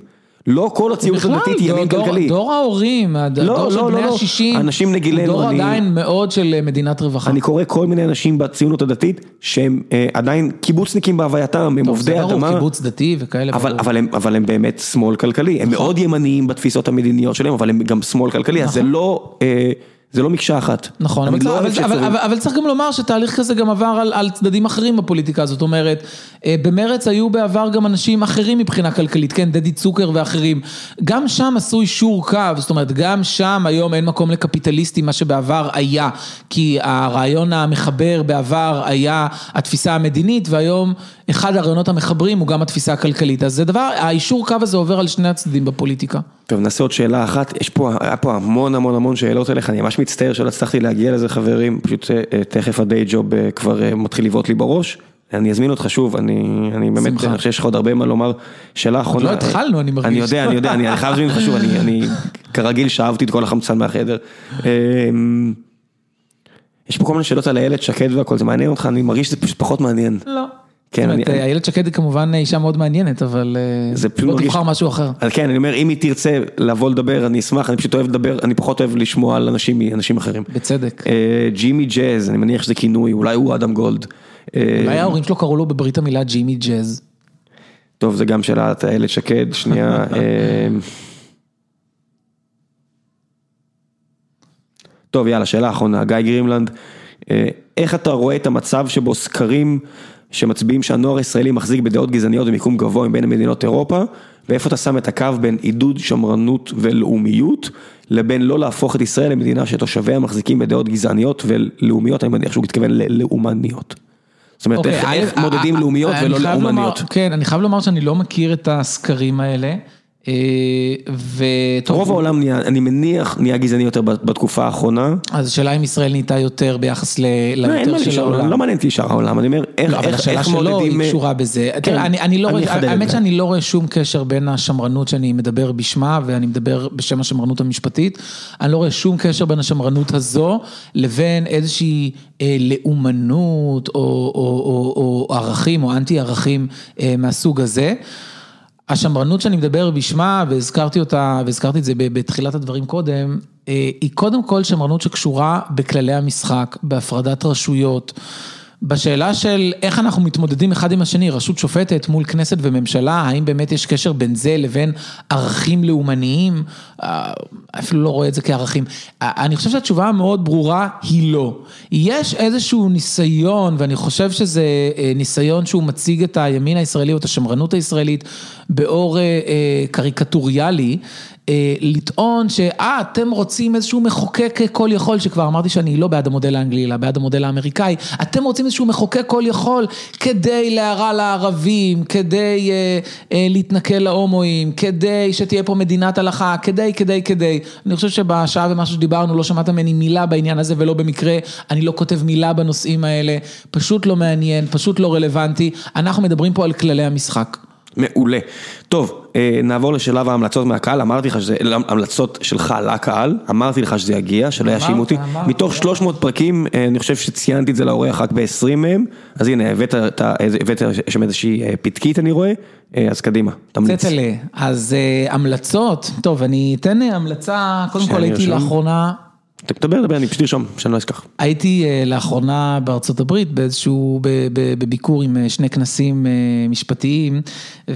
לא כל הציונות הדתית ימין כלכלי. דור ההורים, הדור של בני ה-שישים, אנשים נגילנו, דור עדיין מאוד של מדינת רווחה. אני קורא כל מיני אנשים בציונות הדתית, שהם עדיין קיבוצניקים בהווייתם, הם עובדי אדמה. קיבוץ דתי וכאלה. אבל הם באמת שמאל כלכלי. הם מאוד ימניים בתפיסות המדיניות שלהם, אבל הם גם שמאל כלכלי, אז זה לא... זה לא מקשה אחת. נכון, אבל, לא אבל, אבל, אבל, אבל צריך גם לומר שתהליך כזה גם עבר על, על צדדים אחרים בפוליטיקה, זאת אומרת, במרץ היו בעבר גם אנשים אחרים מבחינה כלכלית, כן, דדי צוקר ואחרים, גם שם עשו אישור קו, זאת אומרת, גם שם היום אין מקום לקפיטליסטים, מה שבעבר היה, כי הרעיון המחבר בעבר היה התפיסה המדינית, והיום אחד הרעיונות המחברים הוא גם התפיסה הכלכלית, אז זה דבר, האישור קו הזה עובר על שני הצדדים בפוליטיקה. טוב, נעשה עוד שאלה אחת, יש פה, היה פה המון המון המון שאלות אליך, אני ממש מצטער שלא הצלחתי להגיע לזה חברים, פשוט תכף הדי ג'וב כבר מתחיל לבעוט לי בראש, אני אזמין אותך שוב, אני, אני באמת, אני חושב שיש לך עוד הרבה מה לומר, שאלה אחרונה. עוד לא התחלנו, אני מרגיש. אני יודע, אני יודע, אני חייב להזמין אותך שוב, אני, אני כרגיל שאהבתי את כל החמצן מהחדר. יש פה כל מיני שאלות על הילד שקד והכל, זה מעניין אותך, אני מרגיש שזה פשוט פחות מעניין. לא. הילד שקד היא כמובן אישה מאוד מעניינת, אבל לא תבחר משהו אחר. כן, אני אומר, אם היא תרצה לבוא לדבר, אני אשמח, אני פשוט אוהב לדבר, אני פחות אוהב לשמוע על אנשים אחרים. בצדק. ג'ימי ג'אז, אני מניח שזה כינוי, אולי הוא אדם גולד. אולי ההורים שלו קראו לו בברית המילה ג'ימי ג'אז. טוב, זה גם שאלת הילד שקד, שנייה. טוב, יאללה, שאלה האחרונה, גיא גרימלנד. איך אתה רואה את המצב שבו סקרים שמצביעים שהנוער הישראלי מחזיק בדעות גזעניות ומיקום גבוה בין מדינות אירופה, ואיפה אתה שם את הקו בין עידוד שמרנות ולאומיות, לבין לא להפוך את ישראל למדינה שתושביה מחזיקים בדעות גזעניות ולאומיות, אני מניח שהוא מתכוון ללאומניות. זאת אומרת, איך מודדים לאומיות ולא לאומניות? כן, אני חייב לומר שאני לא מכיר את הסקרים האלה, רוב העולם נהיה, אני מניח, נהיה גזעני יותר בתקופה האחרונה. אז שאלה אם ישראל נהייתה יותר ביחס ליותר של העולם. לא מעניין אותי שאר העולם, אני אומר, השאלה שלו היא קשורה בזה. האמת שאני לא רואה שום קשר בין השמרנות שאני מדבר בשמה, ואני מדבר בשם השמרנות המשפטית, אני לא רואה שום קשר בין השמרנות הזו לבין איזושהי לאומנות או ערכים או אנטי ערכים מהסוג הזה. השמרנות שאני מדבר בשמה, והזכרתי אותה, והזכרתי את זה בתחילת הדברים קודם, היא קודם כל שמרנות שקשורה בכללי המשחק, בהפרדת רשויות, בשאלה של איך אנחנו מתמודדים אחד עם השני, רשות שופטת מול כנסת וממשלה, האם באמת יש קשר בין זה לבין ערכים לאומניים, אפילו לא רואה את זה כערכים. אני חושב שהתשובה המאוד ברורה היא לא. יש איזשהו ניסיון, ואני חושב שזה ניסיון שהוא מציג את הימין הישראלי או את השמרנות הישראלית, באור קריקטוריאלי, לטעון שאה, אתם רוצים איזשהו מחוקק כל יכול, שכבר אמרתי שאני לא בעד המודל האנגלי, אלא בעד המודל האמריקאי, אתם רוצים איזשהו מחוקק כל יכול, כדי להרע לערבים, כדי אה, אה, להתנכל להומואים, כדי שתהיה פה מדינת הלכה, כדי, כדי, כדי. אני חושב שבשעה ומשהו שדיברנו, לא שמעת ממני מילה בעניין הזה, ולא במקרה, אני לא כותב מילה בנושאים האלה, פשוט לא מעניין, פשוט לא רלוונטי, אנחנו מדברים פה על כללי המשחק. מעולה. טוב, נעבור לשלב ההמלצות מהקהל, אמרתי לך שזה, המלצות שלך לקהל, אמרתי לך שזה יגיע, שלא יאשימו אותי, מתוך שלוש מאות פרקים, אני חושב שציינתי את זה לאורח רק ב-עשרים מהם, אז הנה, הבאת שם איזושהי פתקית אני רואה, אז קדימה, תמליץ. צטלה, אז המלצות, טוב, אני אתן המלצה, קודם כל הייתי לאחרונה, תדבר, דבר, אני פשוט שם, שאני לא אשכח. הייתי לאחרונה בארצות הברית, באיזשהו, בביקור עם שני כנסים משפטיים, ויצא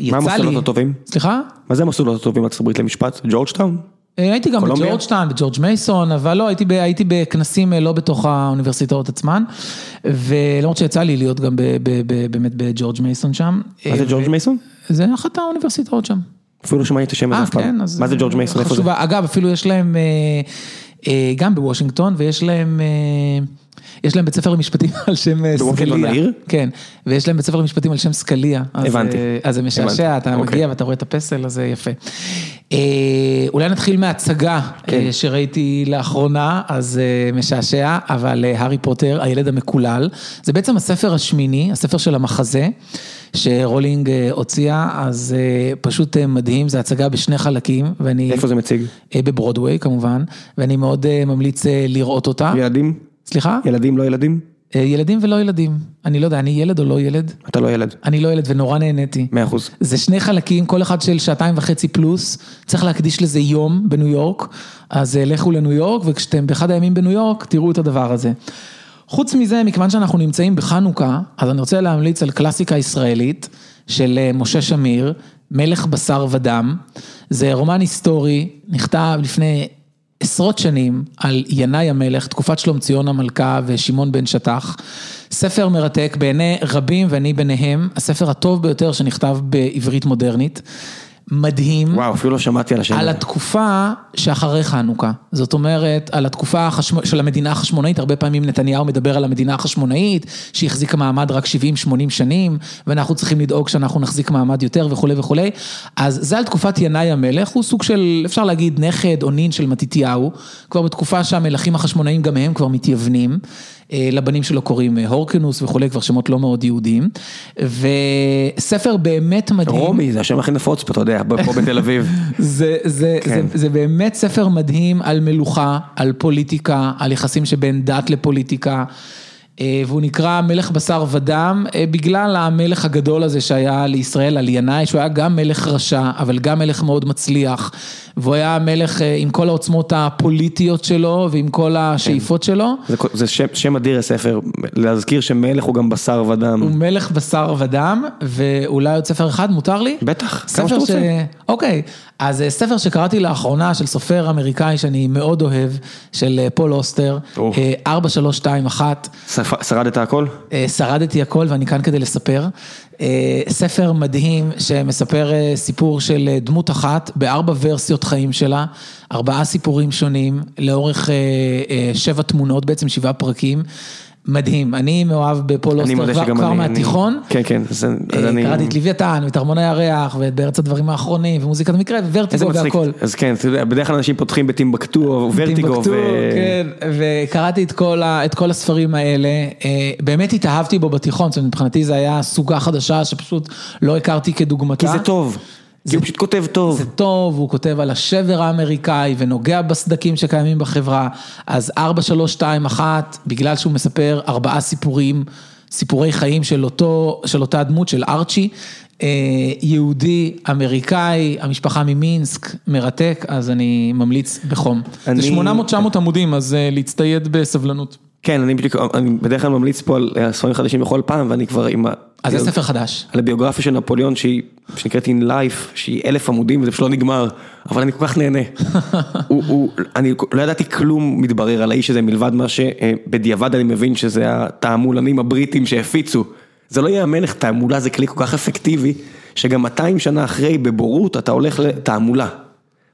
לי... מה המסלולות הטובים? סליחה? מה זה המסלולות הטובים בארצות הברית למשפט? ג'ורג'טאון? הייתי גם בג'ורג'טאון, בג'ורג' מייסון, אבל לא, הייתי, הייתי בכנסים לא בתוך האוניברסיטאות עצמן, ולמרות שיצא לי להיות גם באמת בג'ורג' מייסון שם. מה זה ג'ורג' מייסון? זה אחת האוניברסיטאות שם. אפילו שמעתי את השם הזה אף פעם. מה זה ג'ורג' מייסון? אגב, אפילו יש להם, גם בוושינגטון, ויש להם, יש להם בית ספר למשפטים על שם סקליה. כן, ויש להם בית ספר למשפטים על שם סקליה. הבנתי. אז זה משעשע, אתה מגיע ואתה רואה את הפסל, אז זה יפה. אולי נתחיל מההצגה שראיתי לאחרונה, אז משעשע, אבל הארי פוטר, הילד המקולל, זה בעצם הספר השמיני, הספר של המחזה, שרולינג הוציאה, אז פשוט מדהים, זה הצגה בשני חלקים, ואני... איפה זה מציג? בברודווי כמובן, ואני מאוד ממליץ לראות אותה. ילדים? סליחה? ילדים, לא ילדים? ילדים ולא ילדים. אני לא יודע, אני ילד או לא ילד? אתה לא ילד. אני לא ילד ונורא נהניתי. מאה אחוז. זה שני חלקים, כל אחד של שעתיים וחצי פלוס, צריך להקדיש לזה יום בניו יורק, אז לכו לניו יורק, וכשאתם באחד הימים בניו יורק, תראו את הדבר הזה. חוץ מזה, מכיוון שאנחנו נמצאים בחנוכה, אז אני רוצה להמליץ על קלאסיקה ישראלית של משה שמיר, מלך בשר ודם. זה רומן היסטורי, נכתב לפני עשרות שנים על ינאי המלך, תקופת שלום ציון המלכה ושמעון בן שטח. ספר מרתק בעיני רבים ואני ביניהם, הספר הטוב ביותר שנכתב בעברית מודרנית. מדהים. וואו, אפילו לא שמעתי על השם. על התקופה שאחרי חנוכה. זאת אומרת, על התקופה של המדינה החשמונאית, הרבה פעמים נתניהו מדבר על המדינה החשמונאית, שהחזיקה מעמד רק שבעים שמונים שנים, ואנחנו צריכים לדאוג שאנחנו נחזיק מעמד יותר וכו' וכו'. אז זה על תקופת ינאי המלך, הוא סוג של, אפשר להגיד, נכד או נין של מתתיהו, כבר בתקופה שהמלכים החשמונאים גם הם כבר מתייוונים, לבנים שלו קוראים הורקנוס וכולי, כבר שמות לא מאוד יהודים, וספר באמת מדהים. רומי, זה השם הכי נפוץ, אתה יודע, פה בתל אביב. זה, זה, כן. זה, זה באמת ספר מדהים על מלוכה, על פוליטיקה, על יחסים שבין דת לפוליטיקה, והוא נקרא מלך בשר ודם, בגלל המלך הגדול הזה שהיה לישראל, על ינאי, שהוא היה גם מלך רשע, אבל גם מלך מאוד מצליח, והוא היה המלך עם כל העוצמות הפוליטיות שלו, ועם כל השאיפות שלו. זה שם אדיר הספר, להזכיר שמלך הוא גם בשר ודם. הוא מלך בשר ודם, ואולי עוד ספר אחד, מותר לי? בטח, כמה שאתה רוצה. אוקיי, אז ספר שקראתי לאחרונה, של סופר אמריקאי שאני מאוד אוהב, של פול אוסטר, ארבע שלוש שתיים אחת. שרדת הכל? שרדתי הכל, ואני כאן כדי לספר. ספר מדהים שמספר סיפור של דמות אחת בארבע ורסיות חיים שלה, ארבעה סיפורים שונים לאורך שבע תמונות, בעצם שבעה פרקים. מדהים, אני מאוהב בפול אוסטר כבר מהתיכון, קראתי את לוויתן ואת ארמון הירח ואת בארץ הדברים האחרונים ומוזיקת המקרה וורטיגו והכל. אז כן, בדרך כלל אנשים פותחים בטימבקטו, וורטיגו, וקראתי את כל הספרים האלה, באמת התאהבתי בו בתיכון, מבחינתי זה היה סוגה חדשה שפשוט לא הכרתי כדוגמתה. כי זה טוב. כי הוא פשוט כותב טוב. זה טוב, הוא כותב על השבר האמריקאי, ונוגע בסדקים שקיימים בחברה, אז ארבע שלוש שתיים אחת, בגלל שהוא מספר ארבעה סיפורים, סיפורי חיים של, אותו, של אותה הדמות, של ארצ'י, יהודי, אמריקאי, המשפחה ממינסק, מרתק, אז אני ממליץ בחום. אני... זה שמונה מאות תשע מאות עמודים, אז להצטייד בסבלנות. כן, אני בדרך כלל ממליץ פה על ספרים חדשים בכל פעם, ואני כבר עם... אז זה ספר חדש. על הביוגרפיה של נפוליאון, שנקראת In Life, שהיא אלף עמודים, וזה פשוט לא נגמר, אבל אני כל כך נהנה. אני לא ידעתי כלום מתברר על האיש הזה, מלבד מה שבדיעבד אני מבין, שזה התעמולנים הבריטים שהפיצו. זה לא יאמן איך תעמולה, זה כלי כל כך אפקטיבי, שגם מאתיים שנה אחרי, בבורות, אתה הולך לתעמולה.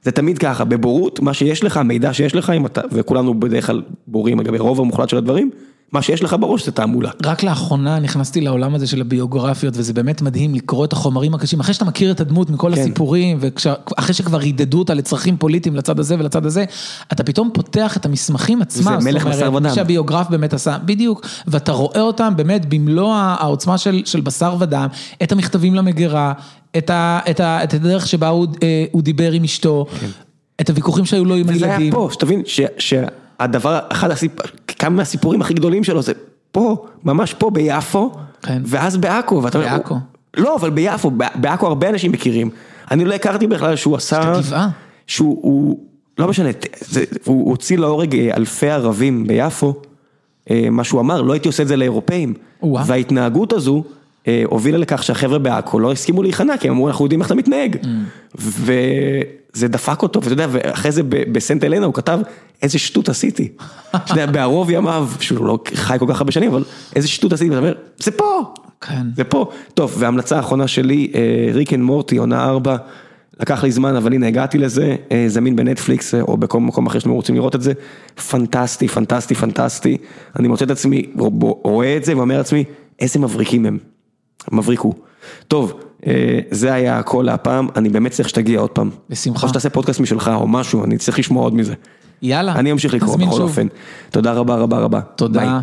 זה תמיד ככה, בבורות, מה שיש לך, המידע שיש לך, וכולנו בדרך כלל בורים, אגב, הרוב המוחלט של הדברים, מה שיש לך בראש זה תעמולה. רק לאחרונה נכנסתי לעולם הזה של הביוגרפיות, וזה באמת מדהים לקרוא את החומרים הקשים, אחרי שאתה מכיר את הדמות מכל כן. הסיפורים, ואחרי שכבר רידדו אותה לצרכים פוליטיים לצד הזה ולצד הזה, אתה פתאום פותח את המסמכים עצמם, זה מלך בשר ודם. שהביוגרף באמת עשה, בדיוק, ואתה רואה אותם באמת במלוא העוצמה של, של בשר ודם, את המכתבים למגירה, את, ה, את, ה, את הדרך שבה הוא, הוא דיבר עם אשתו, כן. את הוויכוחים שהיו לו עם הילדים. זה היה פה, שתבין ש... ש... הדבר, אחד הסיפור, כמה מהסיפורים הכי גדולים שלו, זה פה, ממש פה ביפו, ואז בעקו. בעקו. לא, אבל ביפו, בעקו הרבה אנשים מכירים. אני לא הכרתי בכלל שהוא עשה, שהוא, לא משנה, הוא הוציא להורג אלפי ערבים ביפו, מה שהוא אמר, לא הייתי עושה את זה לאירופאים, וההתנהגות הזו, הובילה לכך שהחבר'ה בעקו לא הסכימו להיכנע, כי הם אמרו, אנחנו יודעים איך אתה מתנהג. ו... זה דפק אותו, ואתה יודע, ואחרי זה בסנט אלנה הוא כתב, איזה שטות עשיתי. שאתה יודע, בערוב ימיו, שהוא לא חי כל כך הרבה שנים, אבל איזה שטות עשיתי, ואתה אומר, זה פה, כן. זה פה. טוב, וההמלצה האחרונה שלי, ריק אנד מורטי, עונה ארבע, לקח לי זמן, אבל הנה, הגעתי לזה, זמין בנטפליקס, או בכל מקום אחרי שאתם רוצים לראות את זה, פנטסטי, פנטסטי, פנטסטי. אני מוצא את עצמי, רואה את זה, ואומר לעצמי, איזה מבריקים הם. מבריקו. טוב, זה היה הכל הפעם, אני באמת צריך שתגיע עוד פעם. בשמחה. או שתעשה פודקאסט משלך או משהו, אני צריך לשמוע עוד מזה. יאללה. אני אמשיך לקרוא בכל אופן. תודה רבה רבה רבה. תודה.